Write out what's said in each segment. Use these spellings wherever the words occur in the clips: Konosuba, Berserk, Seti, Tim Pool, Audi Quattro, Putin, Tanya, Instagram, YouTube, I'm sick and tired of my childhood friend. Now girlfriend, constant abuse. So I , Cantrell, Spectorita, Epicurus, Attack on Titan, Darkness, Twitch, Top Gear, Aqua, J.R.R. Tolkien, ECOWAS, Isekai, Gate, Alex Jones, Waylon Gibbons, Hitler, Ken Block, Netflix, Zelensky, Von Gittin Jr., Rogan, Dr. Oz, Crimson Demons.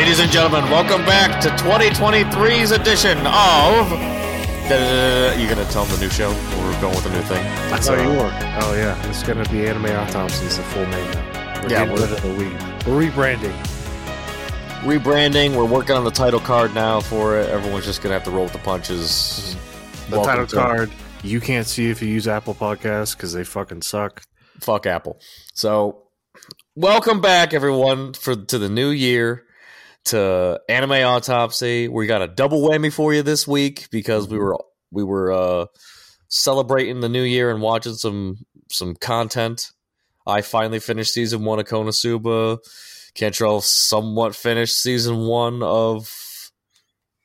Ladies and gentlemen, welcome back to 2023's edition of... You're going to tell them the new show? We're going with a new thing. That's how you work. Oh, yeah. It's going to be Anime Autopsy. It's a full name now. We're rebranding. Rebranding. We're working on the title card now for it. Everyone's just going to have to roll with the punches. The title card. You can't see if you use Apple Podcasts because they fucking suck. Fuck Apple. So... Welcome back, everyone, to the new year, to Anime Autopsy. We got a double whammy for you this week because we were celebrating the new year and watching some content. I finally finished season 1 of Konosuba. Kentrell somewhat finished season 1 of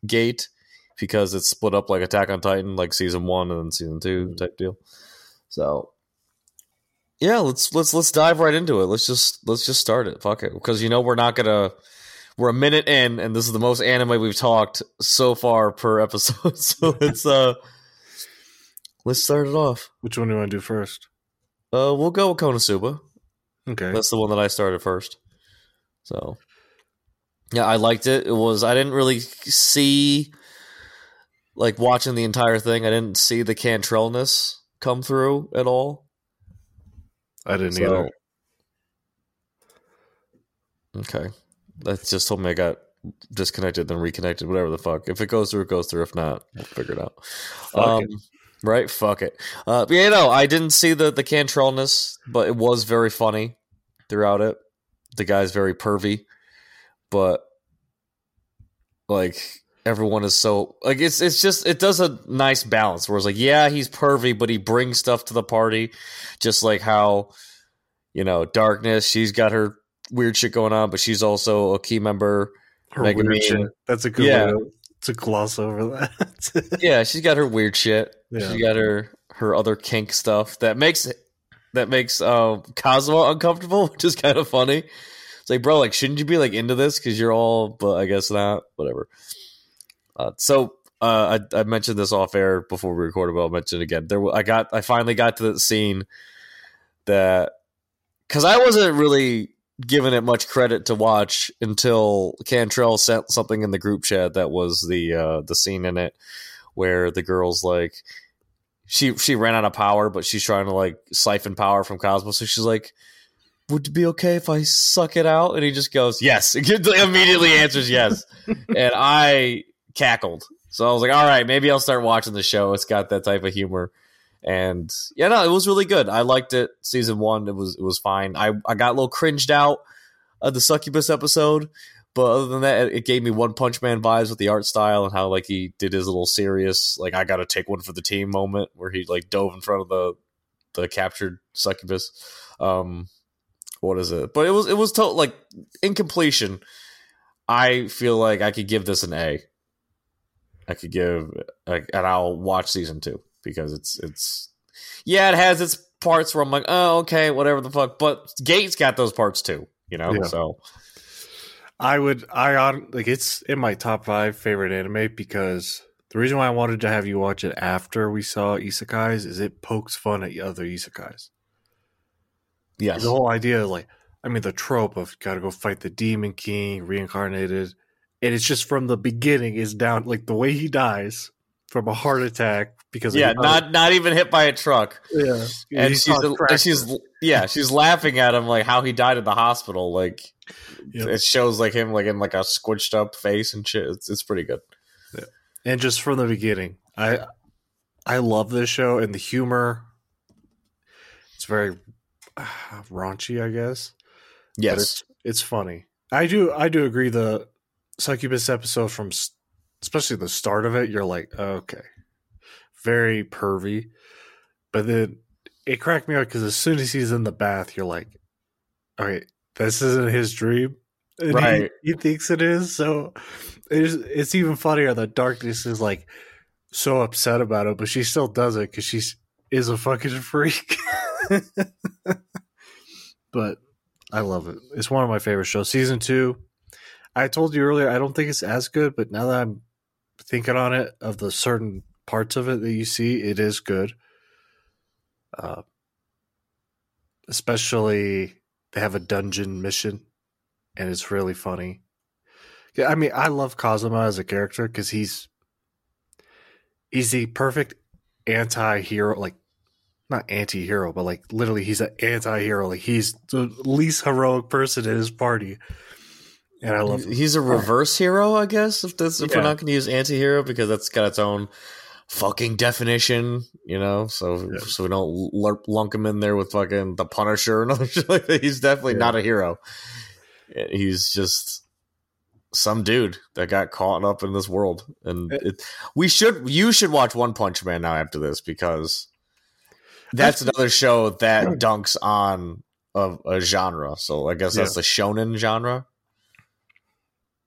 Gate because it's split up like Attack on Titan, like season 1 and then season 2 type deal. So. Yeah, let's dive right into it. Let's just start it. Fuck it, because you know we're a minute in, and this is the most anime we've talked so far per episode. So let's start it off. Which one do you want to do first? We'll go with Konosuba. Okay, that's the one that I started first. So yeah, I liked it. I didn't really see like watching the entire thing. I didn't see the Cantrellness come through at all. I didn't either. Okay. That just told me I got disconnected, then reconnected, whatever the fuck. If it goes through, it goes through. If not, we'll figure it out. Right? Fuck it. But, you know, I didn't see the Cantrellness, but it was very funny throughout it. The guy's very pervy, but, like, everyone is so... Like, it's just... It does a nice balance where it's like, yeah, he's pervy, but he brings stuff to the party. Just like how, you know, Darkness, she's got her weird shit going on, but she's also a key member. Her Megumin. Weird shit. That's a good way to gloss over that. Yeah, she's got her weird shit. Yeah. She's got her other kink stuff that makes Cosmo uncomfortable, which is kind of funny. It's like, bro, like, shouldn't you be, like, into this? Because you're all... But I guess not. Whatever. I mentioned this off air before we recorded, but I'll mention it again. I finally got to the scene that, because I wasn't really giving it much credit to watch until Cantrell sent something in the group chat that was the scene in it where the girl's like, she ran out of power, but she's trying to like siphon power from Cosmo, so she's like, would it be okay if I suck it out? And he just goes, yes. Immediately answers yes. And I cackled. So I was like, all right, maybe I'll start watching the show. It's got that type of humor. And yeah, no, it was really good. I liked it. Season 1, it was fine. I got a little cringed out of the succubus episode. But other than that, it gave me One Punch Man vibes with the art style and how like he did his little serious, like, I got to take one for the team moment where he like dove in front of the captured succubus. What is it? But it was total, like, in completion, I feel like I could give this an A. I could give, like, and I'll watch season 2 because it's yeah, it has its parts where I'm like, oh, okay, whatever the fuck. But Gate's got those parts too, you know. Yeah. So it's in my top 5 favorite anime because the reason why I wanted to have you watch it after we saw Isekais is it pokes fun at other Isekais. Yes. The whole idea of like, I mean, the trope of gotta go fight the Demon King, reincarnated, and it's just from the beginning is down, like the way he dies from a heart attack because not even hit by a truck. Yeah, and she's laughing at him like how he died at the hospital. Like It shows like him like in like a squished up face and shit. It's pretty good. Yeah. And just from the beginning, I love this show and the humor. It's very raunchy, I guess. Yes, but it's funny. I do agree. The succubus episode from, especially the start of it, you're like, okay, very pervy. But then it cracked me up because as soon as he's in the bath, you're like, all right, this isn't his dream, and right? He thinks it is. So it's even funnier that Darkness is like so upset about it, but she still does it because she is a fucking freak. But I love it. It's one of my favorite shows. Season 2, I told you earlier, I don't think it's as good, but now that I'm thinking on it, of the certain parts of it that you see, it is good. Especially they have a dungeon mission, and it's really funny. Yeah, I mean, I love Kazuma as a character because he's the perfect anti-hero, like not anti-hero, but like literally he's an anti-hero. Like he's the least heroic person in his party. And I love him. He's a reverse hero, I guess, if we're not going to use anti-hero because that's got its own fucking definition, you know, so we don't lunk him in there with fucking the Punisher and other shit like that. He's definitely not a hero. He's just some dude that got caught up in this world, and you should watch One Punch Man now after this, because that's another show that dunks on a genre. So I guess that's the shonen genre,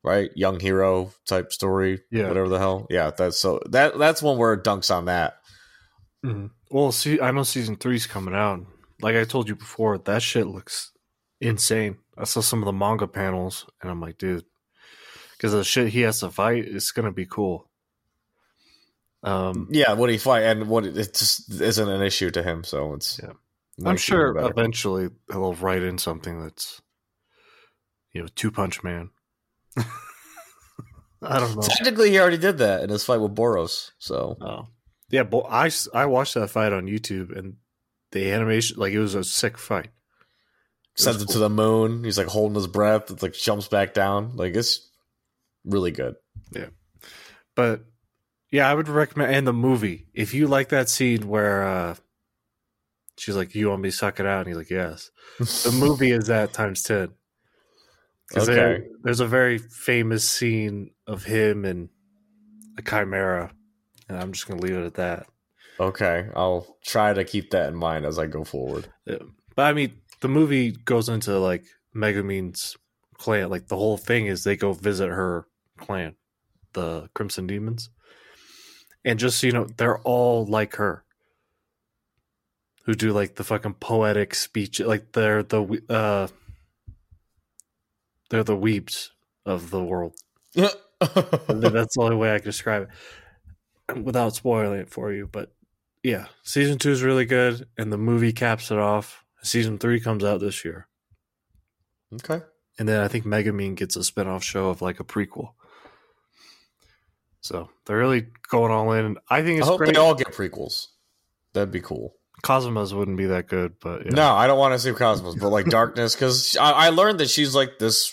right? Young hero type story, whatever the hell. Yeah, that's one where it dunks on that. Mm-hmm. Well, see, I know season 3's coming out. Like I told you before, that shit looks insane. I saw some of the manga panels, and I'm like, dude, because the shit he has to fight, it's gonna be cool. What he fight and what it just isn't an issue to him, so it's. Yeah. I'm sure eventually he'll write in something that's, you know, Two Punch Man. I don't know. Technically, he already did that in his fight with Boros. So, but I watched that fight on YouTube, and the animation, like, it was a sick fight. Sends him to the moon. He's like holding his breath. It's like jumps back down. Like, it's really good. Yeah, but I would recommend. And the movie, if you like that scene where she's like, "You want me to suck it out?" and he's like, "Yes." The movie is that times 10. Because there's a very famous scene of him and a chimera, and I'm just going to leave it at that. Okay, I'll try to keep that in mind as I go forward. Yeah. But I mean, the movie goes into like Megumin's clan. Like the whole thing is they go visit her clan, the Crimson Demons. And just so you know, they're all like her, who do like the fucking poetic speech. Like they're the weeps of the world. That's the only way I can describe it without spoiling it for you. But yeah, season 2 is really good, and the movie caps it off. Season 3 comes out this year. Okay. And then I think Megumin gets a spinoff show of like a prequel. So they're really going all in. I think it's great. I hope they all get prequels. That'd be cool. Cosmos wouldn't be that good, but yeah. No, I don't want to see Cosmos, but like Darkness, because I learned that she's like this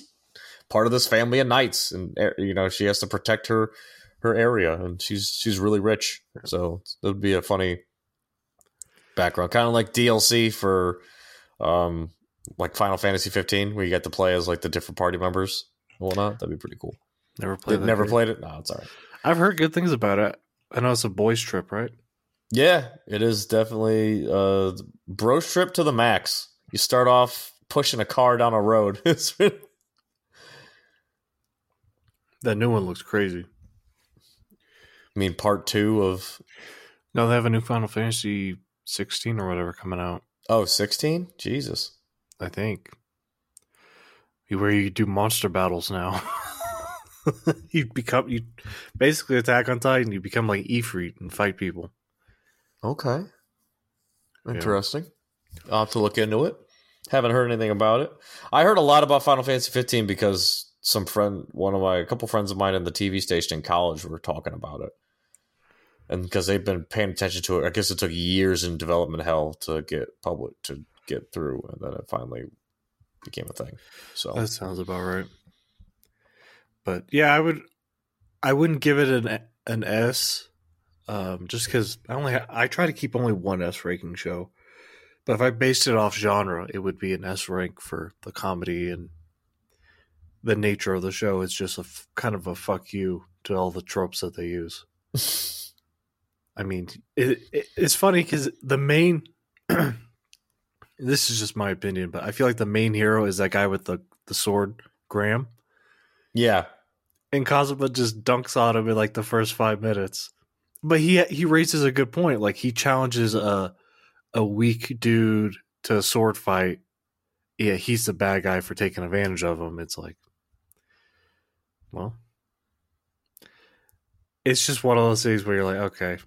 part of this family of knights, and you know she has to protect her area, and she's really rich, so that would be a funny background, kind of like DLC for like Final Fantasy 15, where you get to play as like the different party members and whatnot. That'd be pretty cool. Never played it. No, it's all right. I've heard good things about it. I know it's a boys' trip, right? Yeah, it is definitely a bro trip to the max. You start off pushing a car down a road. That new one looks crazy. I mean, part 2 of... No, they have a new Final Fantasy 16 or whatever coming out. Oh, 16? Jesus. I think. Where you do monster battles now. You basically Attack on Titan. You become like Ifrit and fight people. Okay. Interesting. Yeah. I'll have to look into it. Haven't heard anything about it. I heard a lot about Final Fantasy 15 because a couple friends of mine in the TV station in college were talking about it. And because they've been paying attention to it, I guess it took years in development hell to get through, and then it finally became a thing. So that sounds about right. But yeah, I wouldn't give it an S. Just because I try to keep only one S ranking show, but if I based it off genre, it would be an S rank for the comedy, and the nature of the show is just kind of a fuck you to all the tropes that they use. I mean, it's funny because the main this is just my opinion, but I feel like the main hero is that guy with the sword, Graham. Yeah, and Kazuma just dunks on him in like the first 5 minutes. But he raises a good point. Like he challenges a weak dude to a sword fight. Yeah, he's the bad guy for taking advantage of him. It's like, well, it's just one of those things where you're like, okay,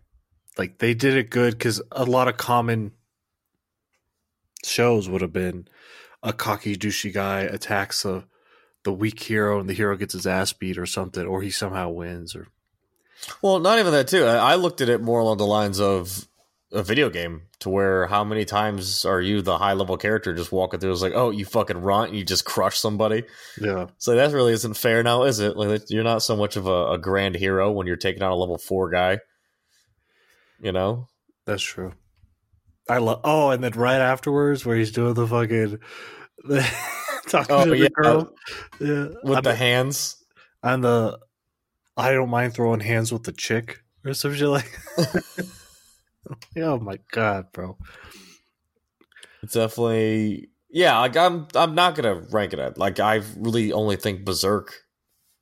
like they did it good, because a lot of common shows would have been a cocky, douchey guy attacks a the weak hero and the hero gets his ass beat or something, or he somehow wins. Or well, not even that too. I looked at it more along the lines of a video game, to where how many times are you the high level character just walking through? It's like, oh, you fucking runt and you just crush somebody. Yeah. So that really isn't fair now, is it? Like, you're not so much of a grand hero when you're taking on a level 4 guy. You know? That's true. Oh, and then right afterwards where he's doing the fucking talking to the girl. Yeah. With the hands. And the I don't mind throwing hands with the chick or some shit like that. Oh my god, bro! It's definitely like I'm not gonna rank it at like I really only think Berserk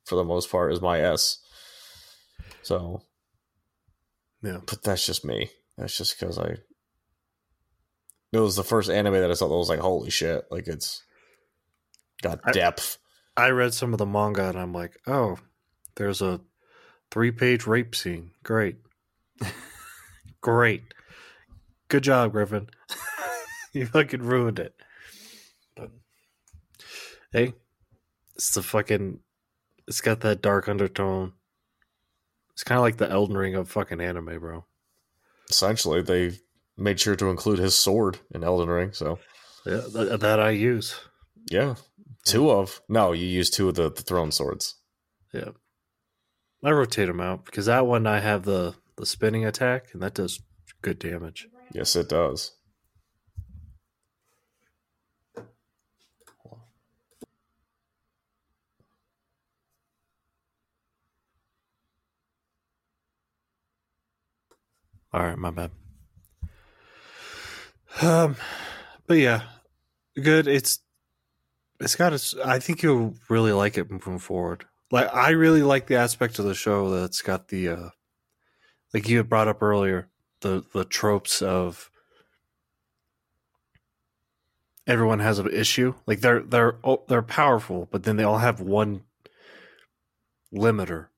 for the most part is my S. So yeah, but that's just me. That's just because it was the first anime that I saw that was like holy shit, like it's got depth. I read some of the manga and I'm like, oh, there's a 3-page rape scene. Great. Great. Good job, Griffin. You fucking ruined it. But hey, it's got that dark undertone. It's kind of like the Elden Ring of fucking anime, bro. Essentially, they made sure to include his sword in Elden Ring, so. Yeah, that I use. Yeah. No, you use 2 of the throne swords. Yeah. I rotate them out because that one I have the spinning attack, and that does good damage. Yes, it does. All right, my bad. But yeah, good. It's got I think you'll really like it moving forward. Like I really like the aspect of the show that's got the like you had brought up earlier, the tropes of everyone has an issue. Like they're powerful, but then they all have one limiter.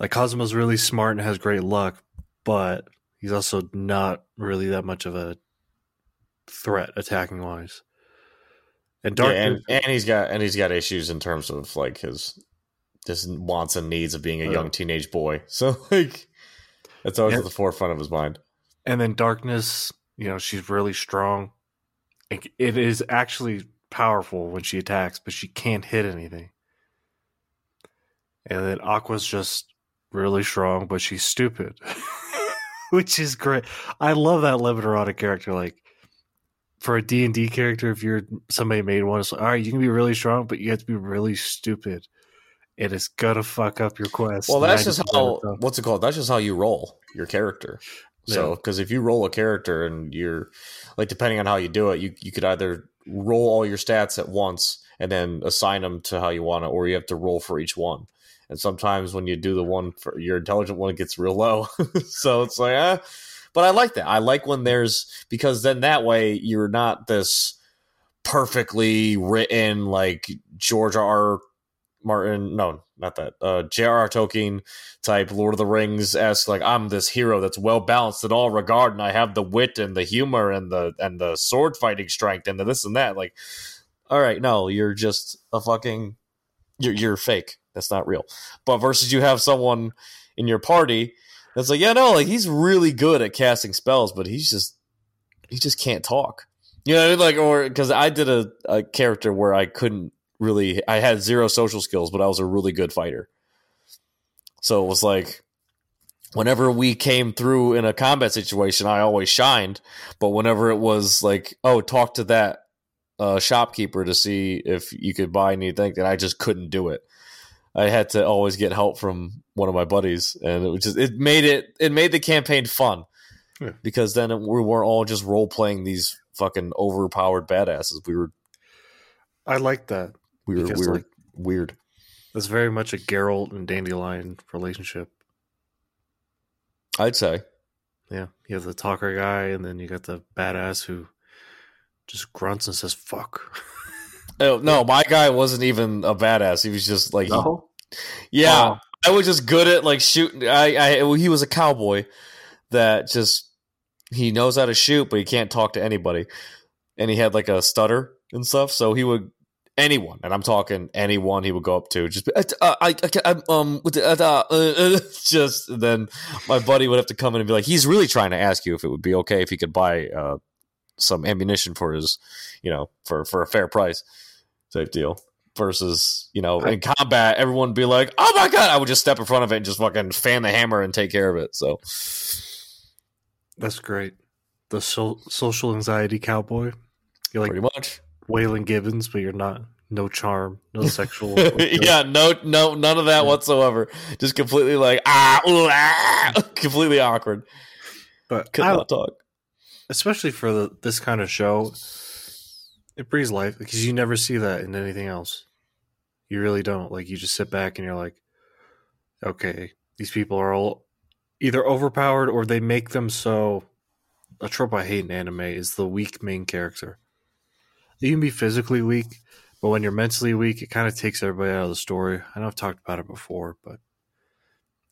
Like Cosmo's really smart and has great luck, but he's also not really that much of a threat attacking wise. And he's got issues in terms of like his wants and needs of being a young teenage boy. So like. It's always at the forefront of his mind. And then Darkness, you know, she's really strong. It is actually powerful when she attacks, but she can't hit anything. And then Aqua's just really strong, but she's stupid, which is great. I love that limiter on a character. Like for a D&D character, if somebody made one, it's like, all right, you can be really strong, but you have to be really stupid. It is gonna fuck up your quest. Well, that's just how. What's it called? That's just how you roll your character. Yeah. So, because if you roll a character and you're like, depending on how you do it, you could either roll all your stats at once and then assign them to how you want it, or you have to roll for each one. And sometimes when you do the one for your intelligent one, it gets real low. So it's like, but I like that. I like when because then that way you're not this perfectly written like George R. Martin, no, not that. J.R.R. Tolkien type Lord of the Rings-esque, like I'm this hero that's well balanced in all regard, and I have the wit and the humor and the sword fighting strength and the this and that. Like, all right, no, you're just a fucking you're fake. That's not real. But versus you have someone in your party that's like, yeah, no, like he's really good at casting spells, but he just can't talk. You know what I mean? Like, or because I did a character where I couldn't. Really, I had 0 social skills, but I was a really good fighter. So it was like, whenever we came through in a combat situation, I always shined. But whenever it was like, oh, talk to that shopkeeper to see if you could buy anything, and I just couldn't do it. I had to always get help from one of my buddies, and it made the campaign fun because then we weren't all just role playing these fucking overpowered badasses. I like that. We were like, weird. That's very much a Geralt and Dandelion relationship. I'd say. Yeah. You have the talker guy, and then you got the badass who just grunts and says, fuck. Oh, no, my guy wasn't even a badass. He was just like... No? I was just good at like shooting. He was a cowboy that just... He knows how to shoot, but he can't talk to anybody. And he had like a stutter and stuff, so he would... anyone, and I'm talking anyone he would go up to, just be, just then my buddy would have to come in and be like, he's really trying to ask you if it would be okay if he could buy some ammunition for his, you know, for a fair price type deal. Versus, you know, in combat, everyone would be like, oh my God, I would just step in front of it and just fucking fan the hammer and take care of it. So that's great. The social anxiety cowboy. You're like pretty much Waylon Gibbons, but you're not. No charm, no sexual. Yeah, no, none of that whatsoever. Just completely like completely awkward. But could not talk, especially for this kind of show. It breathes life because you never see that in anything else. You really don't. Like, you just sit back and you're like, okay, these people are all either overpowered or they make them so. A trope I hate in anime is the weak main character. You can be physically weak, but when you're mentally weak, it kind of takes everybody out of the story. I know I've talked about it before, but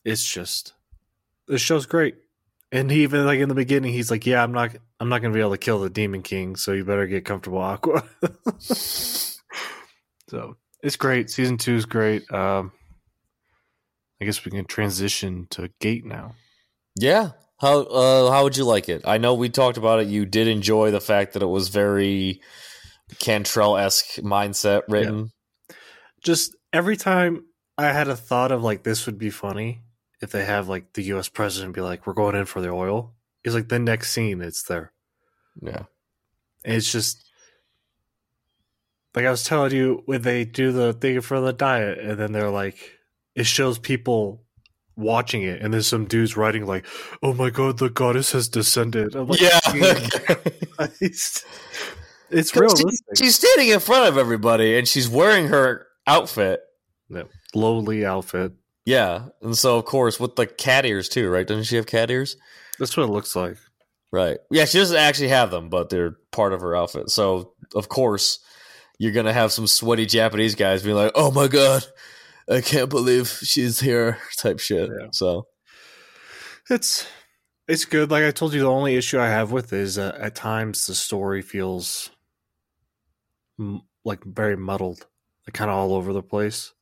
it's just, this show's great. And he even, like, in the beginning, he's like, yeah, I'm not going to be able to kill the Demon King, so you better get comfortable, Aqua. So it's great. Season 2 is great. I guess we can transition to Gate now. Yeah. How would you like it? I know we talked about it. You did enjoy the fact that it was very Cantrell-esque mindset written. Yeah. Just every time I had a thought of, like, this would be funny if they have, like, the U.S. president be like, we're going in for the oil. It's like the next scene, it's there. Yeah. And it's just, like I was telling you, when they do the thing for the diet, and then they're like, it shows people watching it, and there's some dudes writing like, oh my God, the goddess has descended. I'm like, yeah. It's realistic. She's standing in front of everybody and she's wearing her outfit. Yeah. Lowly outfit. Yeah. And so, of course, with the cat ears too, right? Doesn't she have cat ears? That's what it looks like. Right. Yeah, she doesn't actually have them, but they're part of her outfit. So, of course, you're going to have some sweaty Japanese guys be like, oh my God, I can't believe she's here type shit. Yeah. So it's good. Like I told you, the only issue I have with it is that at times the story feels like very muddled, like kind of all over the place.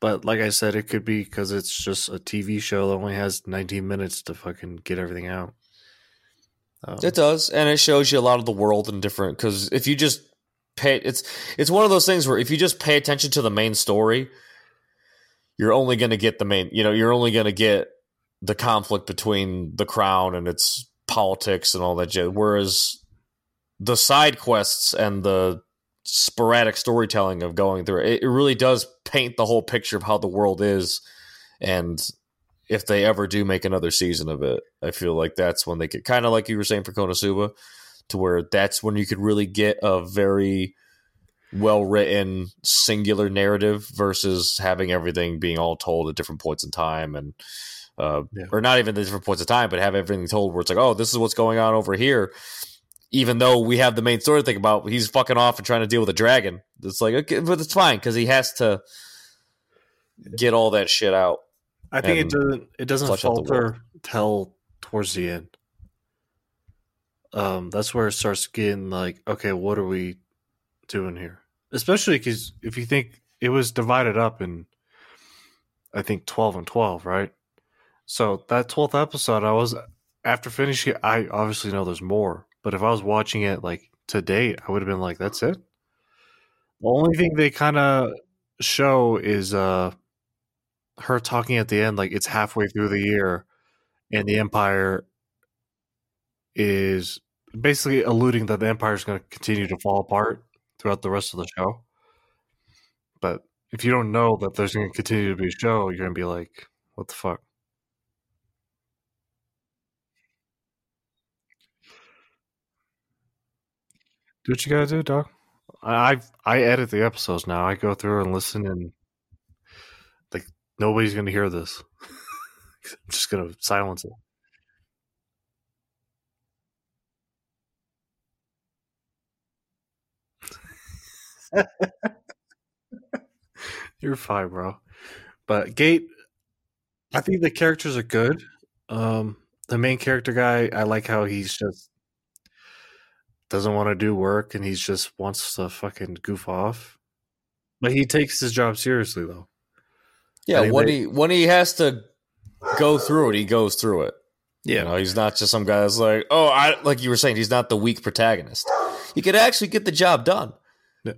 But like I said, it could be because it's just a TV show that only has 19 minutes to fucking get everything out. It does. And it shows you a lot of the world and different, because if you just it's one of those things where if you just pay attention to the main story, you're only going to get the main, you know, you're only going to get the conflict between the crown and its politics and all that shit. Whereas the side quests and the sporadic storytelling of going through it, it really does paint the whole picture of how the world is. And if they ever do make another season of it, I feel like that's when they get kind of like you were saying for Konosuba, to where that's when you could really get a very well-written singular narrative versus having everything being all told at different points in time and or not even the different points of time, but have everything told where it's like, oh, this is what's going on over here. Even though we have the main story to think about, he's fucking off and trying to deal with a dragon. It's like, okay, but it's fine because he has to get all that shit out. I think it doesn't falter till towards the end. That's where it starts getting like, okay, what are we doing here? Especially because if you think it was divided up in, I think 12 and 12, right? So that 12th episode, after finishing it, I obviously know there's more, but if I was watching it like today, I would have been like, that's it. The only thing they kind of show is her talking at the end, like it's halfway through the year and the Empire is basically alluding that the Empire is going to continue to fall apart throughout the rest of the show. But if you don't know that there's going to continue to be a show, you're going to be like, what the fuck? Do what you got to do, dog. I edit the episodes now. I go through and listen, and like nobody's going to hear this. I'm just going to silence it. You're fine, bro. But Gate, I think the characters are good. The main character guy, I like how he's just doesn't want to do work and he just wants to fucking goof off. But he takes his job seriously, though. Yeah, when he has to go through it, he goes through it. Yeah, you know, he's not just some guy that's like, oh, like you were saying, he's not the weak protagonist. He could actually get the job done. Yeah.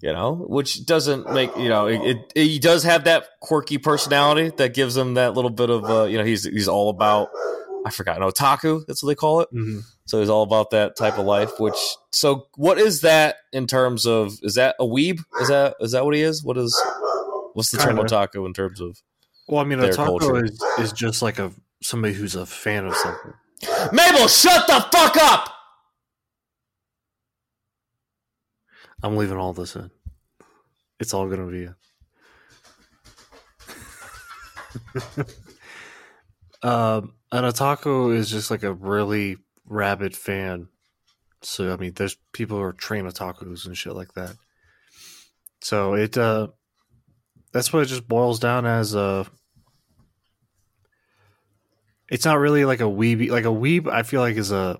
You know, which doesn't make, you know, he does have that quirky personality that gives him that little bit of, you know, he's all about, I forgot, no, otaku, that's what they call it. Mm-hmm. So he's all about that type of life, which, so what is that in terms of, is that a weeb? Is that what he is? What's the term otaku in terms of? Well, I mean, otaku is just like somebody who's a fan of something. Mabel, shut the fuck up! I'm leaving all this in. It's all going to be in. An otaku is just like a really rabid fan. So, I mean, there's people who are trained otakus and shit like that. So, that's what it just boils down as. It's not really like a weeb. Like a weeb, I feel like, is an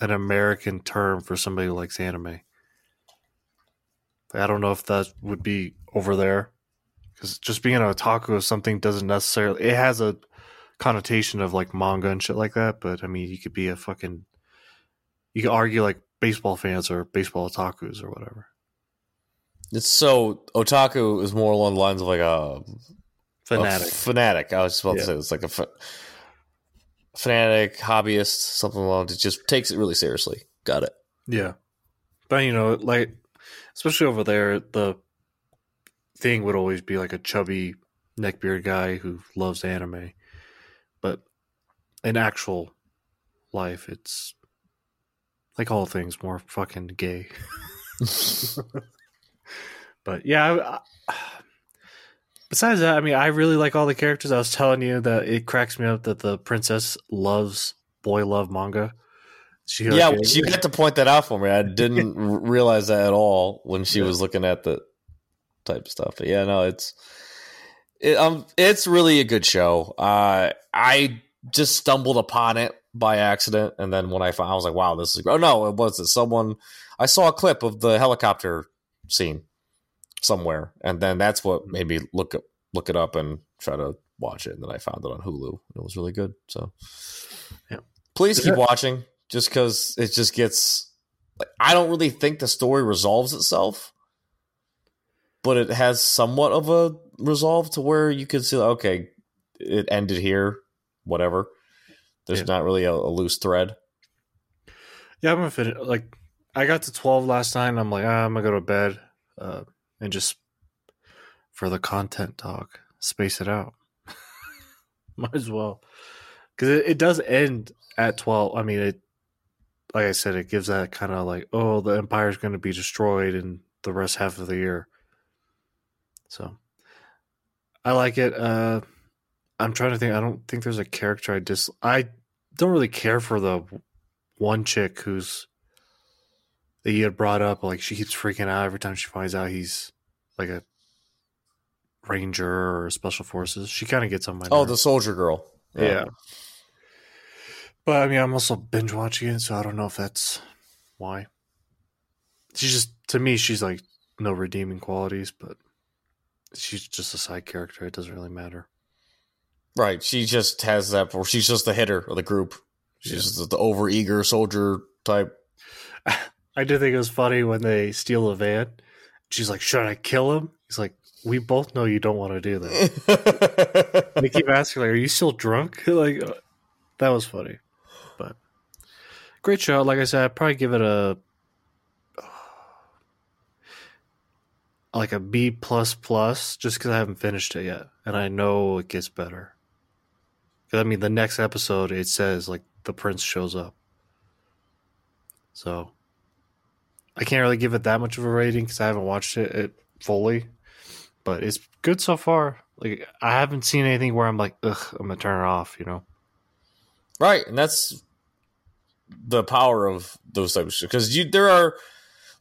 American term for somebody who likes anime. I don't know if that would be over there, because just being an otaku of something doesn't necessarily, it has a connotation of like manga and shit like that. But I mean, you could be you could argue like baseball fans or baseball otakus or whatever. It's so otaku is more along the lines of like a fanatic. I was just about to say it's like a fanatic, hobbyist, something along. It just takes it really seriously. Got it. Yeah, but you know, like, especially over there, the thing would always be like a chubby neckbeard guy who loves anime. But in actual life, it's like all things more fucking gay. But yeah, besides that, I mean, I really like all the characters. I was telling you that it cracks me up that the princess loves boy love manga. You had to point that out for me. I didn't realize that at all when she was looking at the type of stuff. But yeah, no, it's really a good show. I just stumbled upon it by accident, and then when I was like, wow, this is. Oh no, it wasn't. I saw a clip of the helicopter scene somewhere, and then that's what made me look it up and try to watch it. And then I found it on Hulu, and it was really good. So, yeah, please keep watching. Just because it just gets, like, I don't really think the story resolves itself, but it has somewhat of a resolve to where you can see, okay, it ended here, whatever. There's not really a loose thread. Yeah, I'm gonna finish. Like, I got to 12 last night, and I'm like, I'm gonna go to bed and just for the content talk, space it out. Might as well, because it does end at 12. I mean, it. Like I said, it gives that kind of like, oh, the empire's going to be destroyed in the rest half of the year. So I like it. I'm trying to think. I don't think there's a character I don't really care for the one chick that you had brought up. Like, she keeps freaking out every time she finds out he's like a ranger or special forces. She kind of gets on my nerves. Oh, the soldier girl. Yeah. But, I mean, I'm also binge-watching it, so I don't know if that's why. She's just, to me, she's like no redeeming qualities, but she's just a side character. It doesn't really matter. Right. She just has that, or she's just the hitter of the group. She's just the over-eager soldier type. I do think it was funny when they steal a van. She's like, should I kill him? He's like, we both know you don't want to do that. They keep asking, like, are you still drunk? Like, that was funny. But great show. Like I said, I'd probably give it a B++, just because I haven't finished it yet, and I know it gets better. Because I mean, the next episode it says like the prince shows up, so I can't really give it that much of a rating because I haven't watched it fully. But it's good so far. Like, I haven't seen anything where I'm like, ugh, I'm gonna turn it off. You know. Right, and that's the power of those types of shit. Because there are,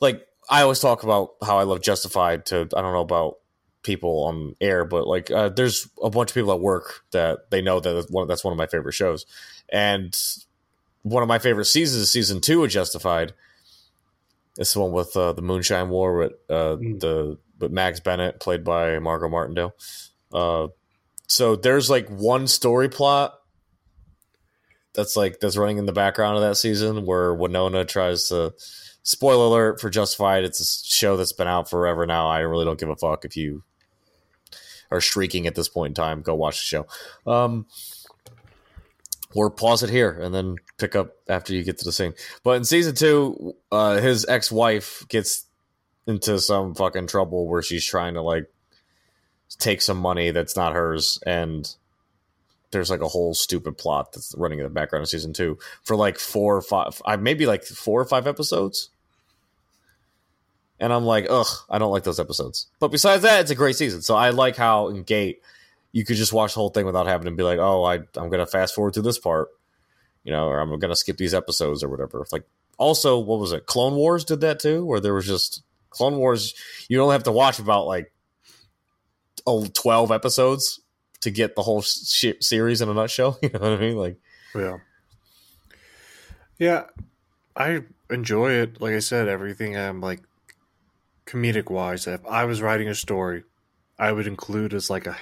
like, I always talk about how I love Justified to, I don't know about people on air, but, like, there's a bunch of people at work that they know that's one of my favorite shows. And one of my favorite seasons is season 2 of Justified. It's the one with the Moonshine War with but Mags Bennett, played by Margo Martindale. So there's like one story plot that's running in the background of that season where Winona tries to. Spoiler alert for Justified. It's a show that's been out forever now. I really don't give a fuck if you are shrieking at this point in time. Go watch the show. Or pause it here and then pick up after you get to the scene. But in season 2, his ex-wife gets into some fucking trouble where she's trying to take some money that's not hers, and there's a whole stupid plot that's running in the background of season 2 for 4 or 5, maybe 4 or 5 episodes. And I'm like, ugh, I don't like those episodes. But besides that, it's a great season. So I like how in Gate, you could just watch the whole thing without having to be like, oh, I'm going to fast forward to this part, or I'm going to skip these episodes or whatever. Also, what was it? Clone Wars did that too, where there was just Clone Wars. You don't have to watch about 12 episodes to get the whole series in a nutshell. You know what I mean? Yeah, I enjoy it. Like I said, everything I'm comedic wise. If I was writing a story, I would include as a,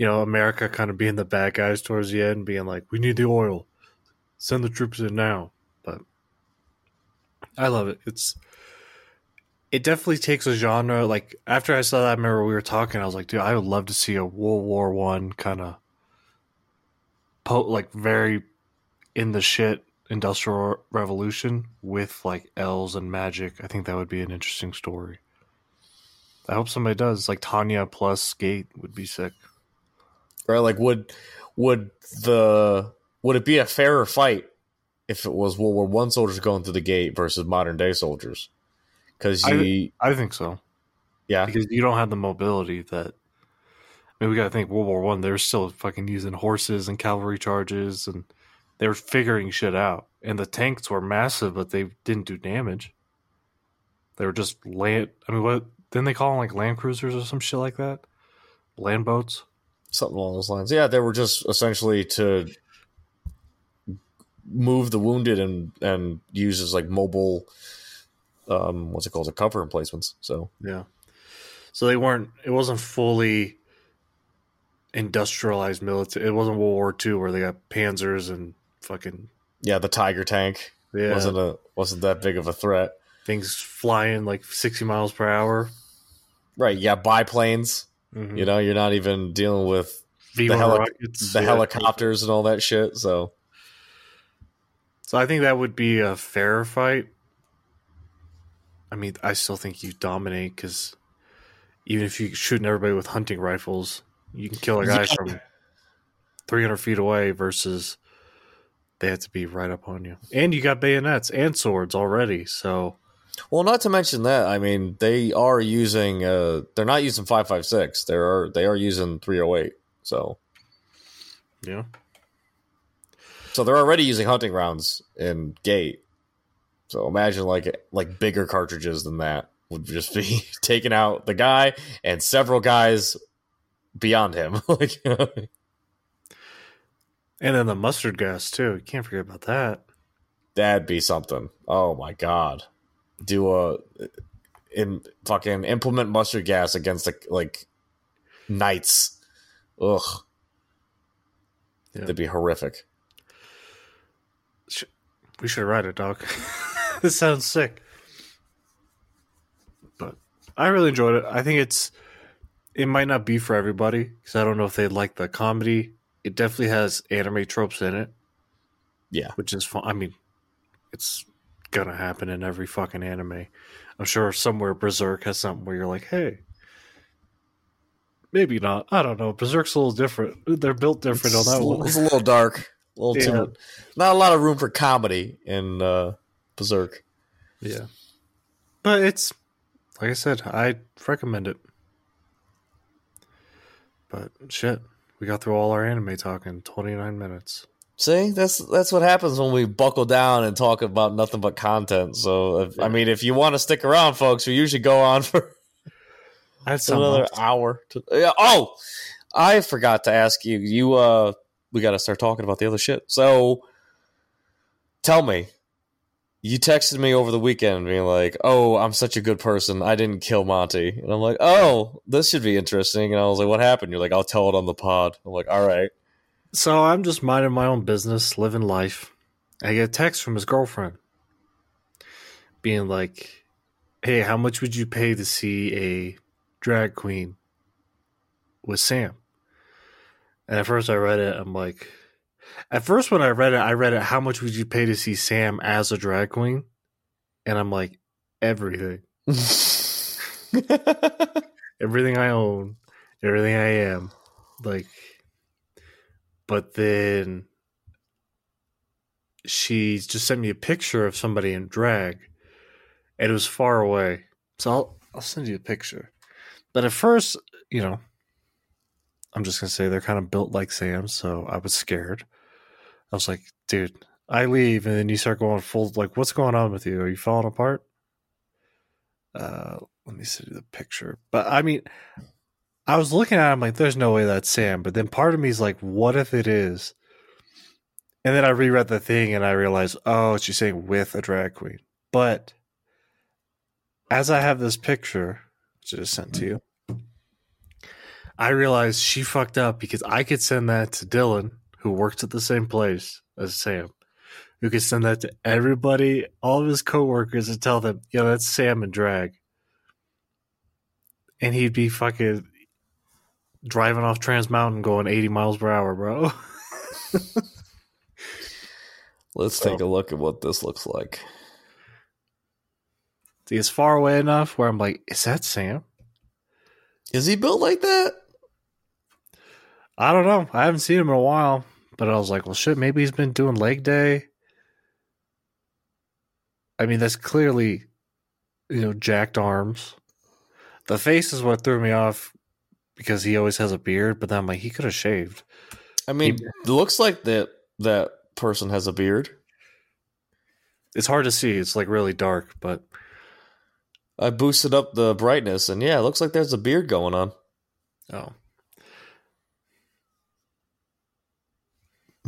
America kind of being the bad guys towards the end, being like, we need the oil. Send the troops in now. But I love it. It definitely takes a genre. After I saw that, I remember we were talking, I was like, dude, I would love to see a World War One kind of very in the shit industrial revolution with elves and magic. I think that would be an interesting story. I hope somebody does. Tanya plus Gate would be sick. Right? Would it be a fairer fight if it was World War One soldiers going through the gate versus modern day soldiers? Because I think so. Yeah, because you don't have the mobility that. I mean, we got to think World War One. They're still fucking using horses and cavalry charges, and they were figuring shit out. And the tanks were massive, but they didn't do damage. They were just land. I mean, what? Didn't they call them land cruisers or some shit like that? Land boats? Something along those lines. Yeah, they were just essentially to move the wounded and use as mobile, cover emplacements. So, yeah. So it wasn't fully industrialized military. It wasn't World War II where they got panzers and fucking. Yeah, the Tiger tank wasn't that big of a threat. Things flying 60 miles per hour. Right, yeah, biplanes. Mm-hmm. You're not even dealing with the helicopters and all that shit. So I think that would be a fair fight. I mean, I still think you dominate because even if you're shooting everybody with hunting rifles, you can kill a guy from 300 feet away versus they have to be right up on you. And you got bayonets and swords already, so... Well, not to mention that, I mean, they are using. They're not using 5.56. They are using 308. So, yeah. So they're already using hunting rounds in Gate. So imagine like bigger cartridges than that would just be taking out the guy and several guys beyond him. And then the mustard gas too. You can't forget about that. That'd be something. Oh my god. Implement mustard gas against knights. Ugh, yeah. That'd be horrific. We should write it, dog. This sounds sick, but I really enjoyed it. I think it might not be for everybody because I don't know if they'd like the comedy. It definitely has anime tropes in it. Yeah, which is fun. I mean, it's gonna happen in every fucking anime. I'm sure somewhere Berserk has something where you're like, hey, maybe not. I don't know. Berserk's a little different. They're built different on that one. It's a little dark. A little too. Not a lot of room for comedy in Berserk. Yeah. But it's, like I said, I recommend it. But shit, we got through all our anime talk in 29 minutes. See, that's what happens when we buckle down and talk about nothing but content. So, if you want to stick around, folks, we usually go on for another hour. I forgot to ask you. We got to start talking about the other shit. So, tell me, you texted me over the weekend being like, oh, I'm such a good person. I didn't kill Monty. And I'm like, oh, this should be interesting. And I was like, what happened? You're like, I'll tell it on the pod. I'm like, all right. So I'm just minding my own business, living life. I get a text from his girlfriend being like, hey, how much would you pay to see a drag queen with Sam? And at first I read it, I'm like, at first when I read it, how much would you pay to see Sam as a drag queen? And I'm like, everything. Everything I own, everything I am. Like, but then she just sent me a picture of somebody in drag, and it was far away. So I'll send you a picture. But at first, you know, I'm just going to say they're kind of built like Sam, so I was scared. I was like, dude, I leave, and then you start going full, like, what's going on with you? Are you falling apart? Let me send you the picture. But, I mean, I was looking at him like, there's no way that's Sam. But then part of me is like, what if it is? And then I reread the thing, and I realized, oh, she's saying with a drag queen. But as I have this picture, which I just sent to you, I realized she fucked up because I could send that to Dylan, who works at the same place as Sam, who could send that to everybody, all of his coworkers, and tell them, yeah, that's Sam in drag. And he'd be fucking driving off Trans Mountain going 80 miles per hour, bro. Let's take a look at what this looks like. See, it's far away enough where I'm like, is that Sam? Is he built like that? I don't know. I haven't seen him in a while, but I was like, well, shit, maybe he's been doing leg day. I mean, that's clearly, you know, jacked arms. The face is what threw me off because he always has a beard, but then I'm like, he could have shaved. I mean, it looks like that person has a beard. It's hard to see. It's like really dark, but I boosted up the brightness, and yeah, it looks like there's a beard going on. Oh.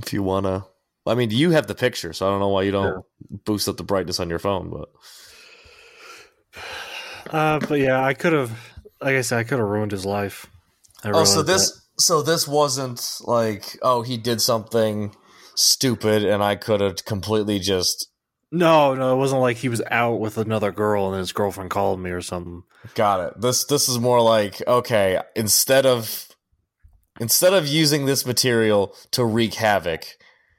If you want to... I mean, you have the picture, so I don't know why you don't boost up the brightness on your phone, but yeah, I could have... Like I said, I could have ruined his life. So this wasn't like, oh, he did something stupid, and I could have completely just... No, it wasn't like he was out with another girl and his girlfriend called me or something. Got it. This is more like, okay, instead of using this material to wreak havoc,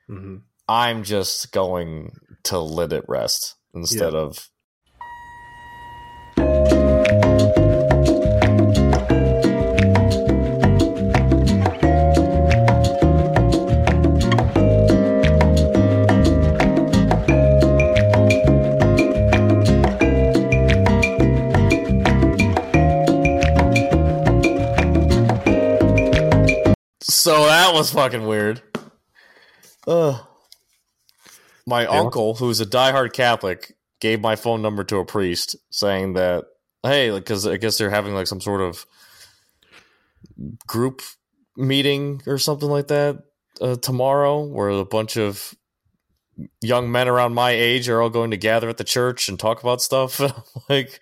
mm-hmm. I'm just going to let it rest instead of... So that was fucking weird. My uncle, who's a diehard Catholic, gave my phone number to a priest saying that, hey, because I guess they're having like some sort of group meeting or something like that tomorrow, where a bunch of young men around my age are all going to gather at the church and talk about stuff. And I'm like,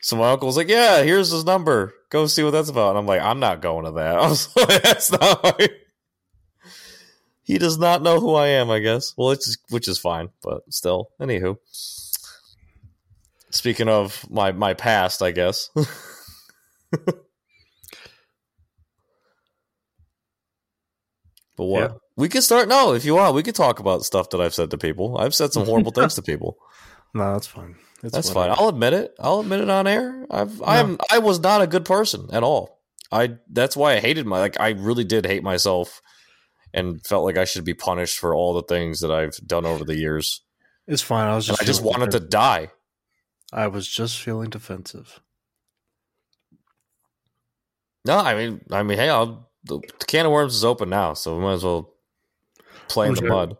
so my uncle was like, yeah, here's his number. Go see what that's about. And I'm like, I'm not going to that. I was like, that's not right. He does not know who I am, I guess. Well, which is fine, but still. Anywho. Speaking of my past, I guess. But what? Yeah. We could start. No, if you want, we could talk about stuff that I've said to people. I've said some horrible things to people. No, that's fine. That's fine. I'll admit it. I'll admit it on air. I was not a good person at all. That's why I hated I really did hate myself and felt like I should be punished for all the things that I've done over the years. It's fine. I just wanted to die. I was just feeling defensive. No, I mean, hey, the can of worms is open now, so we might as well play in the mud.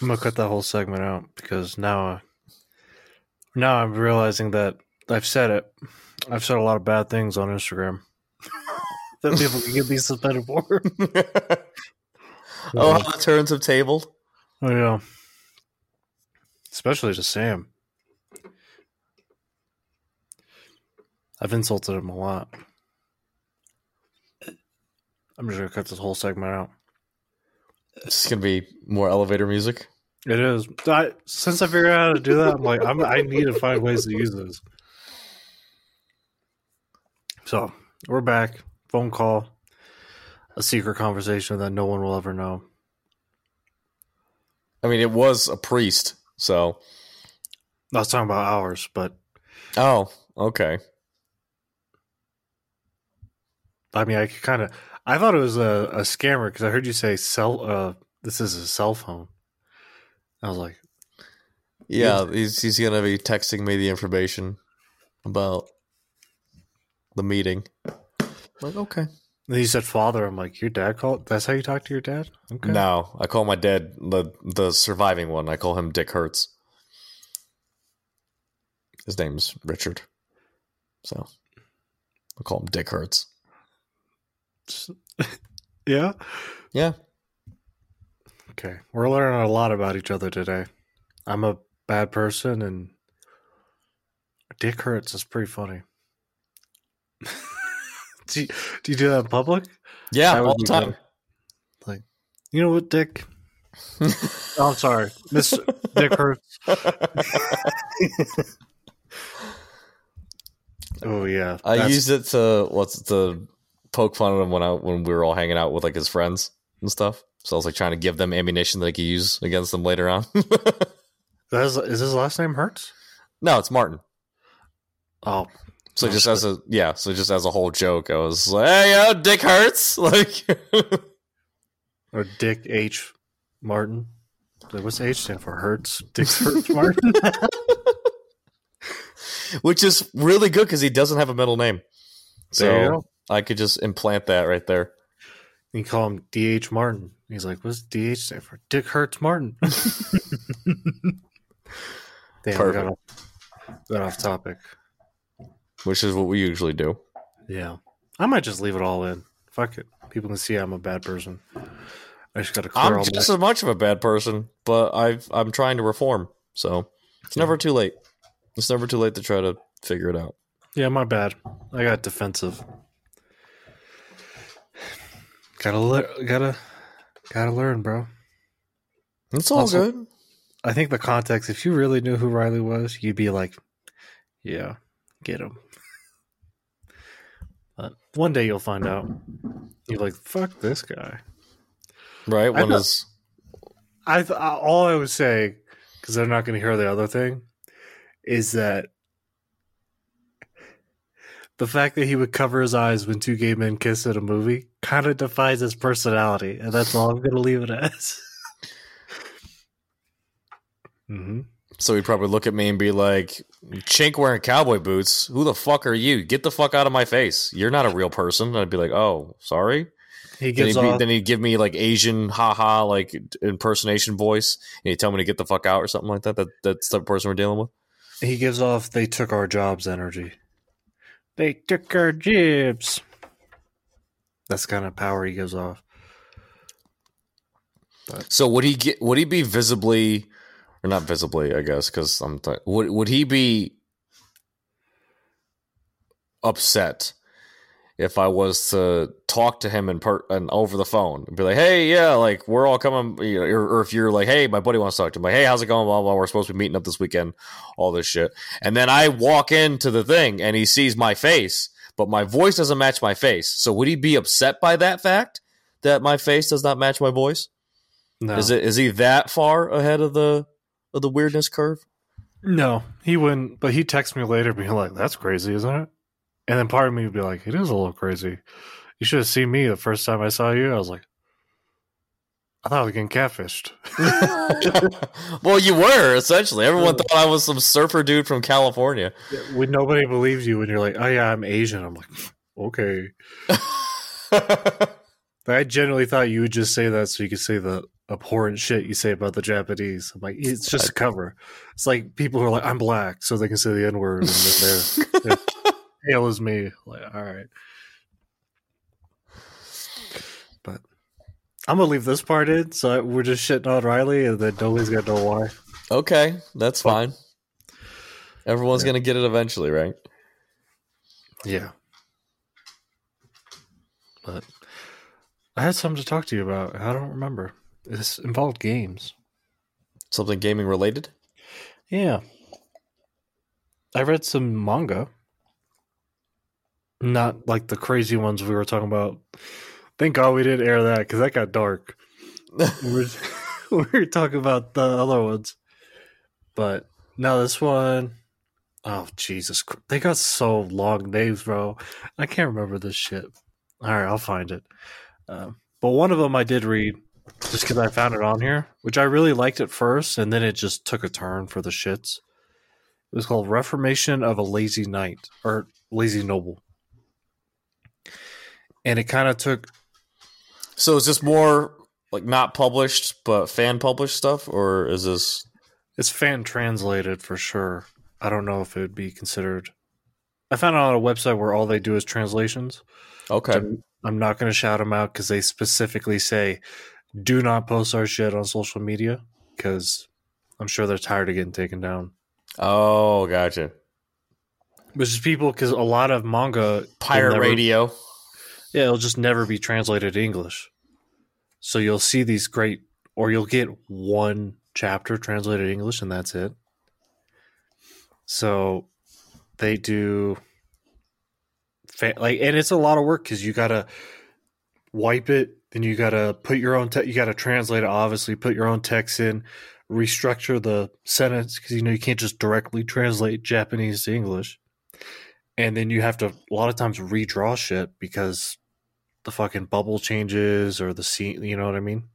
I'm gonna cut that whole segment out because now. No, I'm realizing that I've said it. I've said a lot of bad things on Instagram that people can get me suspended for. Oh, how the turns have tabled. Oh, yeah. Especially to Sam. I've insulted him a lot. I'm just going to cut this whole segment out. It's going to be more elevator music. It is. Since I figured out how to do that, I'm like, I need to find ways to use this. So, we're back. Phone call. A secret conversation that no one will ever know. I mean, it was a priest, so. I was talking about ours, but. Oh, okay. I mean, I could kind of. I thought it was a scammer because I heard you say this is a cell phone. I was like, yeah, he's going to be texting me the information about the meeting. I'm like, okay. Then you said father. I'm like, your dad called? That's how you talk to your dad? Okay. No, I call my dad, the surviving one. I call him Dick Hertz. His name's Richard. So I call him Dick Hertz. Yeah? Yeah. Okay. We're learning a lot about each other today. I'm a bad person, and Dick Hertz is pretty funny. Do you do that in public? Yeah, all the time. Like, you know what, Dick? Oh, I'm sorry. Miss Dick Hertz. Oh, yeah. I used it to poke fun at him when we were all hanging out with like his friends and stuff. So I was like trying to give them ammunition that I could use against them later on. Is his last name Hertz? No, it's Martin. Oh, so just as a so just as a whole joke, I was like, "Hey, yo, Dick Hertz," like, or Dick H. Martin. What's H stand for? Hertz. Dick Hertz Martin. Which is really good because he doesn't have a middle name. So there you go. I could just implant that right there. You call him D.H. Martin. He's like, what's D.H. stand for? Dick Hertz Martin. Damn, perfect. Got off topic. Which is what we usually do. Yeah. I might just leave it all in. Fuck it. People can see I'm a bad person. I just got to clear all that. I'm just as much of a bad person, but I'm trying to reform. So it's never too late. It's never too late to try to figure it out. Yeah, my bad. I got defensive. Gotta learn, bro. It's all also, good. I think the context, if you really knew who Riley was, you'd be like, yeah, get him. But one day you'll find out. You're like, fuck this guy. Right? All I would say, because they're not going to hear the other thing, is that the fact that he would cover his eyes when two gay men kiss at a movie kind of defies his personality, and that's all I'm going to leave it as. Mm-hmm. So he'd probably look at me and be like, chink wearing cowboy boots, who the fuck are you? Get the fuck out of my face. You're not a real person. And I'd be like, oh, sorry. Then he'd give me like Asian haha like impersonation voice, and he'd tell me to get the fuck out or something like that. That's the person we're dealing with. He gives off they took our jobs energy. They took our jibs. That's the kind of power he gives off. But. So would he get? Would he be visibly, or not visibly? I guess because I'm. Would he be upset if I was to talk to him and over the phone and be like, "Hey, yeah, like we're all coming," you know, or if you're like, "Hey, my buddy wants to talk to him," like, "Hey, how's it going? Blah blah. We're supposed to be meeting up this weekend. All this shit." And then I walk into the thing and he sees my face. But my voice doesn't match my face. So would he be upset by that fact that my face does not match my voice? No. Is he that far ahead of the weirdness curve? No, he wouldn't. But he'd text me later and be like, that's crazy, isn't it? And then part of me would be like, it is a little crazy. You should have seen me the first time I saw you. I was like, I thought I was getting catfished. Well, you were, essentially. Everyone thought I was some surfer dude from California. When nobody believes you when you're like, oh, yeah, I'm Asian. I'm like, okay. I generally thought you would just say that so you could say the abhorrent shit you say about the Japanese. I'm like, it's just a cover. It's like people who are like, I'm black, so they can say the N-word. And they're pale as me. Like, all right. I'm going to leave this part in, so we're just shitting on Riley, and then nobody's going to know why. Okay, that's fine. Everyone's going to get it eventually, right? Yeah. But I had something to talk to you about. I don't remember. This involved games. Something gaming related? Yeah. I read some manga. Not like the crazy ones we were talking about. Thank God we didn't air that because that got dark. We were talking about the other ones. But now this one. Oh, Jesus Christ. They got so long names, bro. I can't remember this shit. All right, I'll find it. But one of them I did read just because I found it on here, which I really liked at first, and then it just took a turn for the shits. It was called Reformation of a Lazy Knight, or Lazy Noble. And it kind of took... So is this more like not published, but fan-published stuff, or is this... It's fan-translated for sure. I don't know if it would be considered... I found it on a website where all they do is translations. Okay. I'm not going to shout them out because they specifically say, do not post our shit on social media because I'm sure they're tired of getting taken down. Oh, gotcha. Which is people, because a lot of manga... Pirate radio. Yeah, it'll just never be translated to English. So you'll see these great... Or you'll get one chapter translated English and that's it. So they do... and it's a lot of work because you gotta wipe it, then you gotta put your own you gotta translate it. Obviously, put your own text in, restructure the sentence because you know you can't just directly translate Japanese to English. And then you have to a lot of times redraw shit because the fucking bubble changes or the scene. You know what I mean?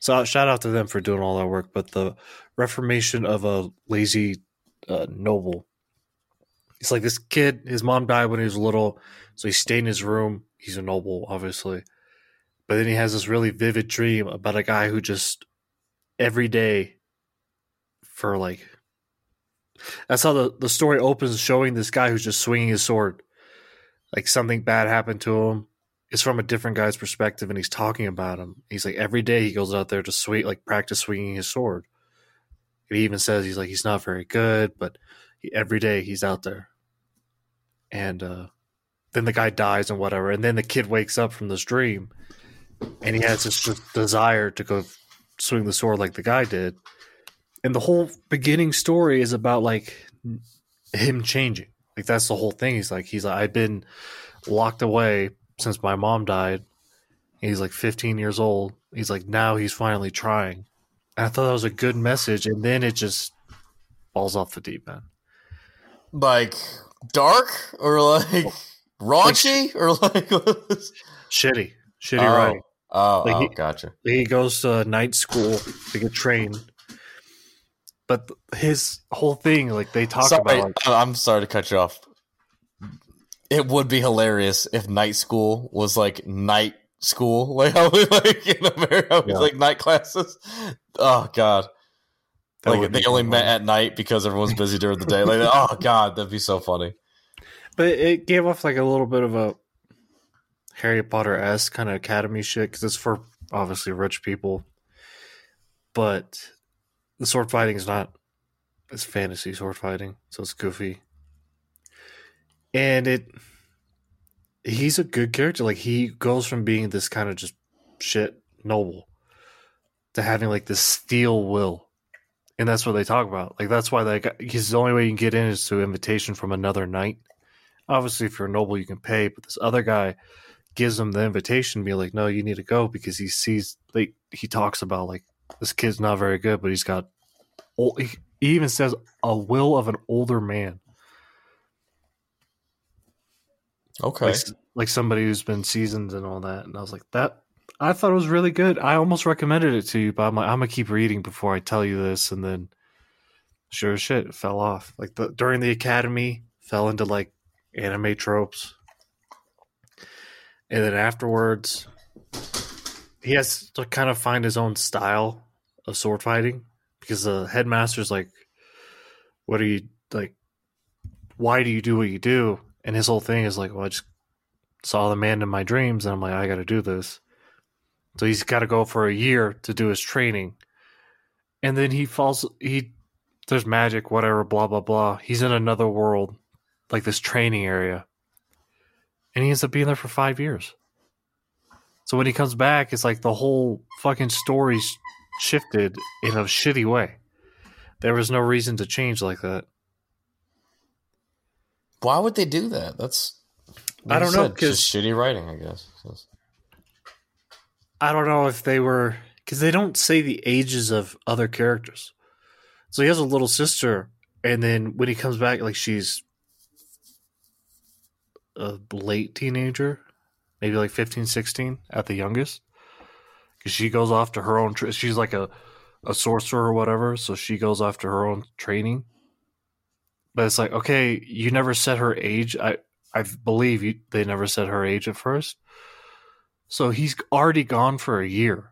So shout out to them for doing all that work. But the Reformation of a Lazy Noble. It's like this kid, his mom died when he was little, so he stayed in his room. He's a noble, obviously. But then he has this really vivid dream about a guy who just every day for like... That's how the story opens, showing this guy who's just swinging his sword. Like something bad happened to him. It's from a different guy's perspective, and he's talking about him. He's like, every day he goes out there to practice swinging his sword. And he even says, he's like, he's not very good, but... Every day he's out there, and then the guy dies and whatever, and then the kid wakes up from this dream, and he has this desire to go swing the sword like the guy did, and the whole beginning story is about like him changing. Like that's the whole thing. He's like I've been locked away since my mom died. And he's like 15 years old. He's like now he's finally trying. And I thought that was a good message, and then it just falls off the deep end. Like dark or like raunchy or like shitty writing. Gotcha. He goes to night school to get trained, but his whole thing, like they talk about. Like, I'm sorry to cut you off. It would be hilarious if night school was like night school, like how we like in America, like night classes. Oh God. Like they only met at night because everyone's busy during the day. Like, oh God, that'd be so funny. But it gave off like a little bit of a Harry Potter-esque kind of academy shit because it's for obviously rich people. But the sword fighting is not. It's fantasy sword fighting, so it's goofy. And he's a good character. Like he goes from being this kind of just shit noble to having like this steel will. And that's what they talk about. Like that's why because the only way you can get in is through invitation from another knight. Obviously, if you're noble, you can pay. But this other guy gives him the invitation, being like, "No, you need to go," because he sees, like, he talks about like this kid's not very good, but he's got old. He even says a will of an older man. Okay, like somebody who's been seasoned and all that. And I was like that. I thought it was really good. I almost recommended it to you, but I'm going to keep reading before I tell you this. And then, sure as shit, it fell off. Like during the academy, fell into like anime tropes. And then afterwards, he has to kind of find his own style of sword fighting because the headmaster's like, what are you like? Why do you do what you do? And his whole thing is like, well, I just saw the man in my dreams, and I'm like, I got to do this. So he's got to go for a year to do his training. And then he falls, there's magic, whatever, blah, blah, blah. He's in another world, like this training area. And he ends up being there for 5 years. So when he comes back, it's like the whole fucking story's shifted in a shitty way. There was no reason to change like that. Why would they do that? That's... I don't know. Just shitty writing, I guess. I don't know if they were... Because they don't say the ages of other characters. So he has a little sister, and then when he comes back, like she's a late teenager, maybe like 15, 16 at the youngest. Because she goes off to her own... She's like a sorcerer or whatever, so she goes off to her own training. But it's like, okay, you never said her age. I believe they never said her age at first. So he's already gone for a year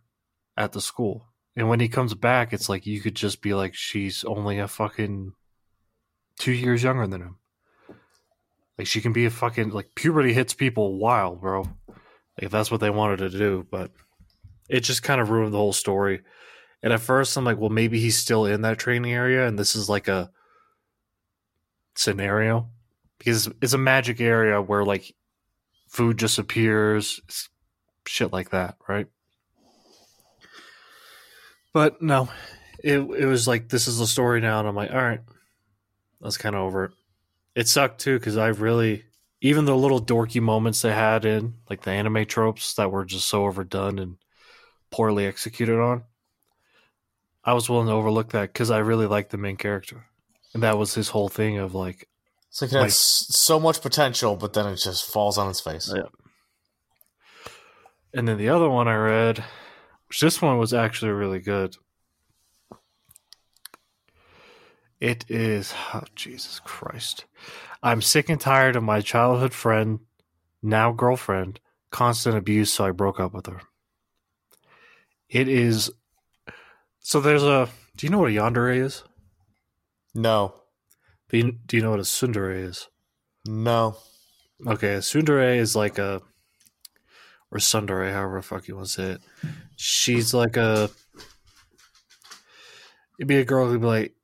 at the school. And when he comes back, it's like you could just be like, she's only a fucking 2 years younger than him. Like she can be a fucking... Like puberty hits people wild, bro. Like if that's what they wanted to do. But it just kind of ruined the whole story. And at first I'm like, well, maybe he's still in that training area and this is like a scenario. Because it's a magic area where like food just appears, shit like that, right? But no, it was like, this is the story now, and I'm like, all right, I was kind of over it. It sucked too, because I really, even the little dorky moments they had in, like the anime tropes that were just so overdone and poorly executed on, I was willing to overlook that because I really liked the main character. And that was his whole thing of like, it's like it has so much potential, but then it just falls on its face. Yeah. And then the other one I read, which this one was actually really good. It is, oh, Jesus Christ. I'm sick and tired of my childhood friend, now girlfriend, constant abuse, so I broke up with her. It is, so there's a, do you know what a yandere is? No. Do you know what a tsundere is? No. Okay, a tsundere is like a, or tsundere, however the fuck you want to say it. She's like a, it'd be a girl who'd be like,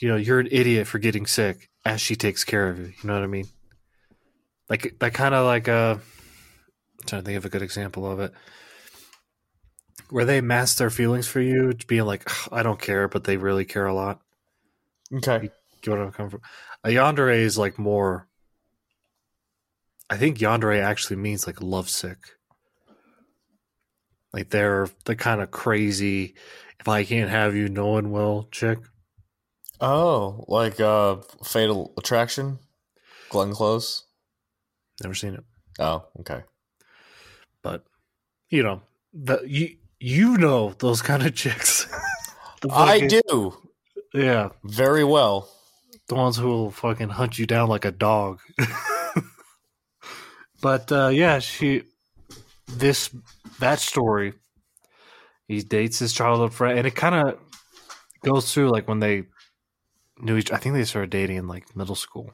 you know, you're an idiot for getting sick as she takes care of you. You know what I mean? Like that kind of like a, I'm trying to think of a good example of it. Where they mask their feelings for you, being like, I don't care, but they really care a lot. Okay. Do you want to come from? A yandere is like more, I think yandere actually means like lovesick. Like they're the kind of crazy, if I can't have you, no one will chick. Oh, like Fatal Attraction? Glenn Close? Never seen it. Oh, okay. But, you know, you know those kind of chicks. I do. Yeah. Very well. The ones who will fucking hunt you down like a dog. But, yeah, that story, he dates his childhood friend, and it kind of goes through like when they knew each. I think they started dating in like middle school,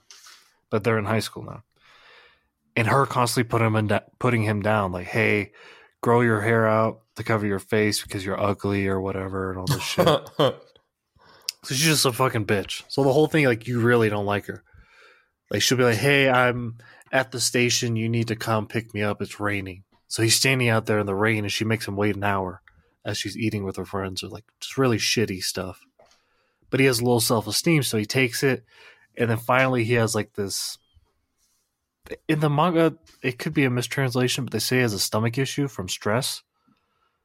but they're in high school now. And her constantly putting him down, like, "Hey, grow your hair out to cover your face because you're ugly or whatever," and all this shit. So she's just a fucking bitch. So the whole thing, like, you really don't like her. Like she'll be like, "Hey, I'm at the station. You need to come pick me up. It's raining." So he's standing out there in the rain, and she makes him wait an hour as she's eating with her friends, or like just really shitty stuff. But he has low self-esteem, so he takes it, and then finally he has like this. In the manga, it could be a mistranslation, but they say he has a stomach issue from stress,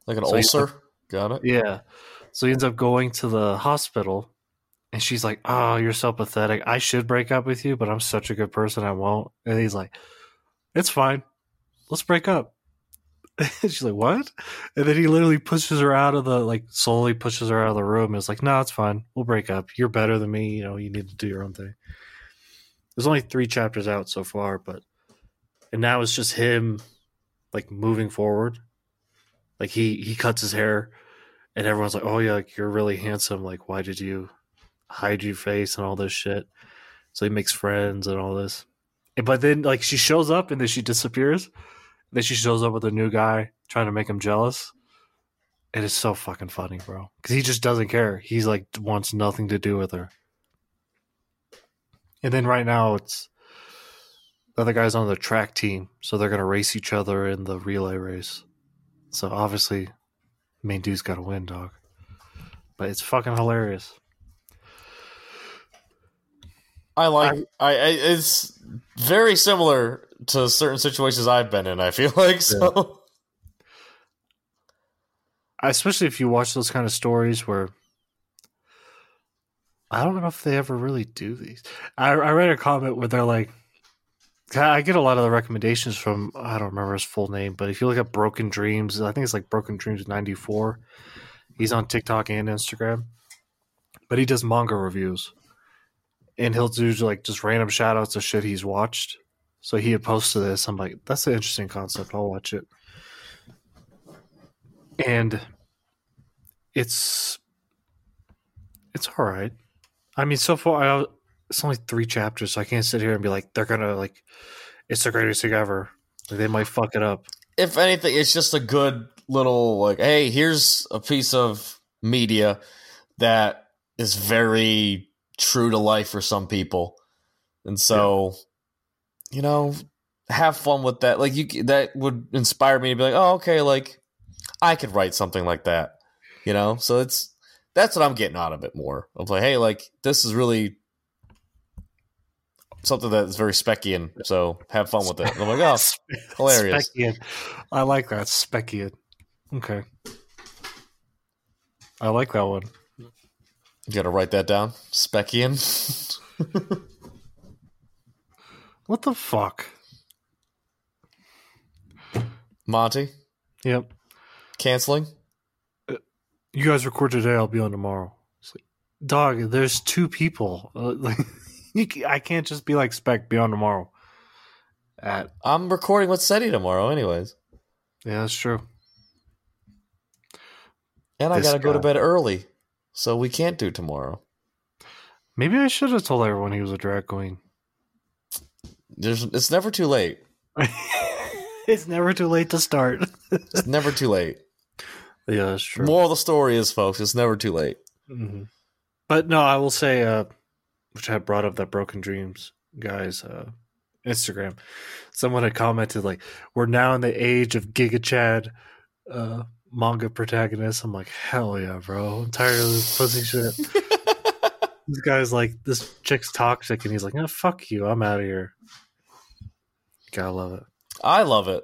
like an ulcer. Got it. Yeah. So he ends up going to the hospital, and she's like, "Oh, you're so pathetic. I should break up with you, but I'm such a good person. I won't." And he's like, "It's fine. Let's break up." She's like, "What?" And then he literally pushes her out of the, like, slowly pushes her out of the room. And it's like, "No, it's fine. We'll break up. You're better than me. You know, you need to do your own thing." There's only 3 chapters out so far, but, and now it's just him, like, moving forward. Like, he cuts his hair, and everyone's like, "Oh, yeah, like, you're really handsome. Like, why did you hide your face?" and all this shit. So he makes friends and all this. But then, like, she shows up, and then she disappears. Then she shows up with a new guy trying to make him jealous. It is so fucking funny, bro. Because he just doesn't care. He's like, wants nothing to do with her. And then right now, it's the other guy's on the track team. So they're going to race each other in the relay race. So obviously, main dude's got to win, dog. But it's fucking hilarious. It's very similar to certain situations I've been in, I feel like. So. Yeah. Especially if you watch those kind of stories where I don't know if they ever really do these. I read a comment where they're like, I get a lot of the recommendations from, I don't remember his full name, but if you look at Broken Dreams, I think it's like Broken Dreams 94. He's on TikTok and Instagram, but he does manga reviews and he'll do like just random shout outs of shit he's watched. So he had posted this. I'm like, that's an interesting concept. I'll watch it. And it's all right. I mean, so far, it's only 3 chapters, so I can't sit here and be like, they're going to, like, it's the greatest thing ever. Like, they might fuck it up. If anything, it's just a good little, like, hey, here's a piece of media that is very true to life for some people. And so, you know, have fun with that. Like, that would inspire me to be like, oh, okay, like, I could write something like that, you know? So that's what I'm getting out of it more. I'm like, hey, like, this is really something that is very Speckian, so have fun with it. And I'm like, oh, hilarious. Speckian. I like that, Speckian. Okay. I like that one. You got to write that down? Speckian? What the fuck? Monty? Yep. Canceling? You guys record today, I'll be on tomorrow. It's like, dog, there's 2 people. I can't just be like, Spec, be on tomorrow. I'm recording with SETI tomorrow anyways. Yeah, that's true. And I got to go to bed early, so we can't do tomorrow. Maybe I should have told everyone he was a drag queen. It's never too late. It's never too late to start. It's never too late. Yeah, that's true. Moral of the story is, folks, it's never too late. Mm-hmm. But no, I will say, which I brought up that Broken Dreams guy's Instagram. Someone had commented, like, we're now in the age of Giga Chad manga protagonists. I'm like, hell yeah, bro. I'm tired of this pussy shit. This guy's like, this chick's toxic. And he's like, no, fuck you. I'm out of here. Gotta love it. I love it.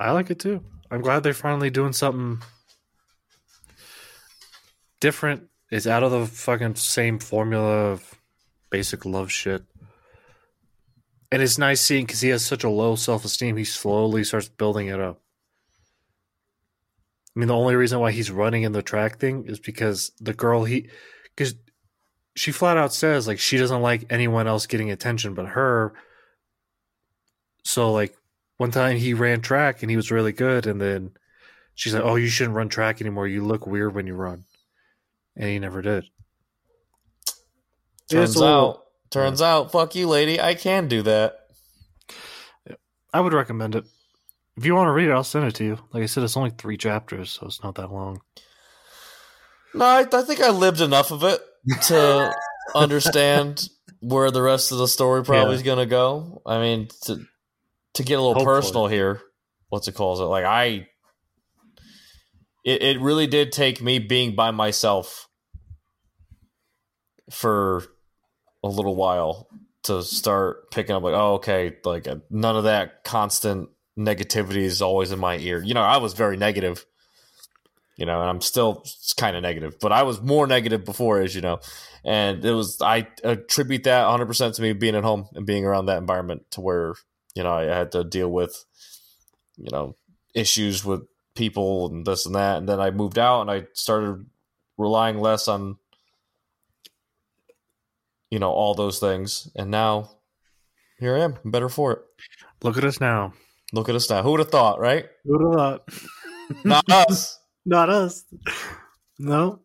I like it too. I'm glad they're finally doing something different. It's out of the fucking same formula of basic love shit. And it's nice seeing, because he has such a low self-esteem, he slowly starts building it up. I mean, the only reason why he's running in the track thing is because the girl because she flat out says, like, she doesn't like anyone else getting attention but her. So, like, one time he ran track and he was really good. And then she's like, oh, you shouldn't run track anymore. You look weird when you run. And he never did. Turns out, fuck you, lady. I can do that. I would recommend it. If you want to read it, I'll send it to you. Like I said, it's only 3 chapters, so it's not that long. No, I think I lived enough of it to understand where the rest of the story probably is going to go. I mean, to get a little personal here, like, it really did take me being by myself for a little while to start picking up, like, oh, okay, like, none of that constant negativity is always in my ear. You know, I was very negative, you know, and I'm still kind of negative, but I was more negative before, as you know. And I attribute that 100% to me being at home and being around that environment to where, you know, I had to deal with, you know, issues with people and this and that. And then I moved out and I started relying less on, you know, all those things. And now here I am. I'm better for it. Look at us now. Who would have thought, right? Who would have thought? Not us. No.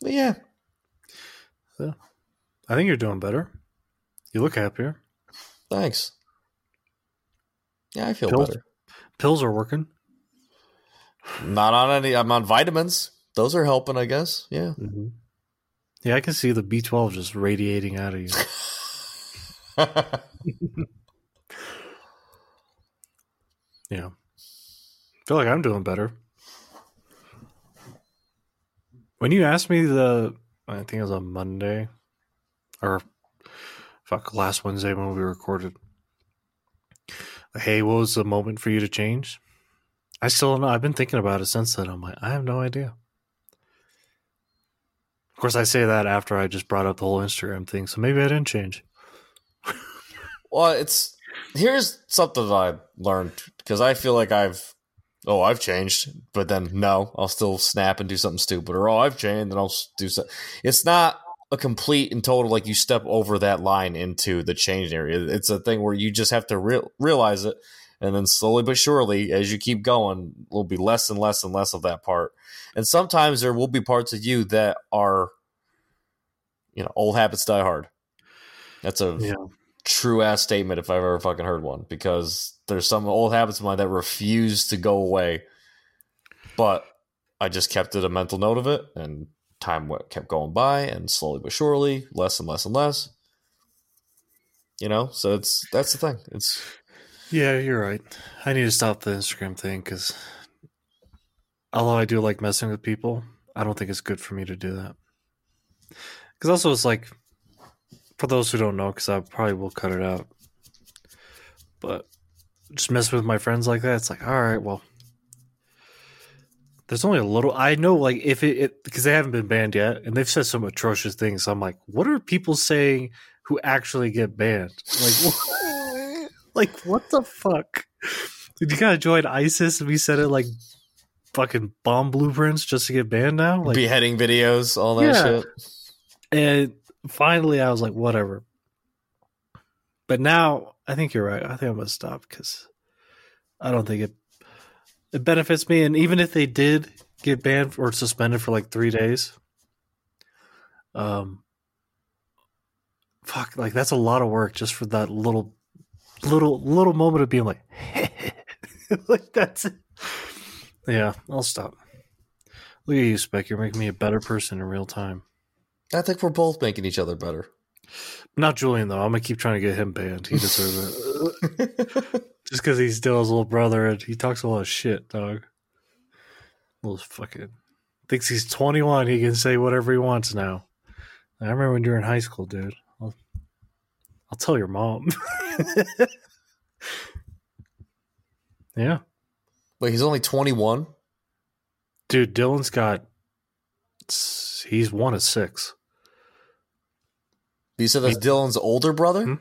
But yeah. So, I think you're doing better. You look happier. Thanks. Yeah, I feel better. Pills are working. Not on any. I'm on vitamins. Those are helping, I guess. Yeah. Mm-hmm. Yeah, I can see the B12 just radiating out of you. Yeah. I feel like I'm doing better. When you asked me I think it was on Monday, or last Wednesday when we recorded, hey, what was the moment for you to change? I still don't know. I've been thinking about it since then. I'm like, I have no idea. Of course, I say that after I just brought up the whole Instagram thing, so maybe I didn't change. Well, here's something that I learned, because I feel like I've changed, but then no, I'll still snap and do something stupid, or I've changed and I'll do something. It's not a complete and total, like, you step over that line into the change area. It's a thing where you just have to realize it, and then slowly but surely, as you keep going, will be less and less and less of that part. And sometimes there will be parts of you that are, old habits die hard. That's a true ass statement if I've ever fucking heard one, because there's some old habits of mine that refuse to go away, but I just kept it a mental note of it, and time kept going by, and slowly but surely, less and less and less. So that's the thing. It's yeah, you're right. I need to stop the Instagram thing, because although I do like messing with people, I don't think it's good for me to do that. Because also it's like, for those who don't know, because I probably will cut it out, but just mess with my friends like that. It's like, all right, well, there's only a little. I know, like, if it because they haven't been banned yet, and they've said some atrocious things. So I'm like, what are people saying who actually get banned? Like, what? Like, what the fuck? Did you gotta join ISIS and be set at like fucking bomb blueprints just to get banned now? Like, beheading videos, all that shit. And finally, I was like, whatever. But now, I think you're right. I think I'm gonna stop, because I don't think it benefits me. And even if they did get banned or suspended for like 3 days, like, that's a lot of work just for that little moment of being like, like, that's it. Yeah, I'll stop. Look at you, Spec. You're making me a better person in real time. I think we're both making each other better. Not Julian, though. I'm going to keep trying to get him banned. He deserves it. Just because he's still his little brother and he talks a lot of shit, dog. Little fucking... Thinks he's 21. He can say whatever he wants now. I remember when you were in high school, dude. I'll tell your mom. Yeah. Wait, he's only 21? Dude, Dylan's got... He's one of six. You said that's Dylan's older brother? Hmm?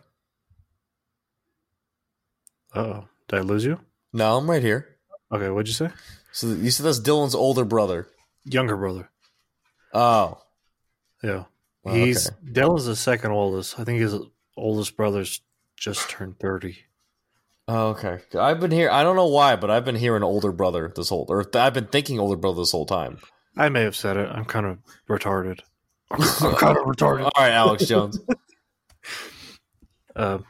Uh-oh. Did I lose you? No, I'm right here. Okay, what'd you say? So you said that's Dylan's older brother. Younger brother. Oh. Yeah. Well, Dylan's the second oldest. I think his oldest brother's just turned 30. Oh, okay. I've been here. I don't know why, but I've been hearing older brother I've been thinking older brother this whole time. I may have said it. I'm kind of retarded. All right, Alex Jones. But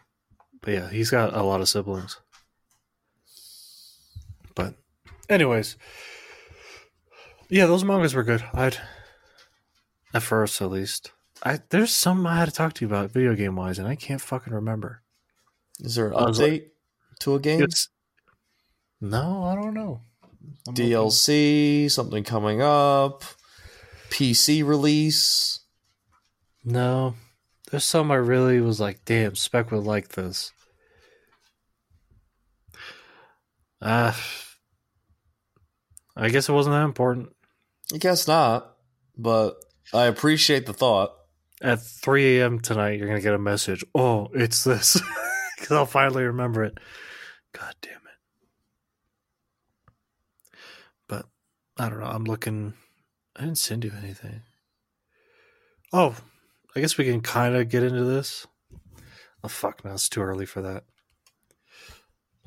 yeah, he's got a lot of siblings. But anyways, yeah, those mangas were good. At first, at least. There's some I had to talk to you about video game wise, and I can't fucking remember. Is there an update to a game? No, I don't know. DLC, something coming up. PC release? No. There's some I really was like, damn, Spec would like this. I guess it wasn't that important. I guess not, but I appreciate the thought. At 3 a.m. tonight, you're going to get a message. Oh, it's this. Because I'll finally remember it. God damn it. But I don't know. I'm looking... I didn't send you anything. Oh, I guess we can kind of get into this. Oh, fuck, no, it's too early for that.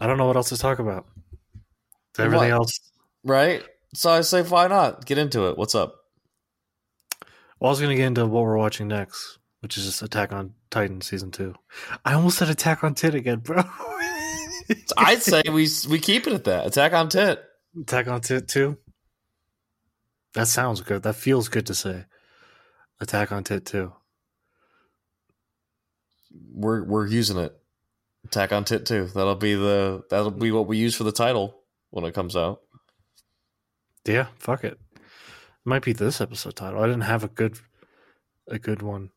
I don't know what else to talk about. Everything else. Right? So I say, why not? Get into it. What's up? Well, I was going to get into what we're watching next, which is just Attack on Titan Season 2. I almost said Attack on Titan again, bro. I'd say we keep it at that. Attack on Tit. Attack on Tit 2. That sounds good. That feels good to say. Attack on Tit 2. We're using it. Attack on Tit 2. That'll be what we use for the title when it comes out. Yeah, fuck it. Might be this episode title. I didn't have a good one.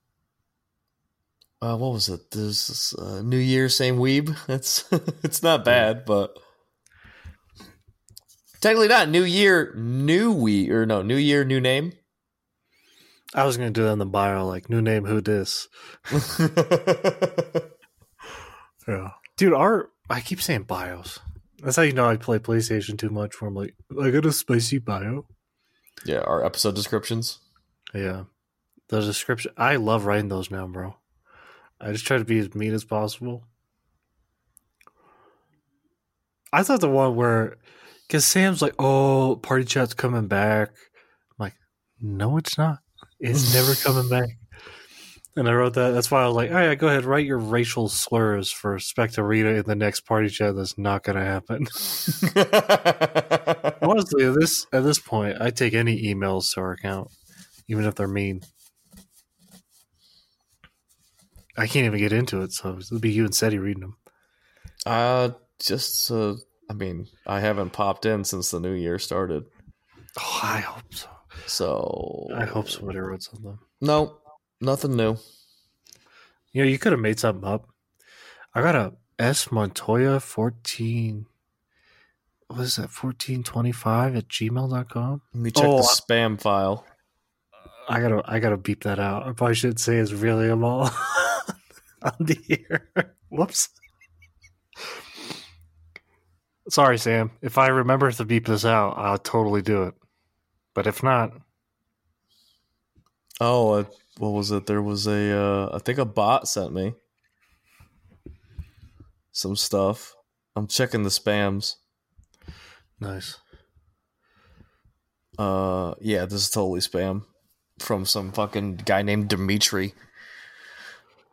What was it? This New Year, same weeb. It's not bad, but technically not New Year, new we or no New Year, new name. I was gonna do that in the bio, like new name, who dis? Yeah, dude. I keep saying bios. That's how you know I play PlayStation too much. Where I'm like, I got a spicy bio. Yeah, our episode descriptions. Yeah, the description. I love writing those now, bro. I just try to be as mean as possible. I thought the one where... Because Sam's like, oh, party chat's coming back. I'm like, no, it's not. It's never coming back. And I wrote that. That's why I was like, all right, go ahead. Write your racial slurs for Spectorita in the next party chat. That's not going to happen. Honestly, at this point, I take any emails to our account, even if they're mean. I can't even get into it, so it'll be you and Seti reading them. I haven't popped in since the new year started. Oh, I hope so. I hope somebody wrote something. No, nothing new. You know, you could have made something up. I got a S Montoya 14. What is that? 1425 at gmail.com. Let me check the spam file. I gotta beep that out. I probably shouldn't say it's really a mall. On the air. Whoops. Sorry, Sam. If I remember to beep this out, I'll totally do it. But if not... Oh, what was it? There was I think a bot sent me some stuff. I'm checking the spams. Nice. Yeah, this is totally spam. From some fucking guy named Dimitri.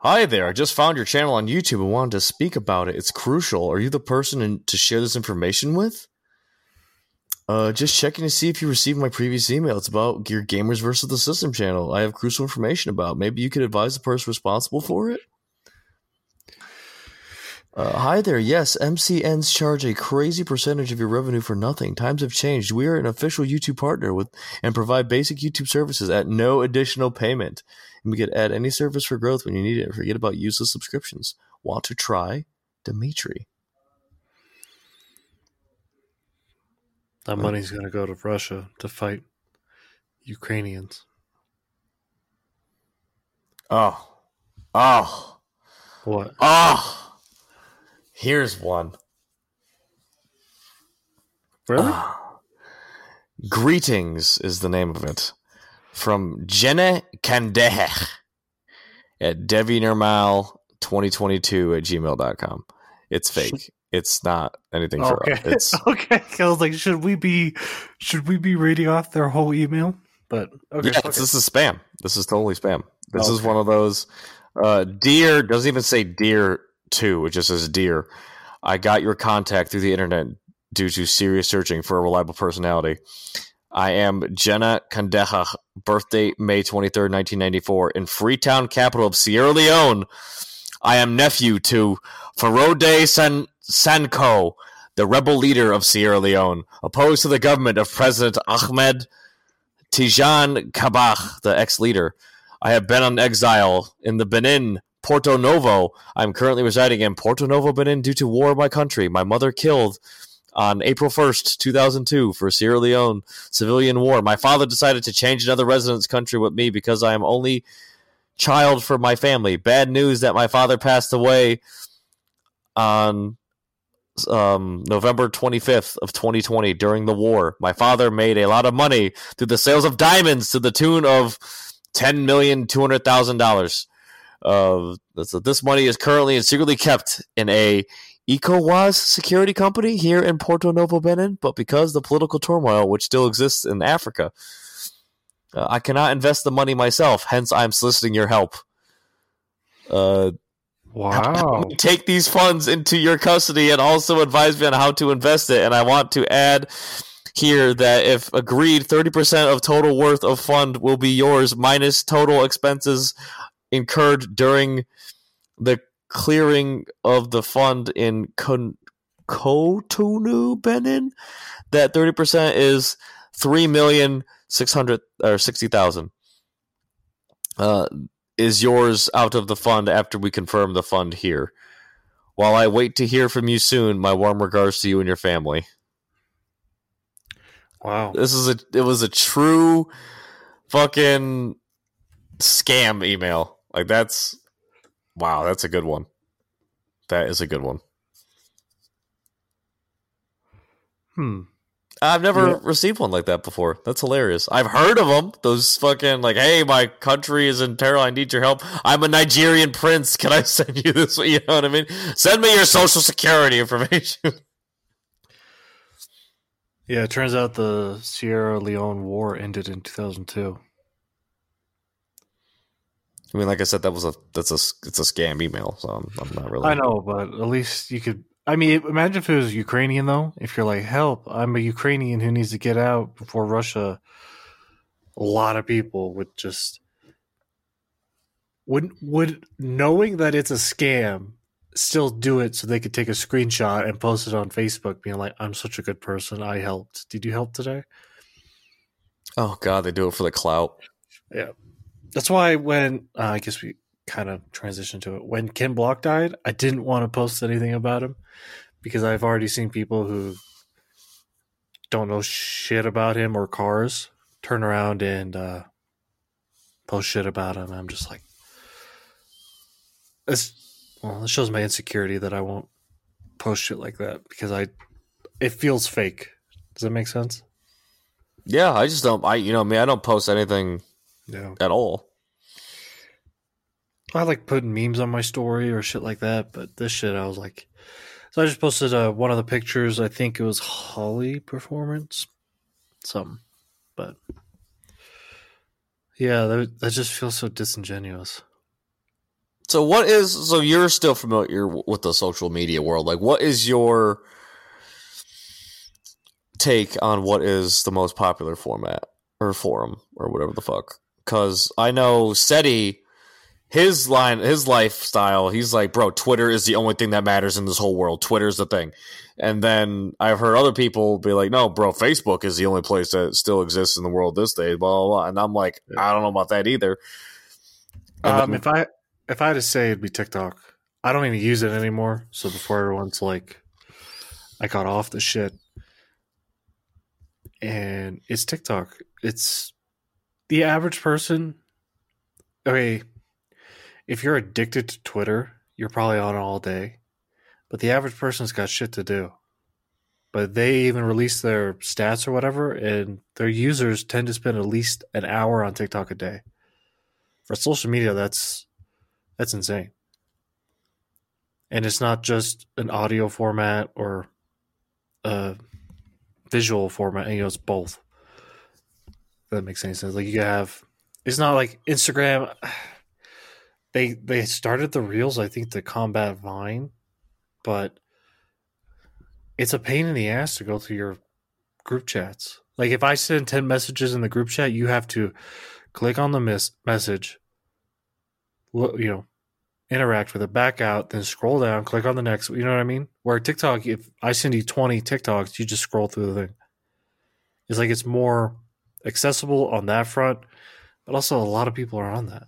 Hi there, I just found your channel on YouTube and wanted to speak about it. It's crucial. Are you the person to share this information with? Just checking to see if you received my previous email. It's about your Gamers versus the System channel. I have crucial information about. Maybe you could advise the person responsible for it? Hi there. Yes, MCNs charge a crazy percentage of your revenue for nothing. Times have changed. We are an official YouTube partner and provide basic YouTube services at no additional payment. And we could add any service for growth when you need it. Forget about useless subscriptions. Want to try? Dimitri. That money's going to go to Russia to fight Ukrainians. Oh. Oh. What? Oh. Here's one. Really? Greetings is the name of it. From Jenna Kandeh at DeviNirmal 2022 at gmail.com. It's fake. It's not anything for us. It's... Okay. I was like, should we be reading off their whole email? But okay. Yeah, this is spam. This is totally spam. This is one of those dear, doesn't even say dear. 2, it just says, dear, I got your contact through the internet due to serious searching for a reliable personality. I am Jenna Kandeha, birthday May 23rd, 1994, in Freetown, capital of Sierra Leone. I am nephew to Farode Sanko, the rebel leader of Sierra Leone, opposed to the government of President Ahmed Tijan Kabach, the ex-leader. I have been on exile in the Benin, Porto Novo. I'm currently residing in Porto Novo, Benin, due to war in my country. My mother killed on April 1st, 2002 for Sierra Leone civilian war. My father decided to change another resident's country with me because I am only child for my family. Bad news that my father passed away on November 25th of 2020 during the war. My father made a lot of money through the sales of diamonds to the tune of $10,200,000. So this money is currently and secretly kept in a ECOWAS security company here in Porto Novo, Benin, but because the political turmoil which still exists in Africa, I cannot invest the money myself, hence I'm soliciting your help. Wow. Take these funds into your custody and also advise me on how to invest it. And I want to add here that if agreed, 30% of total worth of fund will be yours minus total expenses incurred during the clearing of the fund in Cotonou, Benin. That 30% is 3,660,000 is yours out of the fund after we confirm the fund here. While I wait to hear from you soon, my warm regards to you and your family. Wow. It was a true fucking scam email. Like that's a good one. That is a good one. I've never received one like that before. That's hilarious. I've heard of them. Those fucking like, hey, my country is in peril. I need your help. I'm a Nigerian prince. Can I send you this? You know what I mean? Send me your social security information. Yeah, it turns out the Sierra Leone War ended in 2002. I mean, like I said, it's a scam email. So I'm not really. I know, but at least you could. I mean, imagine if it was Ukrainian, though. If you're like, help, I'm a Ukrainian who needs to get out before Russia. A lot of people would just would knowing that it's a scam still do it so they could take a screenshot and post it on Facebook being like, I'm such a good person. I helped. Did you help today? Oh, God, they do it for the clout. Yeah. That's why when I guess we kind of transition to it. When Ken Block died, I didn't want to post anything about him because I've already seen people who don't know shit about him or cars turn around and post shit about him. I'm just like, it shows my insecurity that I won't post shit like that because it feels fake. Does that make sense? Yeah, I just don't. I don't post anything at all. I like putting memes on my story or shit like that, but this shit I was like... So I just posted one of the pictures. I think it was Holly performance. Something. But... Yeah, that just feels so disingenuous. So what is... So you're still familiar with the social media world. Like, what is your take on what is the most popular format or forum or whatever the fuck? Because I know SETI... His lifestyle, he's like, bro, Twitter is the only thing that matters in this whole world. Twitter's the thing. And then I've heard other people be like, no, bro, Facebook is the only place that still exists in the world this day, blah, blah, blah. And I'm like, I don't know about that either. If I had to say, it'd be TikTok. I don't even use it anymore. So before everyone's like, I got off the shit. And it's TikTok. It's the average person. Okay. If you're addicted to Twitter, you're probably on all day. But the average person's got shit to do. But they even release their stats or whatever, and their users tend to spend at least an hour on TikTok a day. For social media, that's insane. And it's not just an audio format or a visual format. It's both. If that makes any sense. Like you have, it's not like Instagram. They started the reels, I think, to combat Vine, but it's a pain in the ass to go through your group chats. Like if I send 10 messages in the group chat, you have to click on the message, interact with it, back out, then scroll down, click on the next. You know what I mean? Where TikTok, if I send you 20 TikToks, you just scroll through the thing. It's like it's more accessible on that front, but also a lot of people are on that.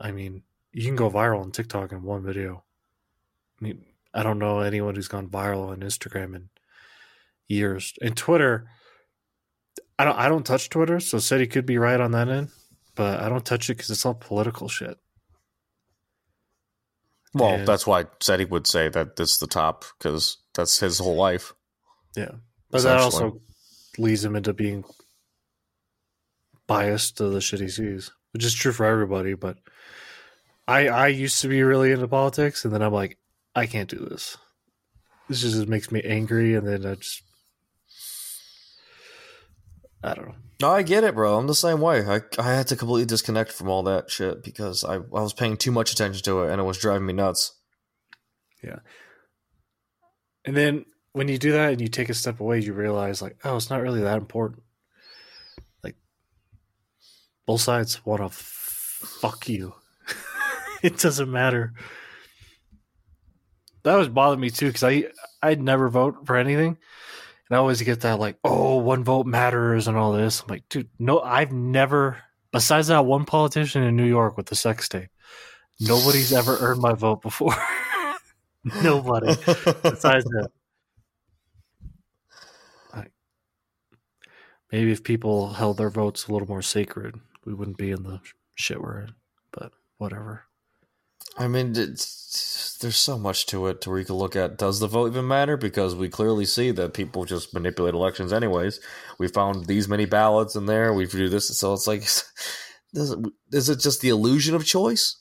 I mean, you can go viral on TikTok in one video. I mean, I don't know anyone who's gone viral on Instagram in years. And Twitter, I don't touch Twitter, so SETI could be right on that end, but I don't touch it because it's all political shit. Well, that's why SETI would say that it's the top because that's his whole life. Yeah, but that also leads him into being biased to the shit he sees, which is true for everybody, but I used to be really into politics, and then I'm like, I can't do this. This just makes me angry, and then I don't know. No, I get it, bro. I'm the same way. I had to completely disconnect from all that shit because I was paying too much attention to it, and it was driving me nuts. Yeah. And then when you do that and you take a step away, you realize, like, oh, it's not really that important. Like, both sides want to fuck you. It doesn't matter. That always bothered me, too, because I'd never vote for anything. And I always get that, like, oh, one vote matters and all this. I'm like, dude, no, I've never, besides that one politician in New York with the sex tape, nobody's ever earned my vote before. Nobody. Besides that. Like, maybe if people held their votes a little more sacred, we wouldn't be in the shit we're in. But whatever. I mean, there's so much to it to where you can look at, does the vote even matter? Because we clearly see that people just manipulate elections anyways. We found these many ballots in there. We do this. So it's like, is it just the illusion of choice?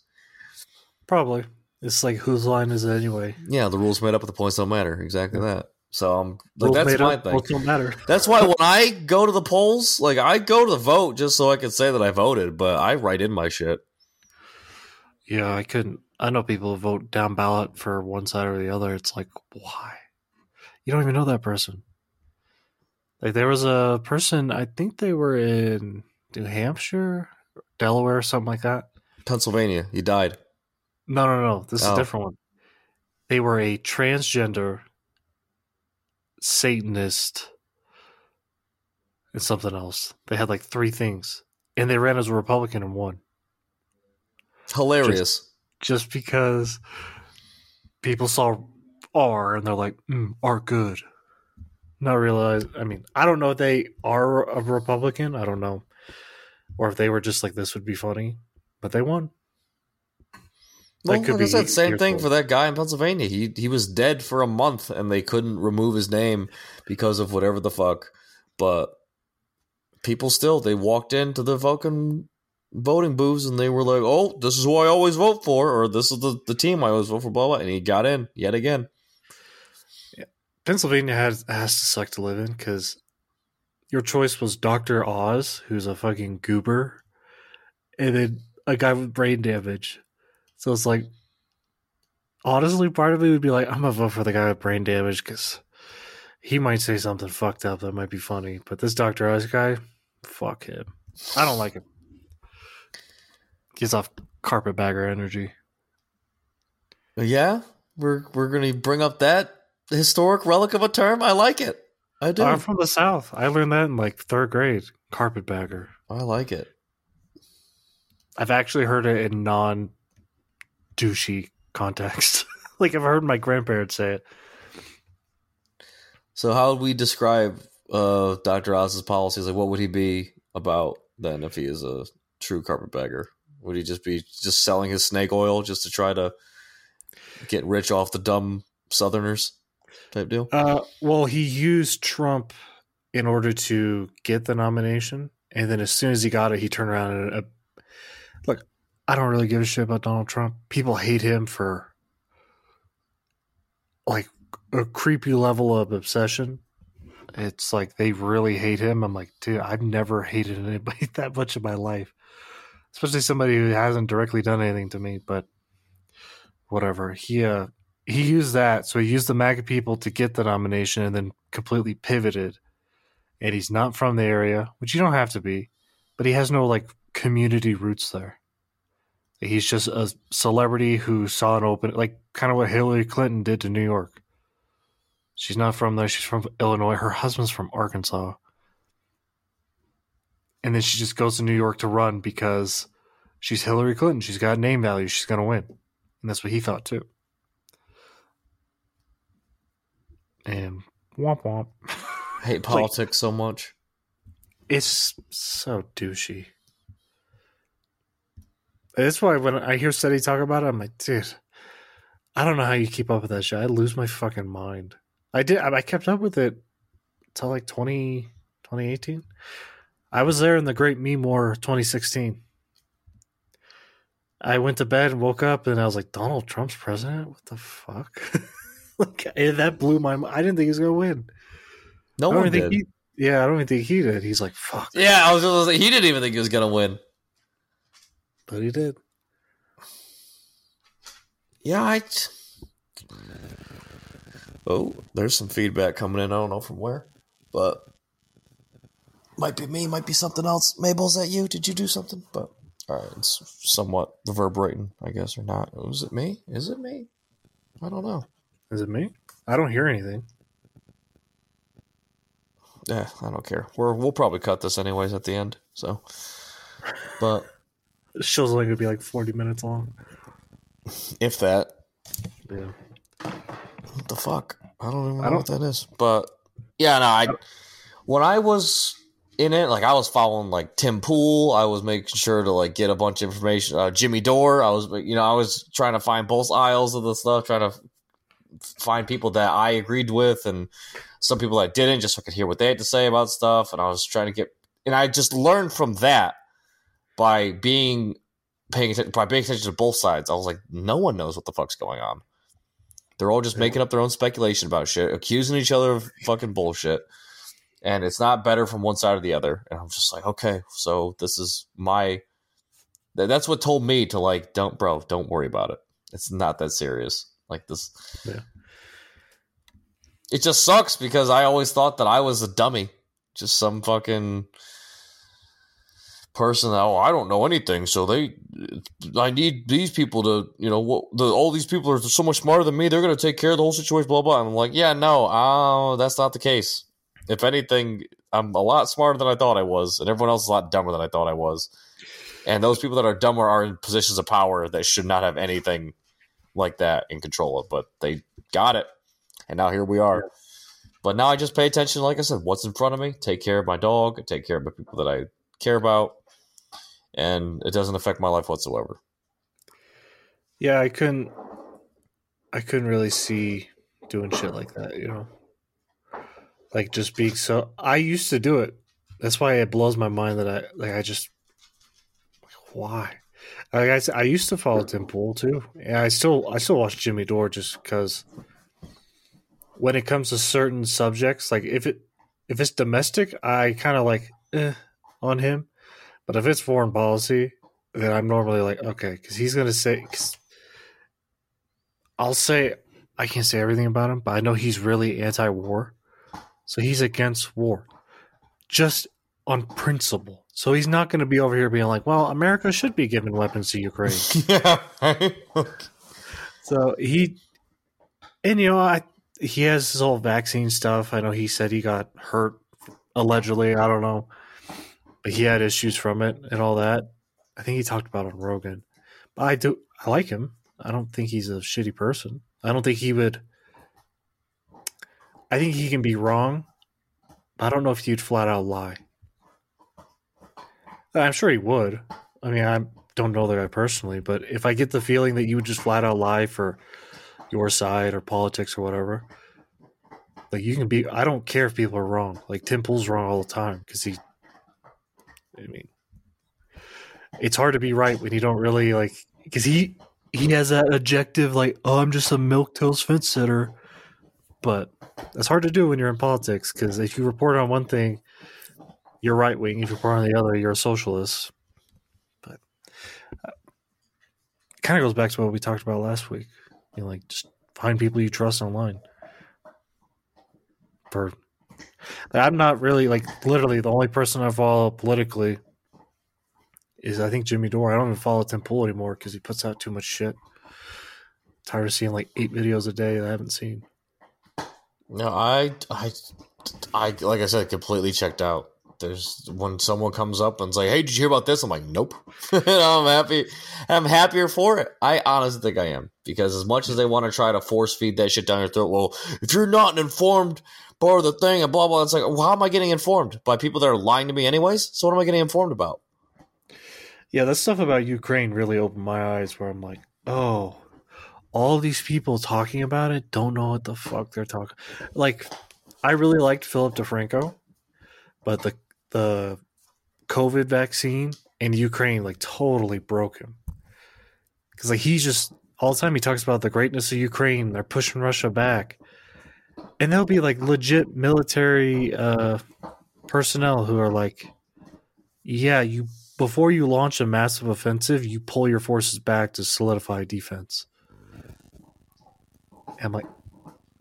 Probably. It's like, whose line is it anyway? Yeah, the rules made up, but the points don't matter. Exactly that. So like, that's my thing. Rules don't matter. That's why when I go to the polls, like, I go to the vote just so I can say that I voted, but I write in my shit. Yeah, I couldn't. I know people vote down ballot for one side or the other. It's like, why? You don't even know that person. Like, there was a person, I think they were in New Hampshire, Delaware, something like that. Pennsylvania. He died. No. This is a different one. They were a transgender Satanist and something else. They had like three things. And they ran as a Republican and won. Hilarious. Just because people saw R and they're like, R good. Not realize. I mean, I don't know if they are a Republican. I don't know. Or if they were just like, this would be funny. But they won. Well, like I said, same thing for that guy in Pennsylvania. He was dead for a month, and they couldn't remove his name because of whatever the fuck. But people still, they walked into the fucking voting booths, and they were like, oh, this is who I always vote for, or this is the team I always vote for, blah, blah. And he got in yet again. Yeah. Pennsylvania has to suck to live in, because your choice was Dr. Oz, who's a fucking goober, and then a guy with brain damage. So it's like, honestly, part of me would be like, I'm going to vote for the guy with brain damage because he might say something fucked up that might be funny. But this Dr. Oz guy, fuck him. I don't like him. Gets off carpetbagger energy. Yeah, we're going to bring up that historic relic of a term. I like it. I do. I'm from the South. I learned that in like third grade. Carpetbagger. I like it. I've actually heard it in douchey context. Like, I've heard my grandparents say it. So how would we describe Dr. Oz's policies? Like, what would he be about then if he is a true carpetbagger? Would he just be just selling his snake oil just to try to get rich off the dumb Southerners type deal? Well, he used Trump in order to get the nomination, and then as soon as he got it, he turned around and look, I don't really give a shit about Donald Trump. People hate him for like a creepy level of obsession. It's like they really hate him. I'm like, dude, I've never hated anybody that much in my life, especially somebody who hasn't directly done anything to me. But whatever. He used that. So he used the MAGA people to get the nomination and then completely pivoted. And he's not from the area, which you don't have to be, but he has no like community roots there. He's just a celebrity who saw an open, like kind of what Hillary Clinton did to New York. She's not from there. She's from Illinois. Her husband's from Arkansas. And then she just goes to New York to run because she's Hillary Clinton. She's got name value. She's going to win. And that's what he thought too. And womp womp. I hate politics like, so much. It's so douchey. That's why when I hear Seti talk about it, I'm like, dude, I don't know how you keep up with that shit. I lose my fucking mind. I kept up with it until like 2018. I was there in the Great Meme War 2016. I went to bed and woke up and I was like, Donald Trump's president? What the fuck? Like, that blew my mind. I didn't think he was going to win. No one did. I don't even think he did. He's like, fuck. Yeah, I was just like, he didn't even think he was going to win. But he did. Yeah, Oh, there's some feedback coming in. I don't know from where, but might be me, might be something else. Mabel, is that you? Did you do something? But all right, it's somewhat reverberating, I guess, or not. Was it me? Is it me? I don't know. Is it me? I don't hear anything. Yeah, I don't care. We'll probably cut this anyways at the end. So, but this show's only gonna be like 40 minutes long, if that. Yeah. What the fuck? I don't even know what that is. But yeah, no. When I was in it, like I was following like Tim Pool. I was making sure to like get a bunch of information. Jimmy Dore. I was trying to find both aisles of the stuff, trying to find people that I agreed with and some people that didn't, just so I could hear what they had to say about stuff. And I was trying to get, and I just learned from that by paying attention to both sides. I was like, no one knows what the fuck's going on. They're all just making up their own speculation about shit, accusing each other of fucking bullshit. And it's not better from one side or the other. And I'm just like, okay, so this is that's what told me to like, don't worry about it. It's not that serious. Like this. Yeah. It just sucks because I always thought that I was a dummy. Just some fucking person. I don't know anything. So I need these people to, all these people are so much smarter than me. They're going to take care of the whole situation, blah, blah. And I'm like, yeah, no, that's not the case. If anything, I'm a lot smarter than I thought I was. And everyone else is a lot dumber than I thought I was. And those people that are dumber are in positions of power that should not have anything like that in control of, but they got it. And now here we are. But now I just pay attention, like I said, what's in front of me, take care of my dog, take care of the people that I care about, and it doesn't affect my life whatsoever. Yeah, I couldn't really see doing shit like that, Like just being so I used to do it. That's why it blows my mind that why? I used to follow Tim Pool too. And I still watch Jimmy Dore just because when it comes to certain subjects, like if it's domestic, I kind of like on him. But if it's foreign policy, then I'm normally like, okay, because he's going to say I can't say everything about him, but I know he's really anti-war. So he's against war just on principle. So he's not going to be over here being like, well, America should be giving weapons to Ukraine. Yeah. Right? So he has his whole vaccine stuff. I know he said he got hurt, allegedly. I don't know. But he had issues from it and all that. I think he talked about it on Rogan. But I like him. I don't think he's a shitty person. I don't think he would. I think he can be wrong. But I don't know if he'd flat out lie. I'm sure he would. I mean, I don't know the guy personally, but if I get the feeling that you would just flat out lie for your side or politics or whatever, like you can be. I don't care if people are wrong. Like Tim Pool's wrong all the time because it's hard to be right when you don't really like because he has that objective like, oh, I'm just a milquetoast fence sitter, but that's hard to do when you're in politics because if you report on one thing, you're right wing. If you're part of the other, you're a socialist. But it kind of goes back to what we talked about last week. Just find people you trust online. I'm not really literally the only person I follow politically is I think Jimmy Dore. I don't even follow Tim Pool anymore because he puts out too much shit. I'm tired of seeing 8 videos a day that I haven't seen. No, I like I said, completely checked out. There's when someone comes up and's like, "Hey, did you hear about this?" I'm like, "Nope." And I'm happy. I'm happier for it. I honestly think I am because as much as they want to try to force feed that shit down your throat, well, if you're not an informed part of the thing and blah blah, it's like, well, how am I getting informed by people that are lying to me anyways? So what am I getting informed about? Yeah, that stuff about Ukraine really opened my eyes where I'm like, oh, all these people talking about it don't know what the fuck they're talking. Like, I really liked Philip DeFranco, but the COVID vaccine in Ukraine totally broke him because he just all the time he talks about the greatness of Ukraine. They're pushing Russia back, and there'll be legit military personnel who are yeah, before you launch a massive offensive, you pull your forces back to solidify defense. And I'm like,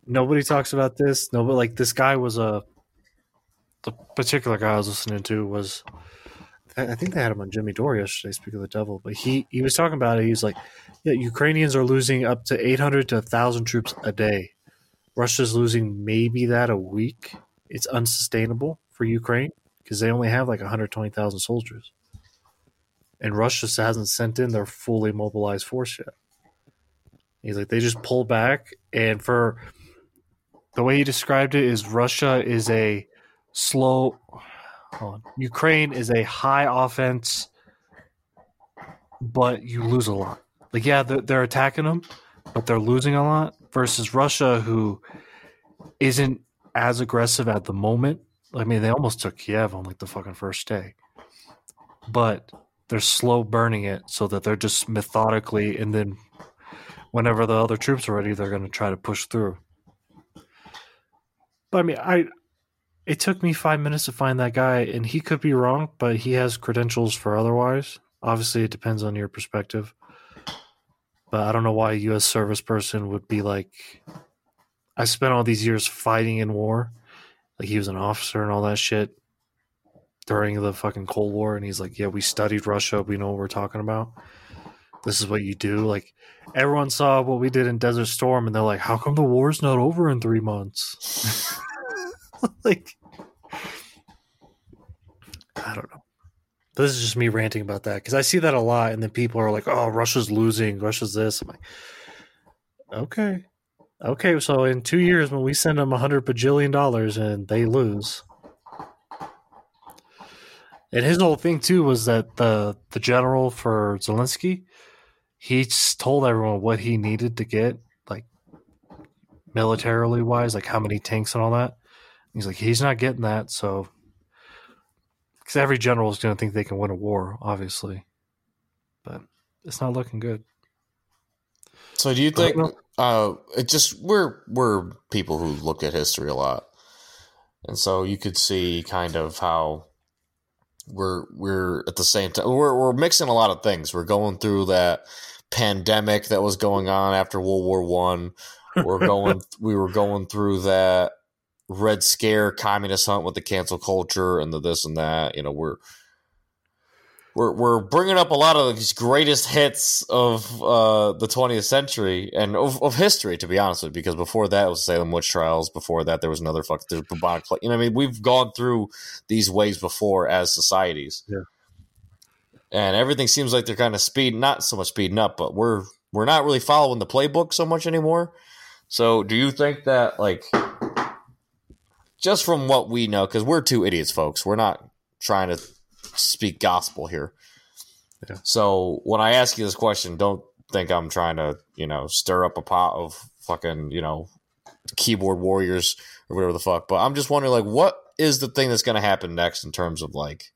Nobody talks about this. Nobody, like, this guy was the particular guy I was listening to was, I think they had him on Jimmy Dore yesterday, Speak of the Devil, but he was talking about it. He was like, yeah, Ukrainians are losing up to 800 to 1,000 troops a day. Russia's losing maybe that a week. It's unsustainable for Ukraine because they only have like 120,000 soldiers. And Russia hasn't sent in their fully mobilized force yet. He's like, they just pull back. And for the way he described it is Russia is a slow... Ukraine is a high offense, but you lose a lot. Like, yeah, they're attacking them, but they're losing a lot versus Russia, who isn't as aggressive at the moment. I mean, they almost took Kiev on like the fucking first day, but they're slow burning it so that they're just methodically, and then whenever the other troops are ready, they're going to try to push through. But I mean, it took me 5 minutes to find that guy, and he could be wrong, but he has credentials for otherwise. Obviously, it depends on your perspective. But I don't know why a U.S. service person would be like, I spent all these years fighting in war. Like, he was an officer and all that shit during the fucking Cold War. And he's like, yeah, we studied Russia. We know what we're talking about. This is what you do. Like, everyone saw what we did in Desert Storm, and they're like, how come the war's not over in 3 months? Like, I don't know. This is just me ranting about that because I see that a lot, and then people are like, "Oh, Russia's losing. Russia's this." I'm like, "Okay." So in 2 years, when we send them $100 bajillion and they lose, and his whole thing too was that the general for Zelensky, he told everyone what he needed to get, like militarily wise, like how many tanks and all that. He's like, he's not getting that, so... Because every general is going to think they can win a war, obviously. But it's not looking good. So do you think... it just we're people who look at history a lot. And so you could see kind of how we're at the same time... We're mixing a lot of things. We're going through that pandemic that was going on after World War One. We were going through that... Red Scare, communist hunt with the cancel culture and the this and that. You know, we're bringing up a lot of these greatest hits of the 20th century and of history, to be honest with you, because before that it was Salem witch trials. Before that, there was another there's bubonic plague. You know, I mean, we've gone through these waves before as societies, yeah. And everything seems like they're kind of not so much speeding up, but we're not really following the playbook so much anymore. So, do you think that like? Just from what we know, because we're two idiots, folks. We're not trying to speak gospel here. Yeah. So when I ask you this question, don't think I'm trying to, you know, stir up a pot of fucking, you know, keyboard warriors or whatever the fuck. But I'm just wondering, like, what is the thing that's going to happen next in terms of, like,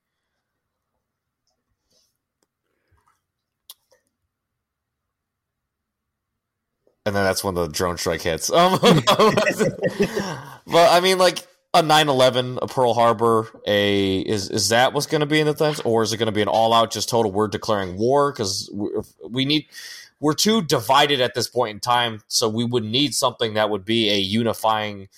and then that's when the drone strike hits. But I mean, like, a 9/11, a Pearl Harbor, is that what's going to be in the things, or is it going to be an all out, just total? We're declaring war because we're too divided at this point in time. So we would need something that would be a unifying.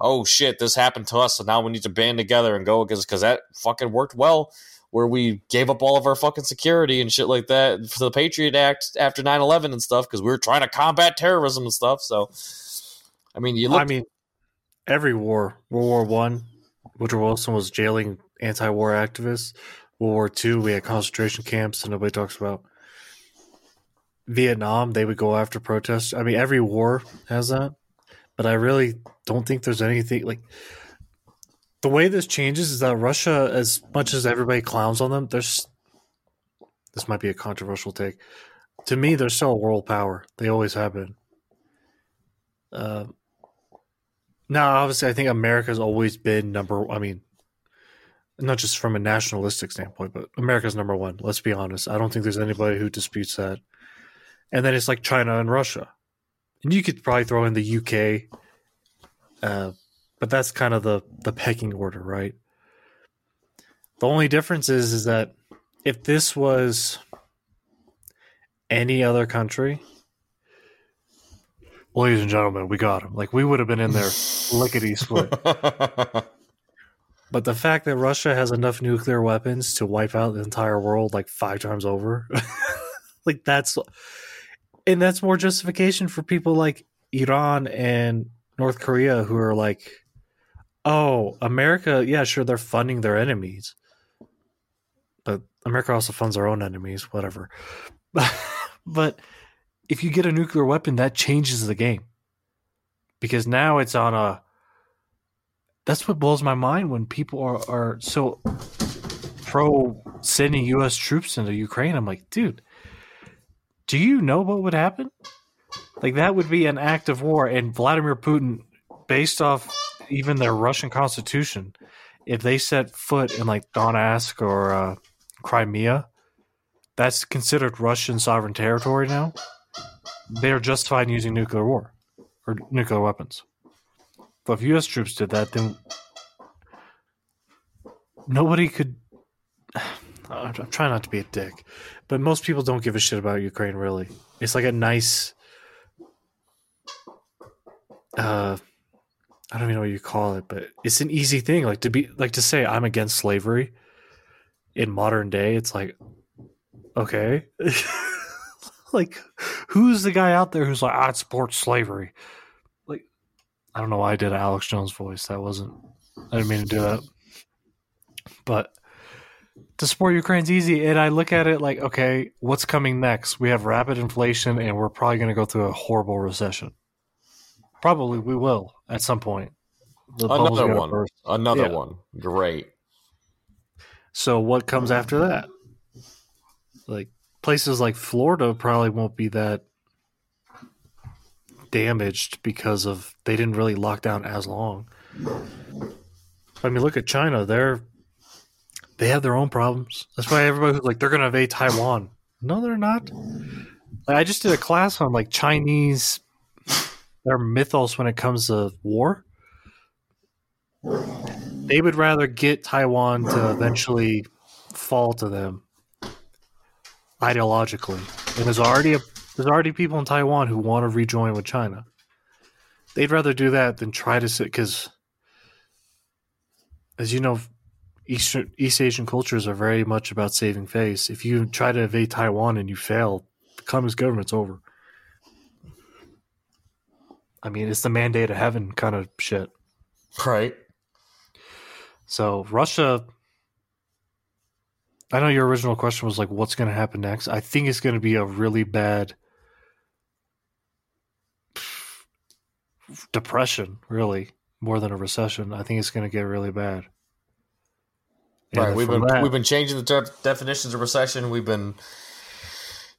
Oh shit, this happened to us, so now we need to band together and go because that fucking worked well, where we gave up all of our fucking security and shit like that for the Patriot Act after 9/11 and stuff because we were trying to combat terrorism and stuff. So I mean, every war, World War I, Woodrow Wilson was jailing anti-war activists. World War II, we had concentration camps that nobody talks about. Vietnam, they would go after protests. I mean, every war has that. But I really don't think there's anything... like the way this changes is that Russia, as much as everybody clowns on them, this might be a controversial take. To me, they're still a world power. They always have been. Now, obviously, I think America's always been number... I mean, not just from a nationalistic standpoint, but America's number one. Let's be honest. I don't think there's anybody who disputes that. And then it's like China and Russia. And you could probably throw in the UK. But that's kind of the pecking order, right? The only difference is that if this was any other country... ladies and gentlemen, we got him. Like, we would have been in there lickety split. But the fact that Russia has enough nuclear weapons to wipe out the entire world like 5 times over, like that's more justification for people like Iran and North Korea who are like, oh, America, yeah, sure, they're funding their enemies. But America also funds our own enemies, whatever. But if you get a nuclear weapon, that changes the game. Because now it's on a... That's what blows my mind when people are so pro sending U.S. troops into Ukraine. I'm like, dude, do you know what would happen? Like, that would be an act of war. And Vladimir Putin, based off even their Russian constitution, if they set foot in like Donetsk or Crimea, that's considered Russian sovereign territory now. They are justified in using nuclear war or nuclear weapons. But if U.S. troops did that, then nobody could... I'm trying not to be a dick, but most people don't give a shit about Ukraine, really. It's like a nice... I don't even know what you call it, but it's an easy thing. Like to say I'm against slavery in modern day, it's like, okay. Like, who's the guy out there who's like, I'd support slavery? I don't know why I did Alex Jones' voice. I didn't mean to do that. But to support Ukraine's easy, and I look at it like, okay, what's coming next? We have rapid inflation, and we're probably going to go through a horrible recession. Probably we will at some point. Another one. Great. So what comes after that? Like, places like Florida probably won't be that damaged because of they didn't really lock down as long. I mean, look at China. They have their own problems. That's why everybody's like, they're going to invade Taiwan. No, they're not. Like, I just did a class on like Chinese, their mythos when it comes to war. They would rather get Taiwan to eventually fall to them ideologically. And there's already people in Taiwan who want to rejoin with China. They'd rather do that than try to sit, because, as you know, East Asian cultures are very much about saving face. If you try to invade Taiwan and you fail, the communist government's over. I mean, it's the mandate of heaven kind of shit. Right. So Russia... I know your original question was like, what's going to happen next? I think it's going to be a really bad... depression, really, more than a recession. I think it's going to get really bad. Right, we've been changing the definitions of recession. We've been,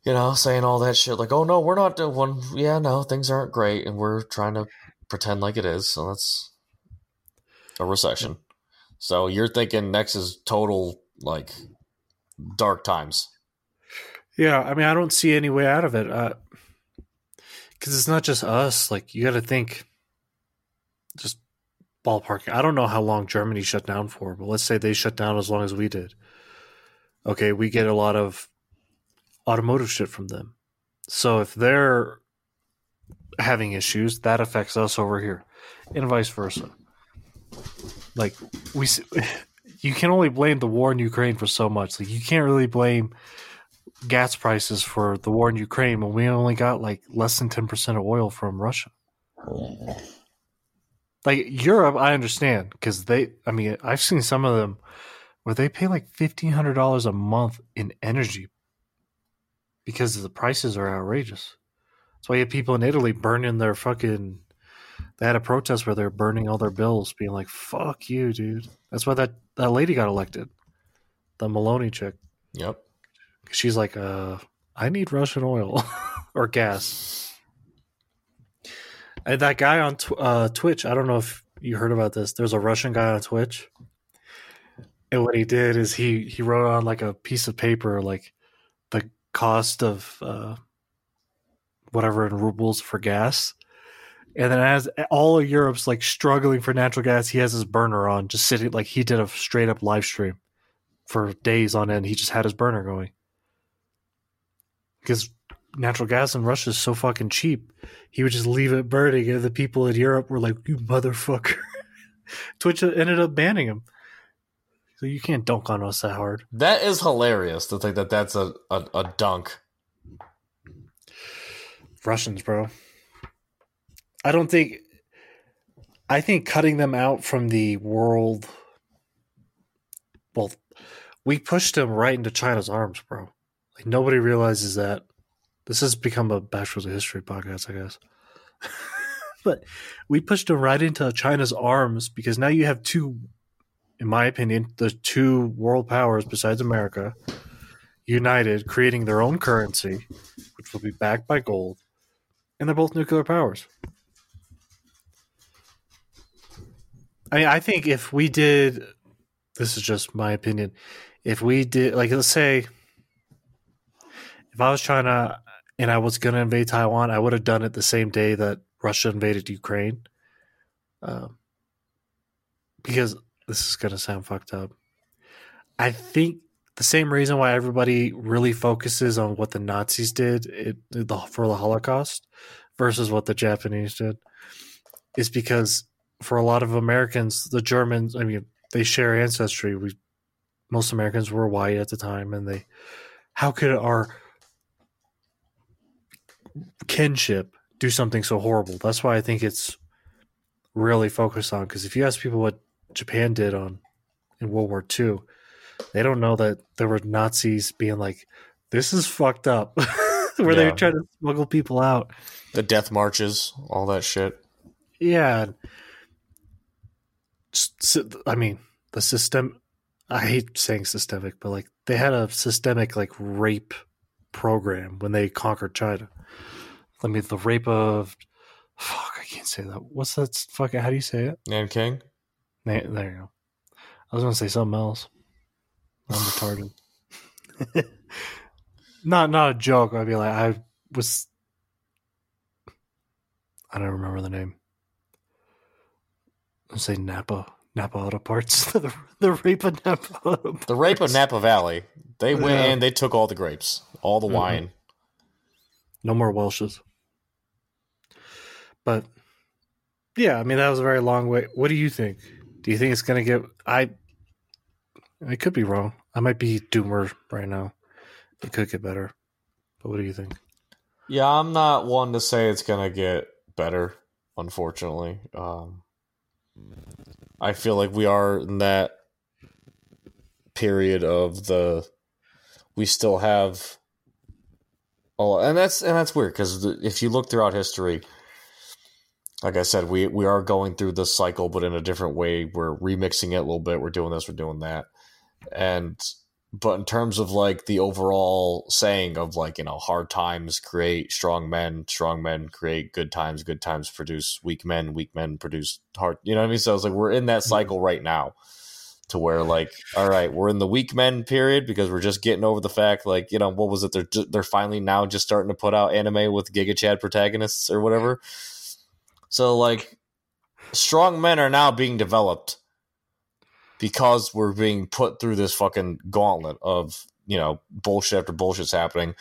saying all that shit like, oh no, we're not doing one. Yeah, no, things aren't great, and we're trying to pretend like it is. So that's a recession. So you're thinking next is total like dark times. Yeah, I mean, I don't see any way out of it. Because it's not just us. Like, you got to think, just ballparking. I don't know how long Germany shut down for, but let's say they shut down as long as we did. Okay, we get a lot of automotive shit from them. So if they're having issues, that affects us over here, and vice versa. Like, you can only blame the war in Ukraine for so much. Like, you can't really blame gas prices for the war in Ukraine when we only got like less than 10% of oil from Russia. Like, Europe, I understand, because I've seen some of them where they pay like $1,500 a month in energy because the prices are outrageous. That's why you have people in Italy burning their fucking... They had a protest where they're burning all their bills, being like, fuck you, dude. That's why that lady got elected, the Maloney chick. Yep. She's like, I need Russian oil or gas. And that guy on Twitch, I don't know if you heard about this. There's a Russian guy on Twitch. And what he did is he wrote on like a piece of paper, like the cost of whatever in rubles for gas. And then as all of Europe's like struggling for natural gas, he has his burner on, just sitting, like he did a straight up live stream for days on end. He just had his burner going. Because natural gas in Russia is so fucking cheap. He would just leave it burning, and the people in Europe were like, you motherfucker. Twitch ended up banning him. So you can't dunk on us that hard. That is hilarious to think that that's a dunk. Russians, bro. I think cutting them out from the world. Well, we pushed them right into China's arms, bro. Like, nobody realizes that. This has become a Bachelor's of History podcast, I guess. But we pushed them right into China's arms because now you have two, in my opinion, the two world powers besides America united, creating their own currency, which will be backed by gold, and they're both nuclear powers. I mean, I think if we did, this is just my opinion, if we did, like, let's say if I was China and I was going to invade Taiwan, I would have done it the same day that Russia invaded Ukraine. Because this is going to sound fucked up. I think the same reason why everybody really focuses on what the Nazis did for the Holocaust versus what the Japanese did is because for a lot of Americans, the Germans, I mean, they share ancestry. Most Americans were white at the time, and how could our kinship do something so horrible? That's why I think it's really focused on, because if you ask people what Japan did in World War II, they don't know that there were Nazis being like, this is fucked up, where they were trying to smuggle people out. The death marches, all that shit. Yeah. I mean, the system, I hate saying systemic, but like they had a systemic like rape program when they conquered China. I mean, the rape of, fuck, I can't say that. What's that fucking, how do you say it? Nanjing? There you go. I was going to say something else. I'm retarded. Not a joke. I'd be like, I don't remember the name. I'll say Napa Auto Parts. The rape of Napa Auto Parts. The rape of Napa Valley. They went in, they took all the grapes, all the wine. No more Welshes. But, yeah, I mean, that was a very long way. What do you think? Do you think it's going to get... I could be wrong. I might be doomer right now. It could get better. But what do you think? Yeah, I'm not one to say it's going to get better, unfortunately. I feel like we are in that period of we still have... Oh, and that's weird because if you look throughout history, like I said, we are going through this cycle, but in a different way. We're remixing it a little bit. We're doing this. We're doing that. But in terms of like the overall saying of like, you know, hard times create strong men create good times produce weak men produce hard. You know what I mean? So it's like we're in that cycle right now, to where, like, all right, we're in the weak men period because we're just getting over the fact, like, you know, what was it? They're finally now just starting to put out anime with Giga Chad protagonists or whatever. So, like, strong men are now being developed because we're being put through this fucking gauntlet of, you know, bullshit after bullshit's happening.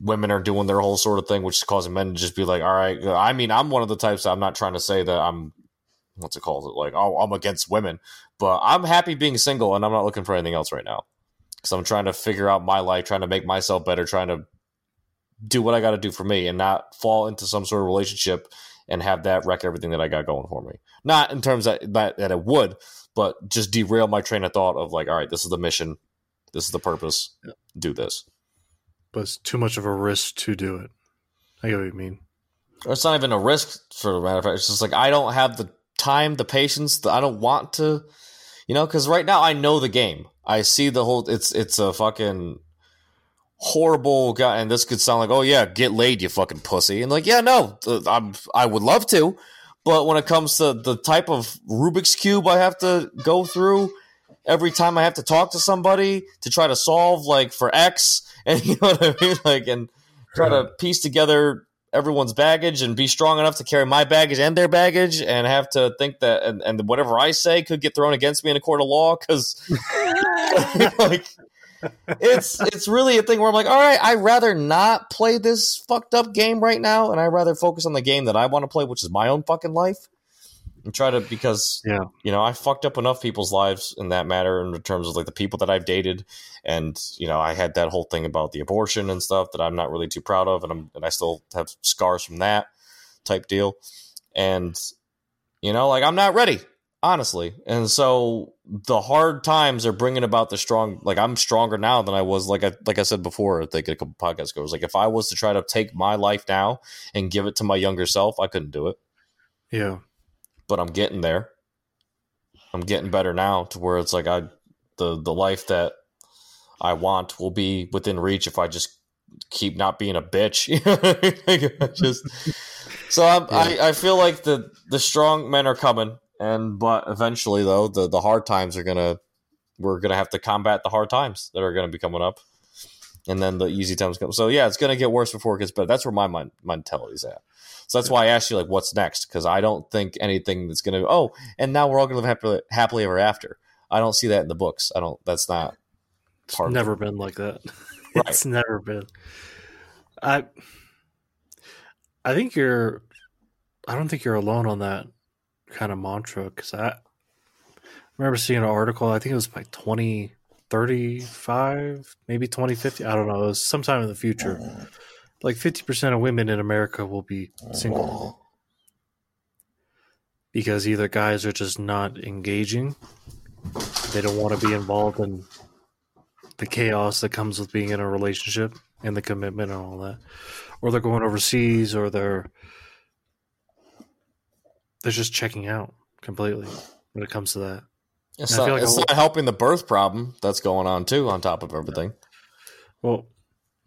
Women are doing their whole sort of thing, which is causing men to just be like, all right. I mean, I'm one of the types that I'm not trying to say that I'm, like, oh, I'm against women, but I'm happy being single and I'm not looking for anything else right now because I'm trying to figure out my life, trying to make myself better, trying to do what I got to do for me and not fall into some sort of relationship and have that wreck everything that I got going for me. Not in terms that it would, but just derail my train of thought of like, all right, this is the mission. This is the purpose. Yeah. Do this. But it's too much of a risk to do it. I get what you mean. It's not even a risk, for the matter of fact. It's just like, I don't have the time, the patience. I don't want to, you know, because right now I know the game. I see the whole, it's a fucking horrible guy, and this could sound like, oh yeah, get laid, you fucking pussy, and like, yeah, no, I would love to, but when it comes to the type of Rubik's Cube I have to go through every time I have to talk to somebody to try to solve, like, for X, and you know what I mean, like, and try to piece together everyone's baggage and be strong enough to carry my baggage and their baggage and have to think that and whatever I say could get thrown against me in a court of law because like it's really a thing where I'm like, all right, I'd rather not play this fucked up game right now, and I'd rather focus on the game that I want to play, which is my own fucking life, and try to, because you know, I fucked up enough people's lives in that matter, in terms of like the people that I've dated, and you know, I had that whole thing about the abortion and stuff that I'm not really too proud of, and I still have scars from that type deal, and you know, like, I'm not ready, honestly. And so the hard times are bringing about the strong. Like, I'm stronger now than I was. Like I said before, I think a couple podcasts ago, like, if I was to try to take my life now and give it to my younger self, I couldn't do it. Yeah. But I'm getting there. I'm getting better now to where it's like the life that I want will be within reach if I just keep not being a bitch. I feel like the strong men are coming. But eventually, though, the hard times are we're gonna have to combat the hard times that are gonna be coming up, and then the easy times come. So yeah, it's gonna get worse before it gets better. That's where my mentality's at. So that's why I asked you, like, what's next? Because I don't think anything that's gonna and now we're all gonna live happily ever after. I don't see that in the books. I don't. That's not part. It's never been like that. Right. It's never been. I think you're. I don't think you're alone on that kind of mantra, because I remember seeing an article, I think it was by 2035, maybe 2050, I don't know, it was sometime in the future, like 50% of women in America will be single, because either guys are just not engaging, they don't want to be involved in the chaos that comes with being in a relationship and the commitment and all that, or they're going overseas, or they're just checking out completely when it comes to that. It's, not, like it's not helping the birth problem that's going on, too, on top of everything. Well,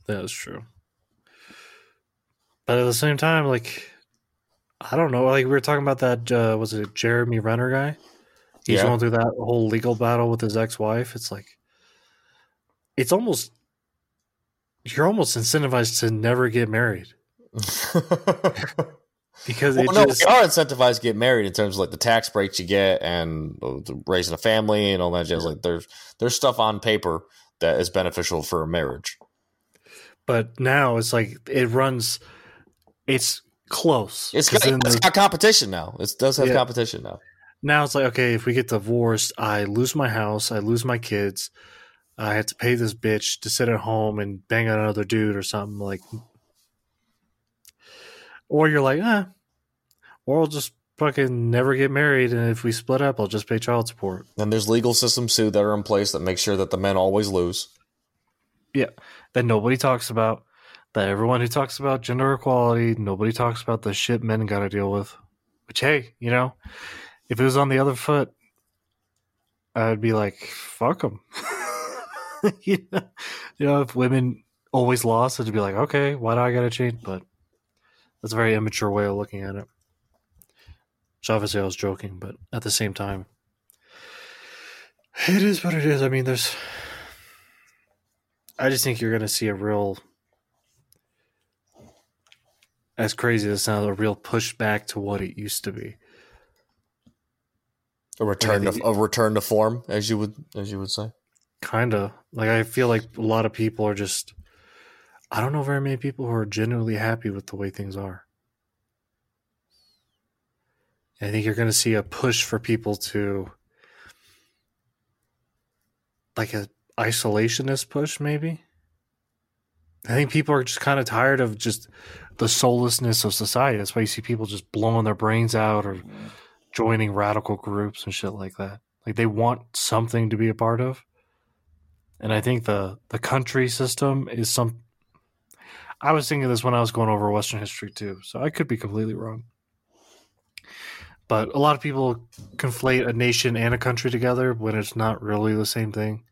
that is true. But at the same time, like, I don't know. Like, we were talking about that, was it Jeremy Renner guy? He's going through that whole legal battle with his ex-wife. It's like, it's almost, you're almost incentivized to never get married. Because they are incentivized to get married in terms of like the tax breaks you get and raising a family and all that jazz. Like there's stuff on paper that is beneficial for a marriage. But now it's like it runs. It's close. It's got competition now. It does have competition now. Now it's like, okay, if we get divorced, I lose my house, I lose my kids, I have to pay this bitch to sit at home and bang on another dude or something like. Or you're like, or I'll just fucking never get married, and if we split up, I'll just pay child support. And there's legal systems, too, that are in place that make sure that the men always lose. Yeah, that nobody talks about. That everyone who talks about gender equality, nobody talks about the shit men got to deal with. Which, hey, you know, if it was on the other foot, I'd be like, fuck them. You know, if women always lost, it'd be like, okay, why do I got to change? But that's a very immature way of looking at it. Which obviously I was joking, but at the same time, it is what it is. I mean, I just think you're going to see a real, as crazy as it sounds, a real pushback to what it used to be. A return to form, as you would say. Kinda. Like, I feel like a lot of people are just, I don't know very many people who are genuinely happy with the way things are. And I think you're going to see a push for people to, like, an isolationist push, maybe. I think people are just kind of tired of just the soullessness of society. That's why you see people just blowing their brains out or joining radical groups and shit like that. Like, they want something to be a part of. And I think the country system is some. I was thinking of this when I was going over Western history too, so I could be completely wrong. But a lot of people conflate a nation and a country together when it's not really the same thing.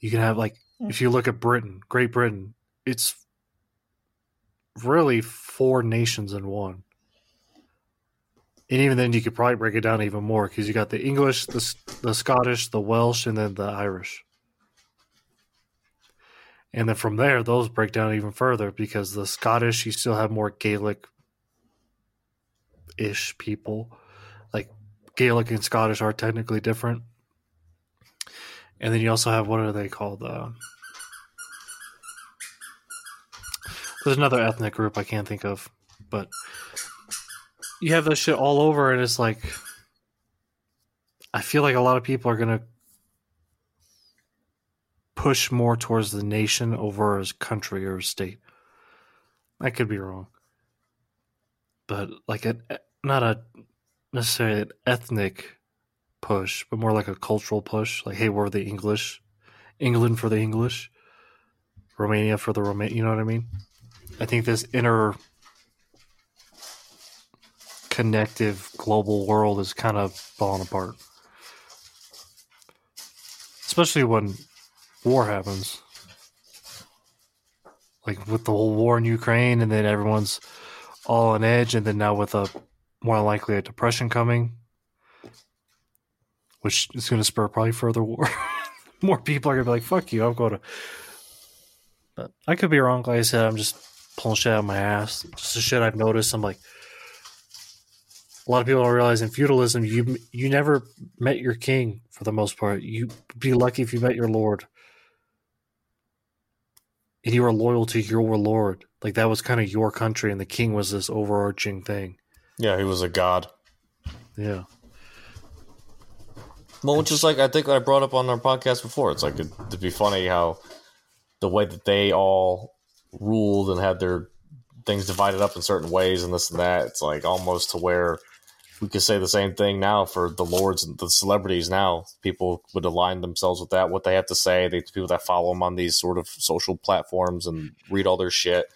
You can have, like, if you look at Britain, Great Britain, it's really four nations in one. And even then, you could probably break it down even more because you got the English, the Scottish, the Welsh, and then the Irish. And then from there, those break down even further because the Scottish, you still have more Gaelic-ish people. Like, Gaelic and Scottish are technically different. And then you also have, what are they called? There's another ethnic group I can't think of, but you have this shit all over, and it's like I feel like a lot of people are gonna push more towards the nation over a country or a state. I could be wrong, but like not necessarily an ethnic push, but more like a cultural push. Like, hey, we're the English, England for the English, Romania for the Romanian. You know what I mean? I think this interconnective global world is kind of falling apart, especially when war happens. Like with the whole war in Ukraine, and then everyone's all on edge, and then now with a more likely a depression coming, which is going to spur probably further war. More people are going to be like, fuck you, I'm going to... But I could be wrong. Like I said, I'm just pulling shit out of my ass. Just the shit I've noticed. I'm like, a lot of people don't realize in feudalism, you never met your king for the most part. You'd be lucky if you met your lord. And you were loyal to your lord. Like, that was kind of your country, and the king was this overarching thing. Yeah, he was a god. Yeah. Well, which is like, I think I brought up on our podcast before. It's like, it'd be funny how the way that they all ruled and had their things divided up in certain ways and this and that, it's like almost to where we could say the same thing now for the lords and the celebrities now. People would align themselves with that, what they have to say. The people that follow them on these sort of social platforms and read all their shit.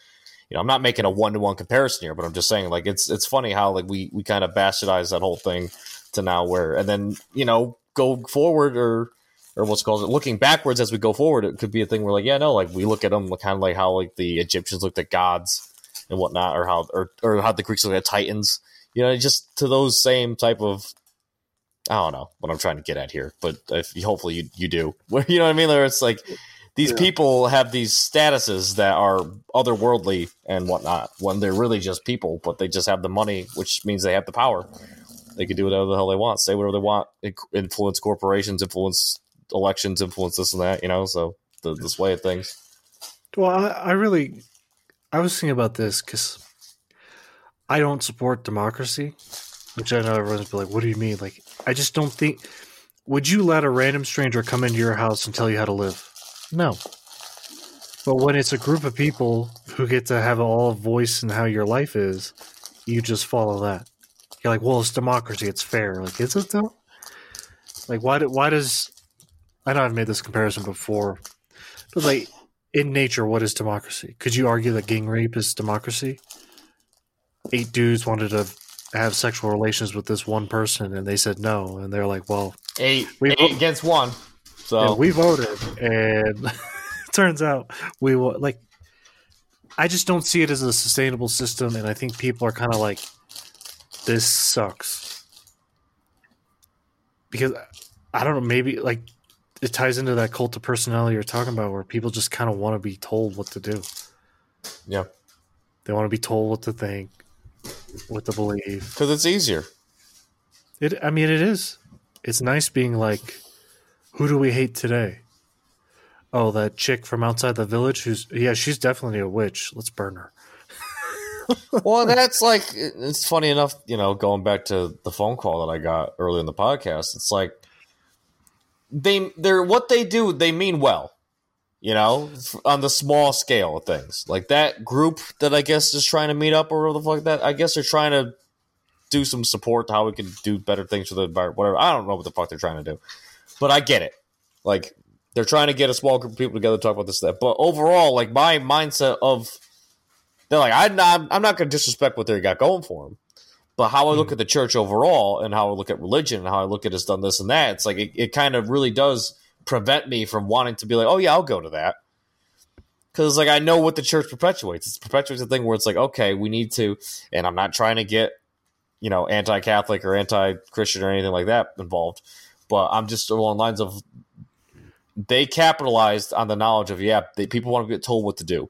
You know, I'm not making a one-to-one comparison here, but I'm just saying, like, it's funny how, like, we kind of bastardize that whole thing to now where, and then, you know, go forward or what's called looking backwards as we go forward, it could be a thing where, like, yeah, no, like, we look at them kind of like how, like, the Egyptians looked at gods and whatnot, or how the Greeks looked at titans. You know, just to those same type of, I don't know what I'm trying to get at here, but hopefully you do. You know what I mean? Where it's like these people have these statuses that are otherworldly and whatnot when they're really just people, but they just have the money, which means they have the power. They can do whatever the hell they want, say whatever they want, influence corporations, influence elections, influence this and that, you know, so this way of things. Well, I was thinking about this because I don't support democracy, which I know everyone's been like, what do you mean? Like, I just don't think... Would you let a random stranger come into your house and tell you how to live? No. But when it's a group of people who get to have all voice in how your life is, you just follow that. You're like, well, it's democracy, it's fair. Like, is it though? Like, why does... I know I've made this comparison before, but like, in nature, what is democracy? Could you argue that gang rape is democracy? 8 dudes wanted to have sexual relations with this one person, and they said no. And they're like, well... Eight against one. So we voted, and it turns out we will... Like, I just don't see it as a sustainable system, and I think people are kind of like, this sucks. Because, I don't know, maybe... like it ties into that cult of personality you're talking about where people just kind of want to be told what to do. Yeah. They want to be told what to think, what to believe. Because it's easier. It is. It's nice being like, who do we hate today? Oh, that chick from outside the village she's definitely a witch. Let's burn her. Well, that's like, it's funny enough, you know, going back to the phone call that I got early in the podcast, it's like, they're what they do, they mean well. You know, on the small scale of things. Like that group that I guess is trying to meet up or whatever the fuck that, I guess they're trying to do some support to how we can do better things for the environment, whatever. I don't know what the fuck they're trying to do. But I get it. Like, they're trying to get a small group of people together to talk about this stuff. But overall, like, my mindset of, they're like, I'm not going to disrespect what they got going for them. But how I look at the church overall and how I look at religion and how I look at it's done this and that, it's like, it kind of really does prevent me from wanting to be like, oh yeah, I'll go to that, because like I know what the church perpetuates. It perpetuates a thing where it's like, okay, we need to, and I'm not trying to get, you know, anti-Catholic or anti-Christian or anything like that involved, but I'm just along the lines of they capitalized on the knowledge of people want to get told what to do,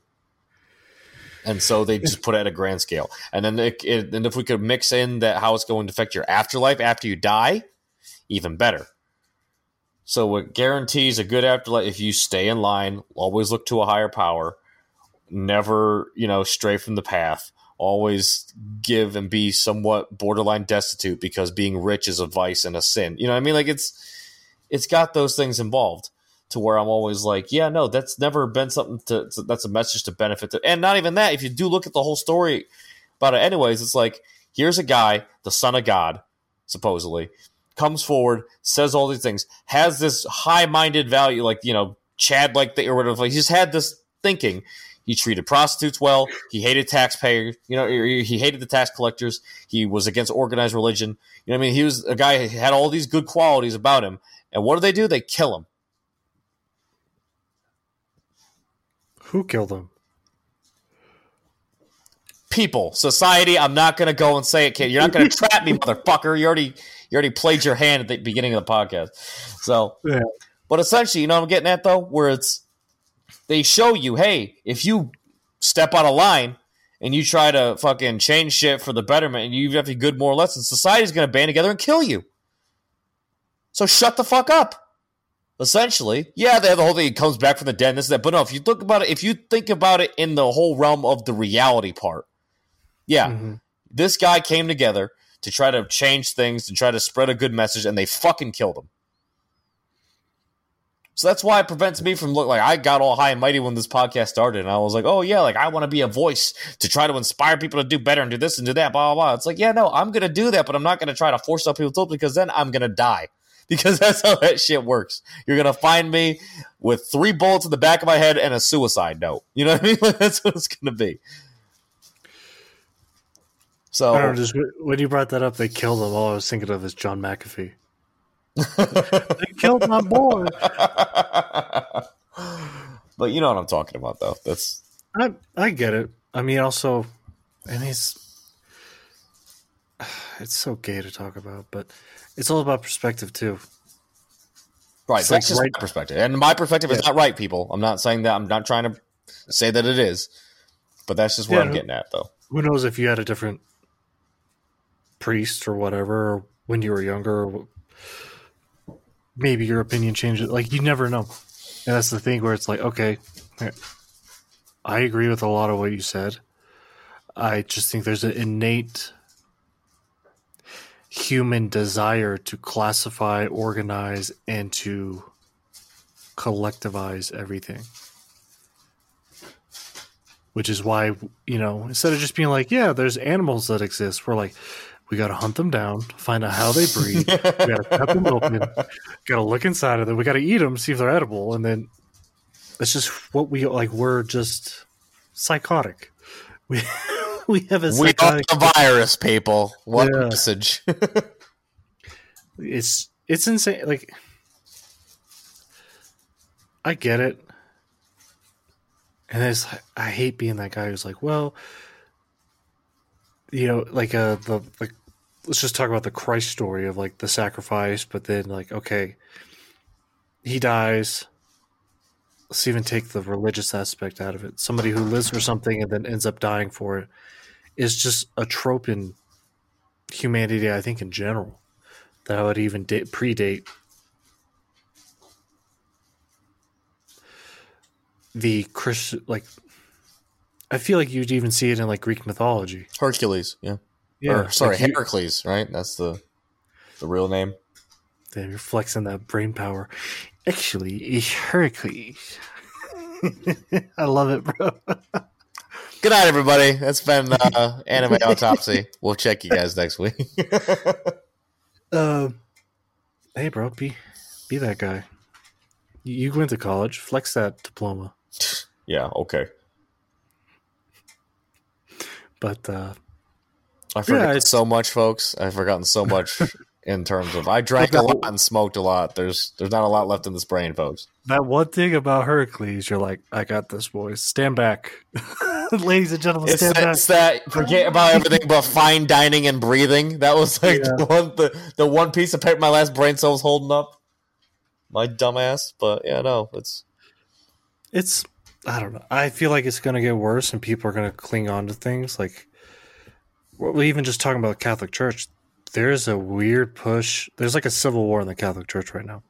and so they just put it at a grand scale, and then and if we could mix in that how it's going to affect your afterlife after you die, even better. So it guarantees a good afterlife if you stay in line, always look to a higher power, never, you know, stray from the path, always give and be somewhat borderline destitute because being rich is a vice and a sin. You know what I mean? Like it's got those things involved to where I'm always like, yeah, no, that's never been something to that's a message to benefit. And not even that, if you do look at the whole story about it anyways, it's like, here's a guy, the son of God, supposedly, comes forward, says all these things, has this high-minded value, like, you know, Chad, like, the, or whatever. Like, he's had this thinking. He treated prostitutes well. He hated taxpayers. You know, he hated the tax collectors. He was against organized religion. You know what I mean? He was a guy who had all these good qualities about him. And what do? They kill him. Who killed him? People, society. I'm not going to go and say it, kid. You're not going to trap me, motherfucker. You already played your hand at the beginning of the podcast. So, yeah. But essentially, you know what I'm getting at, though? Where it's, they show you, hey, if you step out of line and you try to fucking change shit for the betterment and you have to be good moral lessons, society's going to band together and kill you. So shut the fuck up. Essentially, yeah, they have the whole thing. He comes back from the dead, this and that. But no, if you look about it, if you think about it in the whole realm of the reality part, yeah, mm-hmm. This guy came together to try to change things, to try to spread a good message, and they fucking killed him. So that's why it prevents me from looking like I got all high and mighty when this podcast started, and I was like, oh yeah, like I want to be a voice to try to inspire people to do better and do this and do that, blah blah blah. It's like, yeah, no, I'm gonna do that, but I'm not gonna try to force other people to, because then I'm gonna die. Because that's how that shit works. You're going to find me with 3 bullets in the back of my head and a suicide note. You know what I mean? Like, that's what it's going to be. So, I don't know, just when you brought that up, they killed him. All I was thinking of is John McAfee. They killed my boy. But you know what I'm talking about, though. That's I get it. I mean, also, I mean, it's so gay to talk about, but it's all about perspective too. Right. It's that's like just right. My perspective. And my perspective is not right, people. I'm not saying that. I'm not trying to say that it is, but that's just where I'm getting at, though. Who knows if you had a different priest or whatever when you were younger, or maybe your opinion changes. Like, you never know. And that's the thing where it's like, okay, I agree with a lot of what you said. I just think there's an innate human desire to classify, organize, and to collectivize everything. Which is why, you know, instead of just being like, yeah, there's animals that exist, we're like, we got to hunt them down, find out how they breed, we got to cut them open, got to look inside of them, we got to eat them, see if they're edible, and then that's just what we, like, we're just psychotic. We have a psychotic... We are the virus, people. What message? It's insane. Like, I get it, and it's I hate being that guy who's like, well, you know, like let's just talk about the Christ story of like the sacrifice, but then like, okay, he dies. Let's even take the religious aspect out of it. Somebody who lives for something and then ends up dying for it. It's just a trope in humanity, I think, in general, that I would even predate the Christian. Like, I feel like you'd even see it in like Greek mythology. Hercules, yeah. Or, sorry, like Heracles, right? That's the real name. Damn, you're flexing that brain power. Actually, Heracles. I love it, bro. Good night, everybody. That's been Anime Autopsy. We'll check you guys next week. Hey, bro, be that guy. You went to college. Flex that diploma. Yeah, okay. But I forgot so much, folks. I've forgotten so much. In terms of, I drank a lot and smoked a lot. There's not a lot left in this brain, folks. That one thing about Heracles, you're like, I got this, boys. Stand back. Ladies and gentlemen, stand back. It's that, forget about everything but fine dining and breathing. That was like the one piece of paper my last brain cell was holding up. My dumbass. But yeah, no, it's I don't know. I feel like it's going to get worse and people are going to cling on to things. Like, we're even just talking about Catholic Church. There's a weird push. There's like a civil war in the Catholic Church right now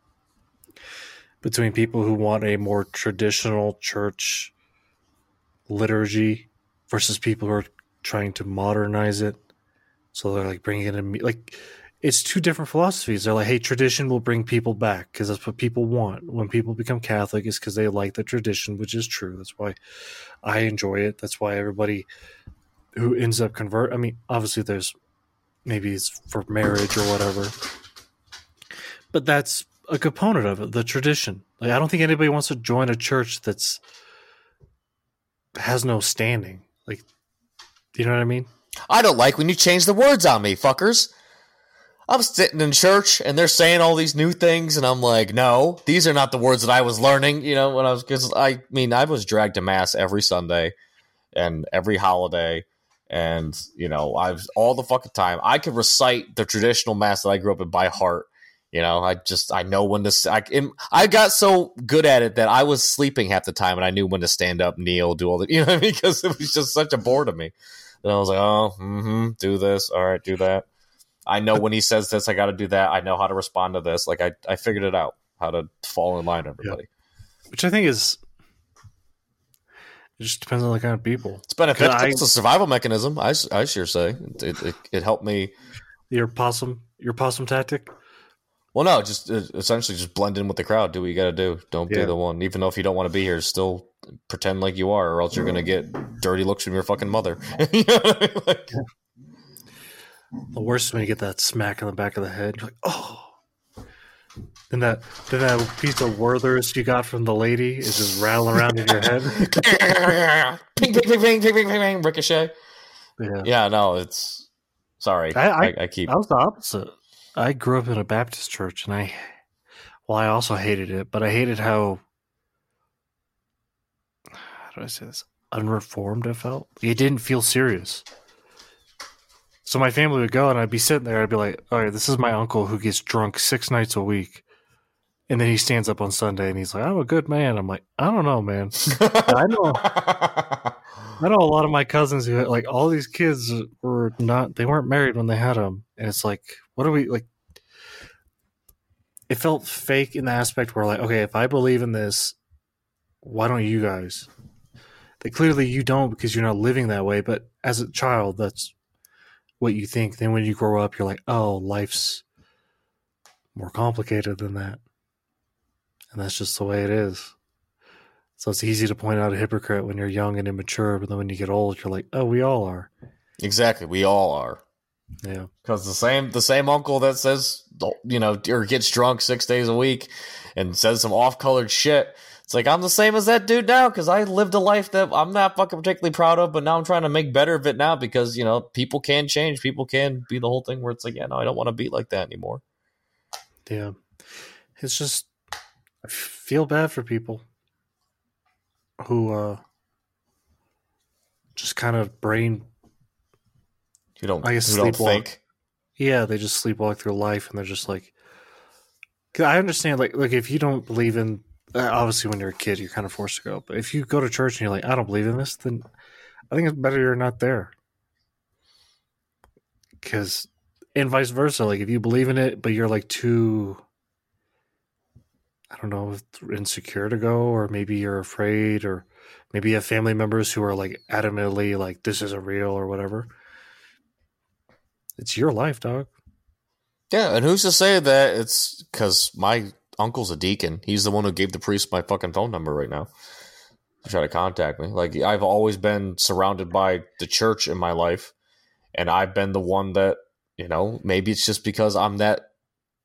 between people who want a more traditional church liturgy versus people who are trying to modernize it. So they're like bringing it in, like it's two different philosophies. They're like, hey, tradition will bring people back because that's what people want. When people become Catholic, it's because they like the tradition, which is true. That's why I enjoy it. That's why everybody who ends up convert. I mean, obviously there's maybe it's for marriage or whatever, but that's a component of it, the tradition. Like, I don't think anybody wants to join a church that's has no standing. Like, do you know what I mean? I don't like when you change the words on me, fuckers. I'm sitting in church and they're saying all these new things, and I'm like, no, these are not the words that I was learning. You know, when I was, because I mean, I was dragged to mass every Sunday and every holiday, and you know, I've all the fucking time. I could recite the traditional mass that I grew up in by heart. You know, I know when to. I got so good at it that I was sleeping half the time, and I knew when to stand up, kneel, do all the. You know what I mean? Because it was just such a bore to me. And I was like, oh, do this. All right, do that. I know when he says this, I got to do that. I know how to respond to this. Like, I figured it out, how to fall in line, everybody. Yeah. Which I think is, it just depends on the kind of people. It's beneficial. It's a survival mechanism, I sure say. It helped me. Your possum tactic? Well, no, just essentially just blend in with the crowd. Do what you got to do. Don't be the one. Even though if you don't want to be here, still pretend like you are, or else you're going to get dirty looks from your fucking mother. You know what I mean? Like, the worst is when you get that smack in the back of the head. You're like, oh. And that piece of Werther's you got from the lady is just rattling around in your head. Ping, ping, ping, ping, ping, ping, ping, ricochet. Yeah, no, it's... Sorry. I was the opposite. I grew up in a Baptist church, and I also hated it, but I hated how do I say this? Unreformed, I felt. It didn't feel serious. So my family would go, and I'd be sitting there. I'd be like, all right, this is my uncle who gets drunk 6 nights a week. And then he stands up on Sunday, and he's like, I'm a good man. I'm like, I don't know, man. I know a lot of my cousins who, like, all these kids weren't married when they had them. And it's like, what are we, like, it felt fake in the aspect where, like, okay, if I believe in this, why don't you guys? Like, clearly you don't because you're not living that way. But as a child, that's what you think. Then when you grow up, you're like, oh, life's more complicated than that, and that's just the way it is. So it's easy to point out a hypocrite when you're young and immature, but then when you get old, you're like, oh, we all are. Exactly, we all are. Yeah, because the same uncle that says, you know, or gets drunk 6 days a week and says some off-colored shit, it's like, I'm the same as that dude now because I lived a life that I'm not fucking particularly proud of, but now I'm trying to make better of it now because, you know, people can change. People can be the whole thing where it's like, yeah, no, I don't want to be like that anymore. Yeah. It's just, I feel bad for people who just kind of brain. You don't, I guess, don't think. Yeah, they just sleepwalk through life, and they're just like, I understand, like if you don't believe in, obviously when you're a kid you're kind of forced to go, but if you go to church and you're like, I don't believe in this, then I think it's better you're not there, because and vice versa, like if you believe in it but you're like too, I don't know, insecure to go, or maybe you're afraid, or maybe you have family members who are like adamantly like, this isn't real or whatever, it's your life, dog. Yeah, and who's to say that it's because my uncle's a deacon, he's the one who gave the priest my fucking phone number right now to try to contact me. Like, I've always been surrounded by the church in my life, and I've been the one that, you know, maybe it's just because I'm that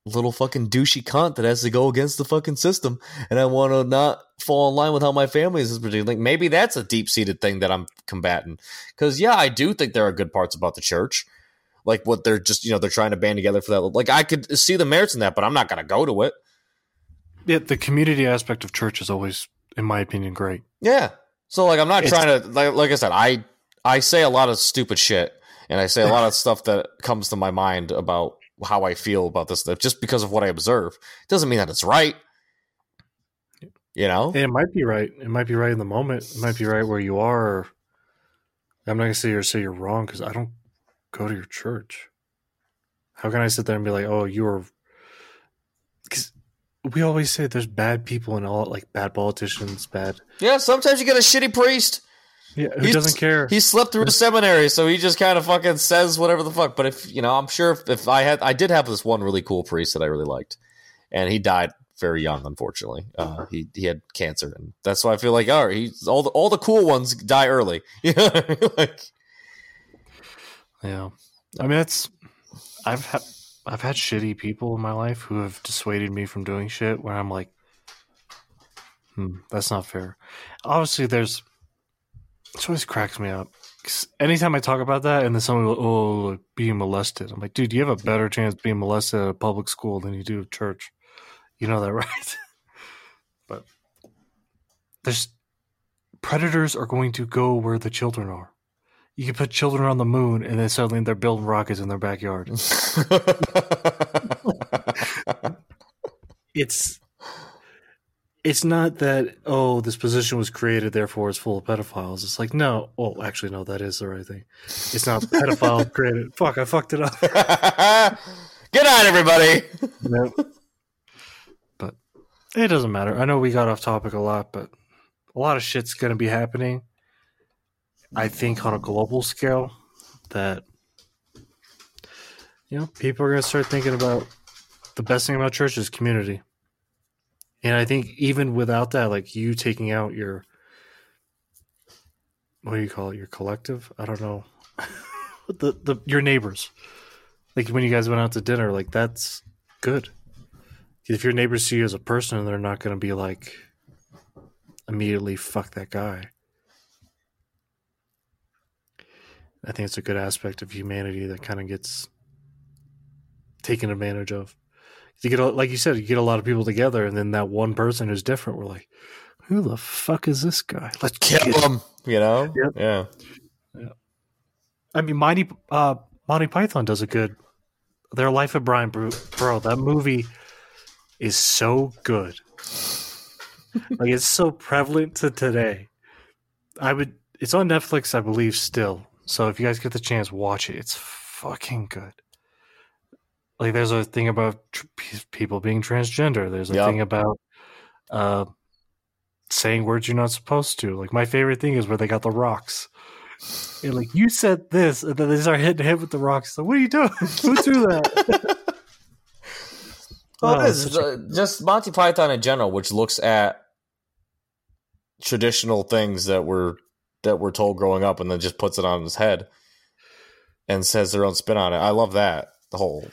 little fucking douchey cunt that has to go against the fucking system, and I want to not fall in line with how my family is particularly. Like, maybe that's a deep-seated thing that I'm combating, because yeah, I do think there are good parts about the church, like what they're just, you know, they're trying to band together for that. Like, I could see the merits in that, but I'm not going to go to it. Yeah, the community aspect of church is always, in my opinion, great. Yeah. So, like, I'm not trying to... Like I said, I say a lot of stupid shit, and I say a lot of stuff that comes to my mind about how I feel about this stuff, just because of what I observe. It doesn't mean that it's right. You know? And it might be right. It might be right in the moment. It might be right where you are. I'm not going to say you're wrong, because I don't go to your church. How can I sit there and be like, oh, you were... Because... We always say there's bad people and all, like bad politicians, bad. Yeah, sometimes you get a shitty priest. Yeah, who doesn't care? He slept through seminary, so he just kind of fucking says whatever the fuck. But if, you know, I'm sure if I did have this one really cool priest that I really liked, and he died very young, unfortunately. He had cancer, and that's why I feel like all the cool ones die early. Yeah, I mean that's I've had shitty people in my life who have dissuaded me from doing shit where I'm like, that's not fair. Obviously, it always cracks me up. Anytime I talk about that, and then someone will, being molested. I'm like, dude, you have a better chance of being molested at a public school than you do at church. You know that, right? But there's predators are going to go where the children are. You can put children on the moon, and then suddenly they're building rockets in their backyard. It's not that, this position was created, therefore it's full of pedophiles. It's like, no. Oh, actually, no, that is the right thing. It's not pedophile created. Fuck, I fucked it up. Good night, everybody. Nope. But it doesn't matter. I know we got off topic a lot, but a lot of shit's going to be happening, I think, on a global scale that, you know, people are going to start thinking about the best thing about church is community. And I think even without that, like you taking out your, what do you call it? Your collective? I don't know. your neighbors. Like when you guys went out to dinner, like that's good. If your neighbors see you as a person, they're not going to be like immediately fuck that guy. I think it's a good aspect of humanity that kind of gets taken advantage of. You get, like you said, you get a lot of people together, and then that one person who's different, we're like, who the fuck is this guy? Let's kill him, you know? Yep. Yeah. I mean, Monty Python does a good... Their Life of Brian, bro, that movie is so good. Like, it's so prevalent to today. It's on Netflix, I believe, still. So if you guys get the chance, watch it. It's fucking good. Like, there's a thing about people being transgender. There's a thing about saying words you're not supposed to. Like, my favorite thing is where they got the rocks. And, like, you said this, and then they start hitting him with the rocks. Like, what are you doing? Who threw that? Just Monty Python in general, which looks at traditional things that were told growing up and then just puts it on his head and says their own spin on it. I love that, the whole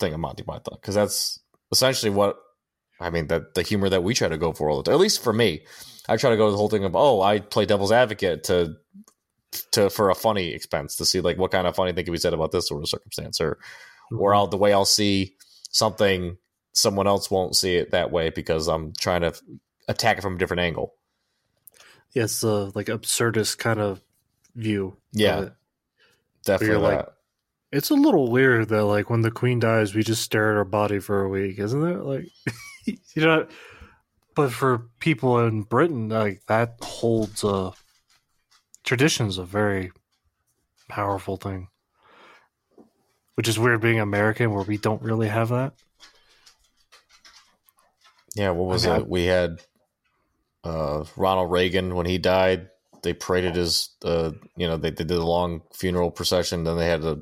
thing of Monty Python, because that's essentially what I mean, that the humor that we try to go for all the time. At least for me, I try to go to the whole thing of I play devil's advocate to for a funny expense to see like what kind of funny thing can be said about this sort of circumstance, or the way I'll see something someone else won't see it that way because I'm trying to attack it from a different angle. Yes, like absurdist kind of view. Yeah, of definitely. You're like, it's a little weird that, like, when the queen dies, we just stare at her body for a week, isn't it? Like, you know, but for people in Britain, like, that holds tradition's a very powerful thing, which is weird being American where we don't really have that. Yeah, what was it? We had Ronald Reagan when he died. They paraded his, they did a long funeral procession. Then they had a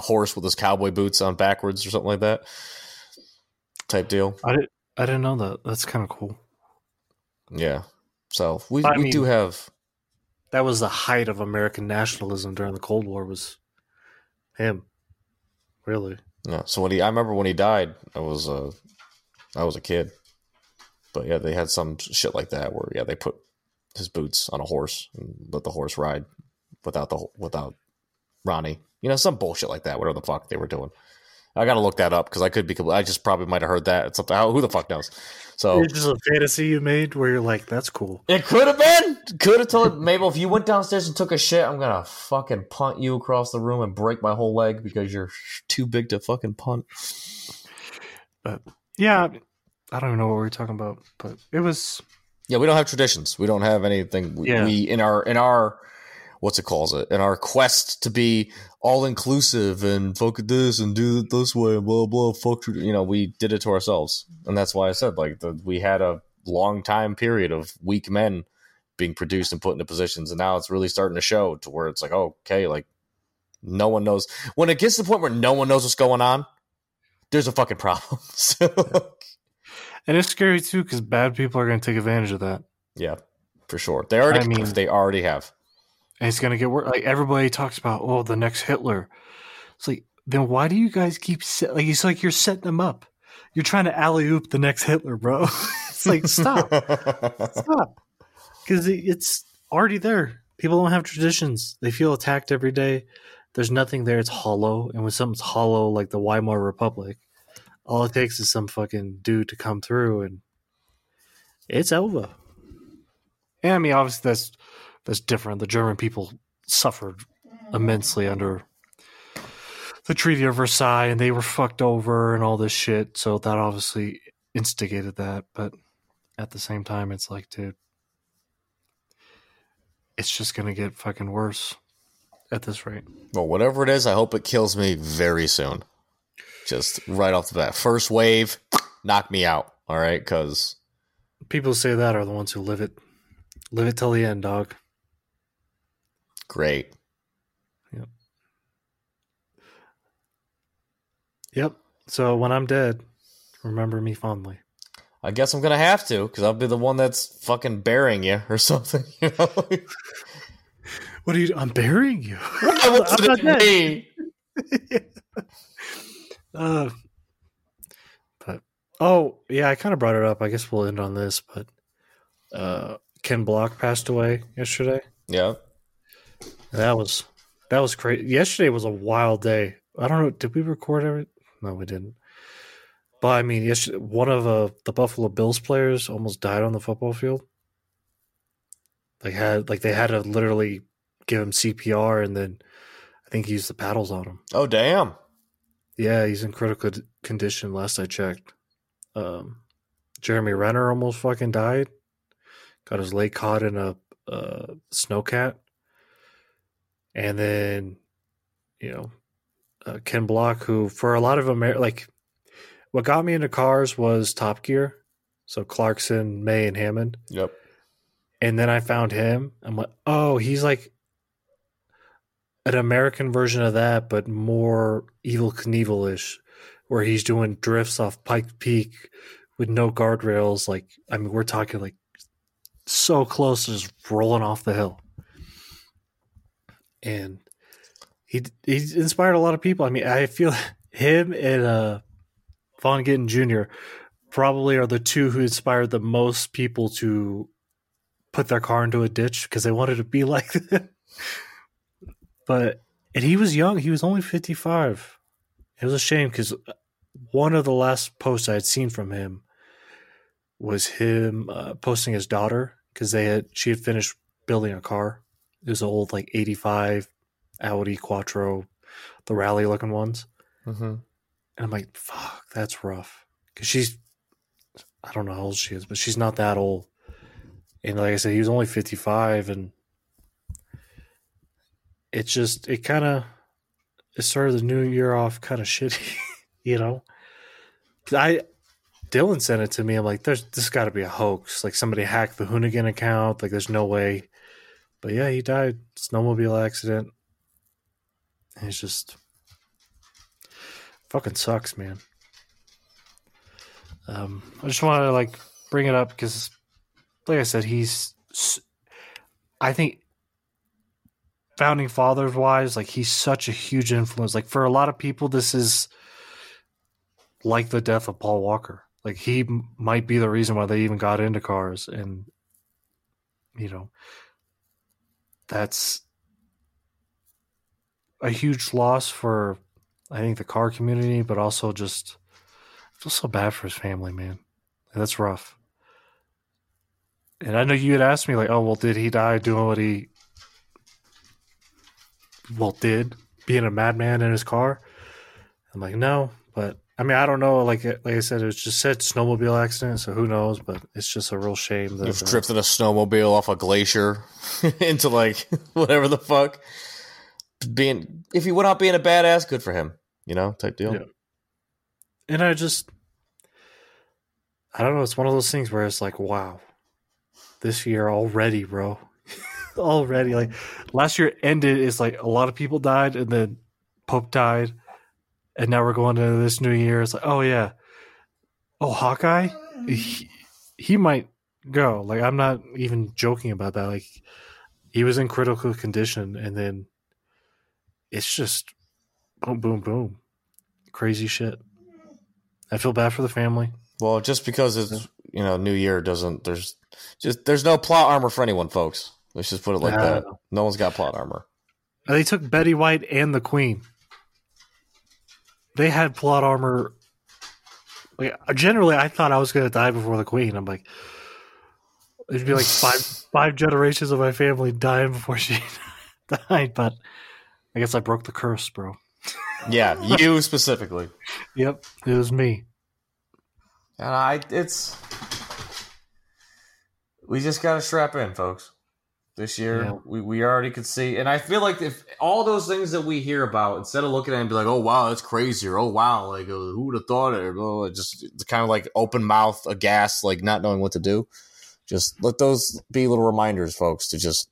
horse with his cowboy boots on backwards or something like that type deal. I didn't know that. That's kind of cool. Yeah. So we do have. That was the height of American nationalism during the Cold War was him. Really? No. So I remember when he died, I was a kid, but yeah, they had some shit like that where they put his boots on a horse and let the horse ride without Ronnie, some bullshit like that, whatever the fuck they were doing. I gotta look that up because I just probably might have heard that. It's something, who the fuck knows? So it's just a fantasy you made where you're like, that's cool. It could have told Mabel, if you went downstairs and took a shit, I'm gonna fucking punt you across the room and break my whole leg because you're too big to fucking punt. But yeah, I don't even know what we were talking about, but it was. Yeah, we don't have traditions. We don't have anything. We in our in our quest to be all inclusive and fuck this and do it this way, blah blah. Fuck, we did it to ourselves, and that's why I said we had a long time period of weak men being produced and put into positions. And now it's really starting to show to where it's like, okay, like no one knows. When it gets to the point where no one knows what's going on, there's a fucking problem. So. And it's scary too, because bad people are going to take advantage of that. Yeah, for sure. They already have. And it's going to get worse. Like everybody talks about, oh, the next Hitler. It's like, then why do you guys keep like? It's like you're setting them up. You're trying to alley-oop the next Hitler, bro. It's like, stop. Stop. Because it's already there. People don't have traditions. They feel attacked every day. There's nothing there. It's hollow. And when something's hollow, like the Weimar Republic, all it takes is some fucking dude to come through, and it's over. Yeah, I mean, obviously that's different. The German people suffered immensely under the Treaty of Versailles, and they were fucked over and all this shit. So that obviously instigated that. But at the same time, it's like, dude, it's just going to get fucking worse at this rate. Well, whatever it is, I hope it kills me very soon. Just right off the bat. First wave, knock me out. All right, because people who say that are the ones who live it. Live it till the end, dog. Great. Yep. Yep. So when I'm dead, remember me fondly. I guess I'm going to have to, because I'll be the one that's fucking burying you or something. You know? What are you? I'm burying you. What does it mean? Yeah. But oh yeah, I kind of brought it up. I guess we'll end on this. But Ken Block passed away yesterday. Yeah, that was crazy. Yesterday was a wild day. I don't know. Did we record everything? No, we didn't. But I mean, yesterday, one of the Buffalo Bills players almost died on the football field. They had to literally give him CPR, and then I think he used the paddles on him. Oh damn. Yeah, he's in critical condition. Last I checked, Jeremy Renner almost fucking died. Got his leg caught in a snowcat, and then Ken Block, who for a lot of what got me into cars was Top Gear, so Clarkson, May, and Hammond. Yep. And then I found him. I'm like, oh, he's like an American version of that, but more Evel Knievel-ish, where he's doing drifts off Pike Peak with no guardrails. Like, I mean, we're talking like so close to just rolling off the hill. And he inspired a lot of people. I mean, I feel him and Von Gittin Jr. probably are the two who inspired the most people to put their car into a ditch because they wanted to be like that. But and he was young. He was only 55. It was a shame because one of the last posts I had seen from him was him posting his daughter because she had finished building a car. It was an old like 85 Audi Quattro, the rally looking ones. Mm-hmm. And I'm like, fuck, that's rough because I don't know how old she is, but she's not that old. And like I said, he was only 55 and. It's just, it started the new year off kind of shitty, you know? Dylan sent it to me. I'm like, this got to be a hoax. Like somebody hacked the Hoonigan account. Like there's no way. But yeah, he died. Snowmobile accident. And it's just fucking sucks, man. I just wanted to bring it up because like I said, I think founding fathers wise, he's such a huge influence. Like for a lot of people, this is like the death of Paul Walker. Like he might be the reason why they even got into cars. And, that's a huge loss for, I think, the car community, but also just I feel so bad for his family, man. And that's rough. And I know you had asked me oh, well, did he die doing what he did, being a madman in his car? I'm like, no, but I mean, I don't know. Like I said, it was just said snowmobile accident, so who knows? But it's just a real shame that you've drifted a snowmobile off a glacier into whatever the fuck. If he went out being a badass, good for him, type deal. Yeah. And I don't know. It's one of those things where it's like, wow, this year already, bro. Already. Like last year ended is like a lot of people died and then Pope died. And now we're going into this new year. It's like, oh yeah. Oh, Hawkeye? He might go. Like, I'm not even joking about that. Like, he was in critical condition and then it's just boom, boom, boom. Crazy shit. I feel bad for the family. Well, just because it's, you know, New Year doesn't, there's no plot armor for anyone, folks. Let's just put it like that. No one's got plot armor. They took Betty White and the Queen. They had plot armor. Like, generally, I thought I was going to die before the Queen. I'm like, it'd be like five generations of my family dying before she died. But I guess I broke the curse, bro. Yeah, you specifically. Yep, it was me. And we just got to strap in, folks. This year, yeah. we already could see. And I feel like if all those things that we hear about, instead of looking at it and be like, oh, wow, that's crazy, or oh, wow, like, who would have thought it? Or, just it's kind of like open mouth, aghast, like not knowing what to do. Just let those be little reminders, folks, to just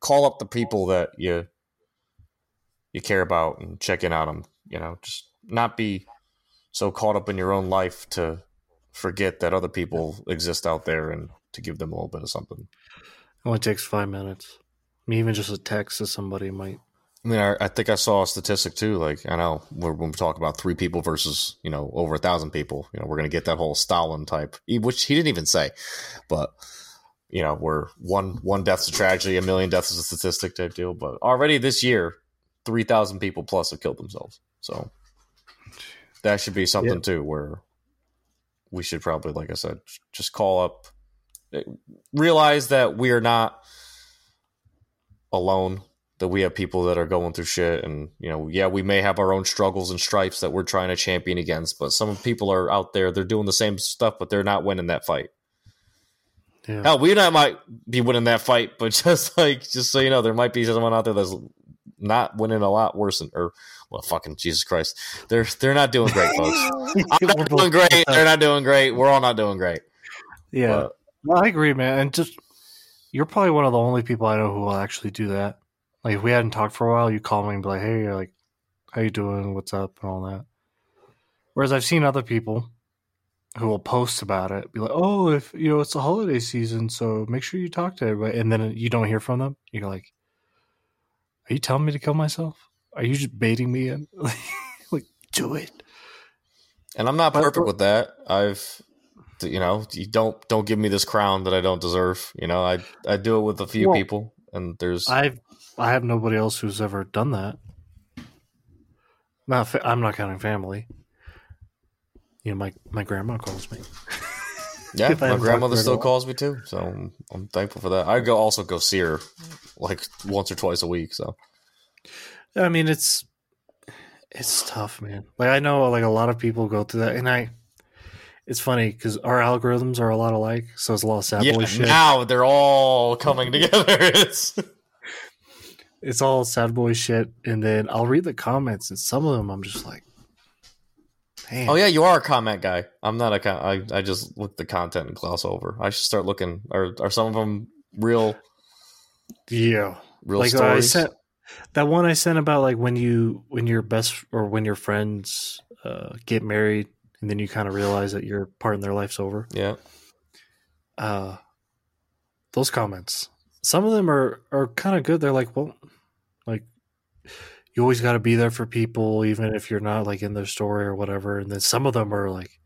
call up the people that you care about and check in on them. You know, just not be so caught up in your own life to forget that other people exist out there and to give them a little bit of something. It only takes 5 minutes. I mean, even just a text to somebody might. I mean, I think I saw a statistic too. Like, I know when we talk about 3 people versus, you know, over 1,000 people, you know, we're going to get that whole Stalin type, which he didn't even say, but you know, we're one death's a tragedy, 1,000,000 deaths is a statistic type deal. But already this year, 3,000 people plus have killed themselves. So that should be something too, where we should probably, like I said, just call up, realize that we are not alone, that we have people that are going through shit. And, you know, yeah, we may have our own struggles and stripes that we're trying to champion against, but some people are out there, they're doing the same stuff, but they're not winning that fight. Yeah. Hell, we might be winning that fight, but just so you know, there might be someone out there that's not winning a lot worse than, or well, fucking Jesus Christ, they're not doing great, folks. I'm not doing great. They're not doing great. We're all not doing great. Yeah, I agree, man. And just you're probably one of the only people I know who will actually do that. Like, if we hadn't talked for a while, you call me and be like, "Hey, you're like, how you doing? What's up?" and all that. Whereas I've seen other people who will post about it, be like, "Oh, if you know it's the holiday season, so make sure you talk to everybody," and then you don't hear from them. You're like, are you telling me to kill myself? Are you just baiting me in? Like, do it. And I'm not perfect with that. You know, you don't give me this crown that I don't deserve. You know, I do it with a few people, and I have nobody else who's ever done that. I'm not counting family. You know, my grandma calls me. Yeah, my grandmother still calls me too, so I'm thankful for that. I also go see her like once or twice a week. So, I mean, it's tough, man. Like, I know like a lot of people go through that, and it's funny because our algorithms are a lot alike, so it's a lot of Savoy shit. Now they're all coming together. It's all sad boy shit, and then I'll read the comments, and some of them I'm just like, damn. Oh yeah, you are a comment guy. I'm not a I just look at the content and gloss over. I should start looking. Are some of them real? Yeah, real like stories. I sent that one. I sent about like when your friends get married, and then you kind of realize that your part in their life's over. Yeah. Those comments. Some of them are kind of good. They're like, well, like, you always got to be there for people, even if you're not like in their story or whatever. And then some of them are like,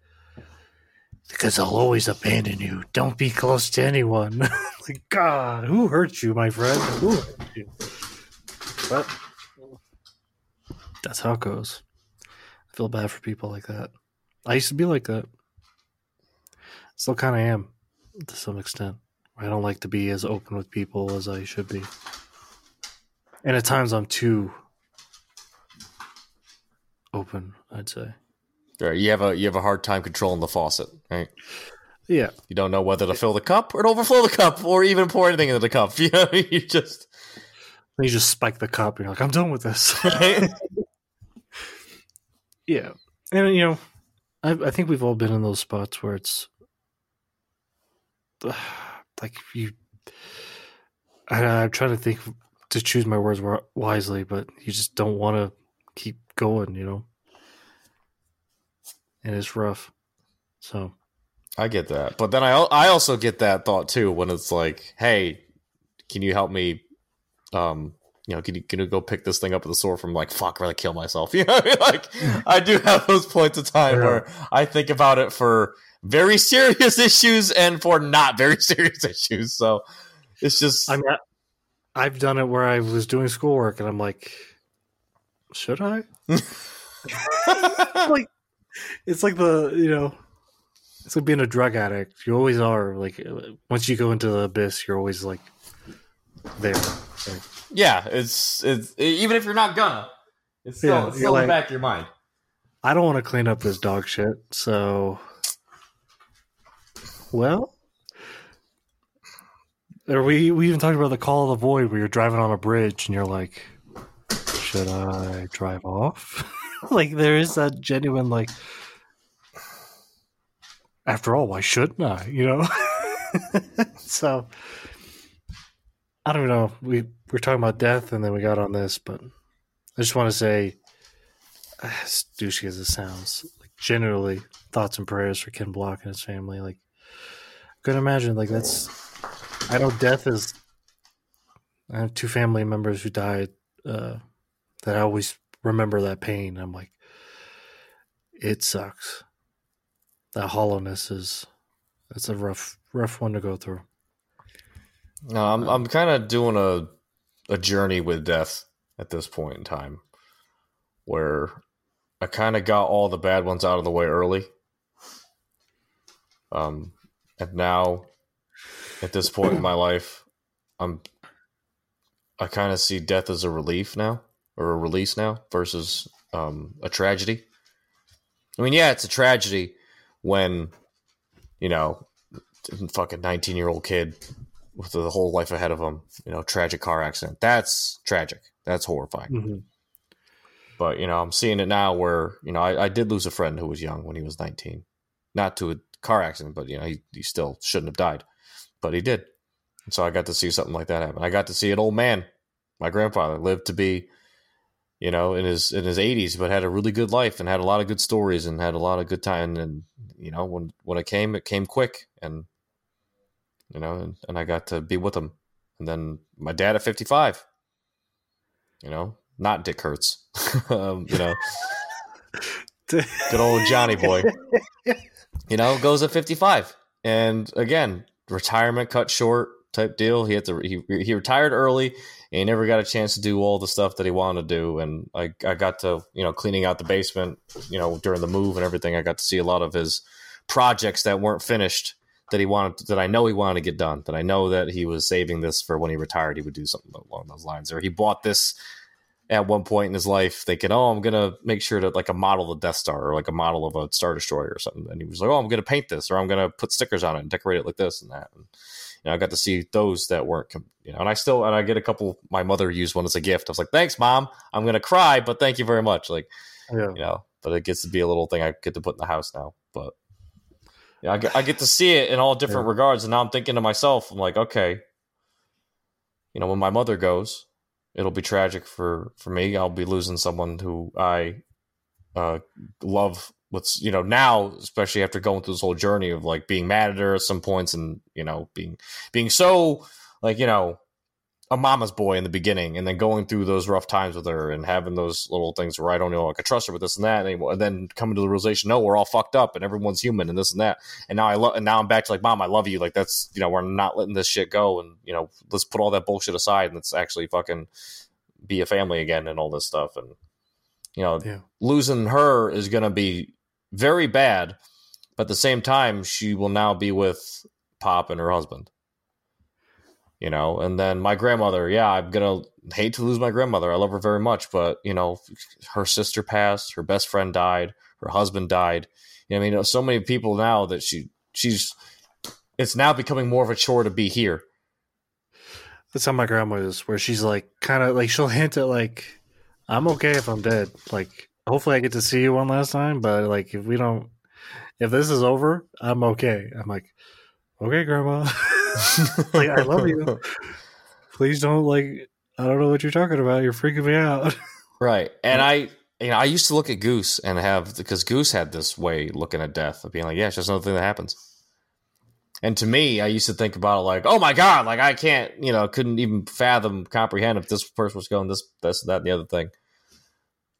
because they'll always abandon you. Don't be close to anyone. Like, God, who hurt you, my friend? Who hurt you? But that's how it goes. I feel bad for people like that. I used to be like that. Still kind of am to some extent. I don't like to be as open with people as I should be. And at times I'm too open, I'd say. Right. You have a hard time controlling the faucet, right? Yeah. You don't know whether to fill the cup or to overflow the cup or even pour anything into the cup. You know, you just spike the cup. You're like, I'm done with this. Yeah. And, you know, I think we've all been in those spots where it's like you. I'm trying to think to choose my words wisely, but you just don't want to keep going, you know. And it's rough. So I get that, but then I also get that thought too when it's like, hey, can you help me? You know, can you go pick this thing up with a sword from like, fuck, I'm gonna kill myself. You know what I mean? Like, I do have those points of time where I think about it for very serious issues and for not very serious issues. So it's just, I've done it where I was doing schoolwork and I'm like, should I? Like, it's like the, you know, it's like being a drug addict. You always are. Like, once you go into the abyss, you're always like there. Like, yeah, it's even if you're not gonna, it's still, yeah, it's still like, in the back of your mind. I don't want to clean up this dog shit, so well, or we even talked about the Call of the Void where you're driving on a bridge and you're like, should I drive off? Like, there is that genuine like, after all, why shouldn't I? You know. So I don't know. We're talking about death, and then we got on this, but I just want to say, as douchey as it sounds, like, generally, thoughts and prayers for Ken Block and his family. Like, I couldn't imagine. Like, that's, I know death is. I have two family members who died that I always remember that pain. I'm like, it sucks. That hollowness is, it's a rough one to go through. No, I'm kind of doing a journey with death at this point in time, where I kind of got all the bad ones out of the way early, and now at this point in my life, I kind of see death as a relief now, or a release now, versus a tragedy. I mean, yeah, it's a tragedy when, you know, fucking 19-year-old kid with the whole life ahead of him, you know, tragic car accident. That's tragic. That's horrifying. Mm-hmm. But, you know, I'm seeing it now where, you know, I did lose a friend who was young when he was 19, not to a car accident, but, you know, he still shouldn't have died, but he did. And so I got to see something like that happen. I got to see an old man, my grandfather, lived to be, you know, in his 80s, but had a really good life and had a lot of good stories and had a lot of good time. And, you know, when it came quick, and, you know, and I got to be with him. And then my dad at 55, you know, not Dick Hertz, you know, good old Johnny boy, you know, goes at 55. And again, retirement cut short type deal. He retired early and he never got a chance to do all the stuff that he wanted to do. And I got to, you know, cleaning out the basement, you know, during the move and everything, I got to see a lot of his projects that weren't finished, that he wanted, that I know he wanted to get done, that I know that he was saving this for when he retired, he would do something along those lines. Or he bought this at one point in his life thinking, oh, I'm going to make sure to like a model of the Death Star or like a model of a Star Destroyer or something. And he was like, oh, I'm going to paint this, or I'm going to put stickers on it and decorate it like this and that. And, you know, I got to see those that weren't, you know, and I get a couple, my mother used one as a gift. I was like, thanks, Mom. I'm going to cry, but thank you very much. Like, yeah. You know, but it gets to be a little thing I get to put in the house now, but. I get to see it in all different regards, and now I'm thinking to myself, I'm like, okay, you know, when my mother goes, it'll be tragic for me. I'll be losing someone who I love. What's, you know, now, especially after going through this whole journey of like being mad at her at some points, and you know, being so like, you know, a mama's boy in the beginning, and then going through those rough times with her and having those little things where I don't know, I could trust her with this and that anymore. And then coming to the realization, no, we're all fucked up and everyone's human and this and that. And now now I'm back to like, Mom, I love you. Like, that's, you know, we're not letting this shit go. And, you know, let's put all that bullshit aside and let's actually fucking be a family again and all this stuff. And, you know, losing her is going to be very bad, but at the same time, she will now be with Pop and her husband. You know, and then my grandmother, yeah, I'm going to hate to lose my grandmother. I love her very much, but, you know, her sister passed, her best friend died, her husband died. You know, I mean, so many people now that she's, it's now becoming more of a chore to be here. That's how my grandma is, where she's like, kind of like, she'll hint at like, I'm okay if I'm dead. Like, hopefully I get to see you one last time, but like, if this is over, I'm okay. I'm like, okay, Grandma. Like, I love you. Please don't, like, I don't know what you're talking about. You're freaking me out. Right. And I used to look at Goose and have, because Goose had this way looking at death of being like, yeah, it's just another thing that happens. And to me, I used to think about it like, oh my God, like I can't, couldn't even comprehend if this person was going this, that, and the other thing.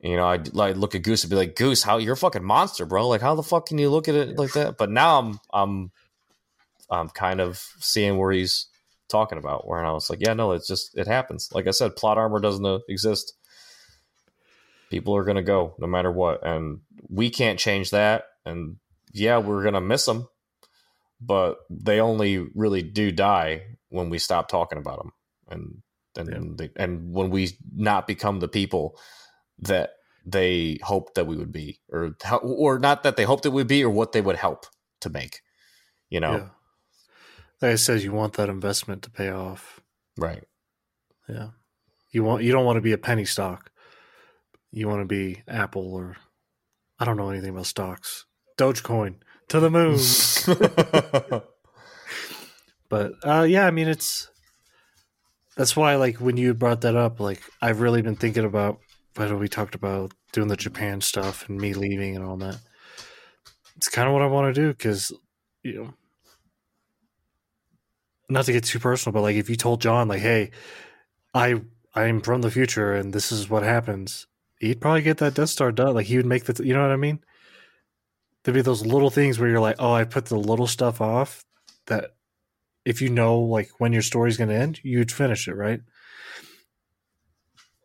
I'd like look at Goose and be like, Goose, you're a fucking monster, bro. Like, how the fuck can you look at it like that? But now I'm kind of seeing where he's talking about, where I was like, yeah, no, it's just, it happens. Like I said, plot armor doesn't exist. People are going to go no matter what. And we can't change that. And yeah, we're going to miss them, but they only really do die when we stop talking about them. And when we not become the people that they hoped that we would be, or not that they hoped that we'd be, or what they would help to make, Yeah. Like I said, you want that investment to pay off. Right. Yeah. You don't want to be a penny stock. You want to be Apple, or I don't know anything about stocks. Dogecoin to the moon. But yeah, I mean, that's why, like, when you brought that up, like, I've really been thinking about, but we talked about doing the Japan stuff and me leaving and all that. It's kind of what I want to do because, not to get too personal, but like if you told John, like, hey, I'm from the future and this is what happens, he'd probably get that Death Star done. Like he would make you know what I mean? There'd be those little things where you're like, oh, I put the little stuff off that if you know like when your story's going to end, you'd finish it, right?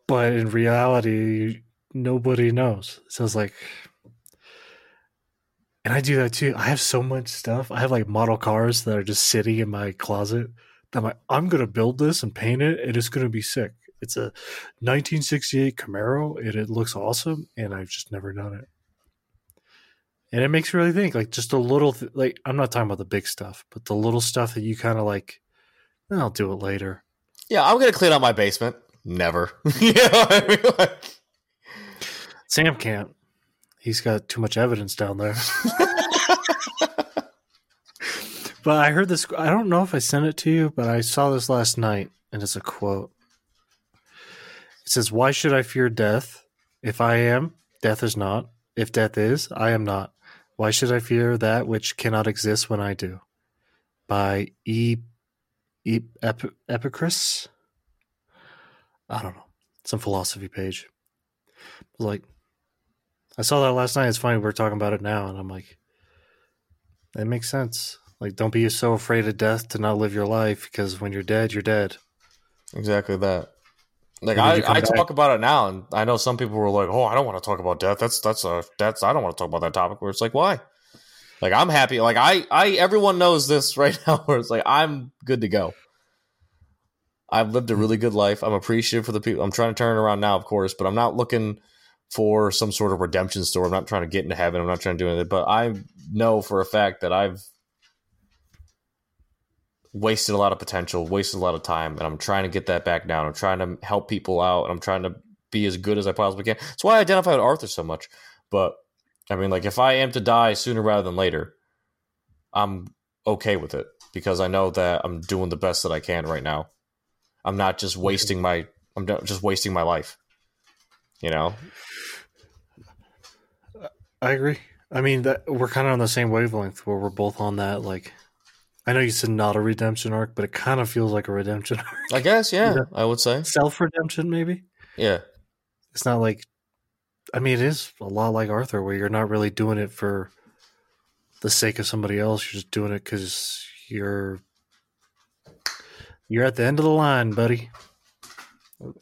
But in reality, nobody knows. So it's like, and I do that too. I have so much stuff. I have like model cars that are just sitting in my closet. I'm like, I'm going to build this and paint it, and it's going to be sick. It's a 1968 Camaro, and it looks awesome, and I've just never done it. And it makes you really think, like just a little, like I'm not talking about the big stuff, but the little stuff that you kind of like, I'll do it later. Yeah, I'm going to clean out my basement. Never. You know what I mean? Like, Sam can't. He's got too much evidence down there. But I heard this. I don't know if I sent it to you, but I saw this last night, and it's a quote. It says, "Why should I fear death? If I am, death is not. If death is, I am not. Why should I fear that which cannot exist when I do?" By Epicurus. I don't know. Some philosophy page. But like, I saw that last night. It's funny. We're talking about it now. And I'm like, that makes sense. Like, don't be so afraid of death to not live your life. Because when you're dead, you're dead. Exactly that. Like, I talk about it now. And I know some people were like, oh, I don't want to talk about death. That's I don't want to talk about that topic. Where it's like, why? Like, I'm happy. Like, everyone knows this right now. Where it's like, I'm good to go. I've lived a really good life. I'm appreciative for the people. I'm trying to turn it around now, of course, but I'm not looking for some sort of redemption story. I'm not trying to get into heaven. I'm not trying to do anything, but I know for a fact that I've wasted a lot of potential, wasted a lot of time, and I'm trying to get that back down. I'm trying to help people out, and I'm trying to be as good as I possibly can. That's why I identify with Arthur so much. But, I mean, like, if I am to die sooner rather than later, I'm okay with it because I know that I'm doing the best that I can right now. I'm not just wasting my. I'm not just wasting my life. I agree. I mean, that we're kind of on the same wavelength where we're both on that. Like, I know you said not a redemption arc, but it kind of feels like a redemption arc. I guess, yeah. I would say self-redemption, maybe. Yeah. It's not like. I mean, it is a lot like Arthur, where you're not really doing it for the sake of somebody else. You're just doing it because you're. You're at the end of the line, buddy.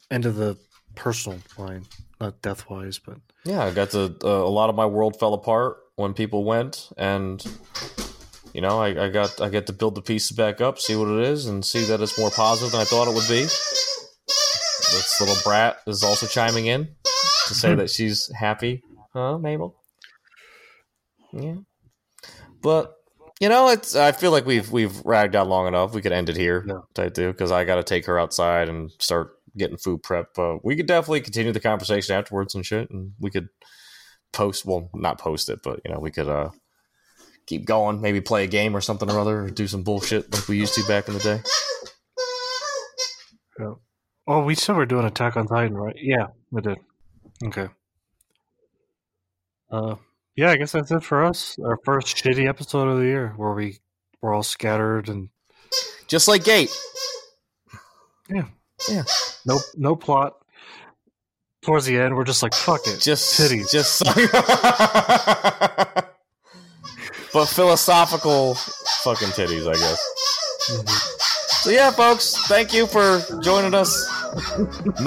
End of the personal line, not death-wise, but yeah, I got to a lot of my world fell apart when people went, and I get to build the pieces back up, see what it is, and see that it's more positive than I thought it would be. This little brat is also chiming in to say that she's happy, huh, Mabel? Yeah, but. It's. I feel like we've ragged out long enough. We could end it here, type deal, because I got to take her outside and start getting food prep. We could definitely continue the conversation afterwards and shit, and we could post. Well, not post it, but we could keep going, maybe play a game or something or other, or do some bullshit like we used to back in the day. Yeah. Oh, we said we're doing Attack on Titan, right? Yeah, we did. Okay. Yeah, I guess that's it for us. Our first shitty episode of the year where we're all scattered and just like Gate. Yeah. Yeah. No plot. Towards the end, we're just like, fuck it. Just titties. Just but philosophical fucking titties, I guess. Mm-hmm. So yeah, folks, thank you for joining us.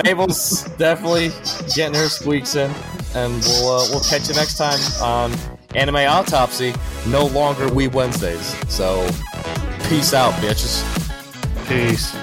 Mabel's definitely getting her squeaks in, and we'll catch you next time on Anime Autopsy. No longer We Wednesdays. So peace out, bitches. Peace.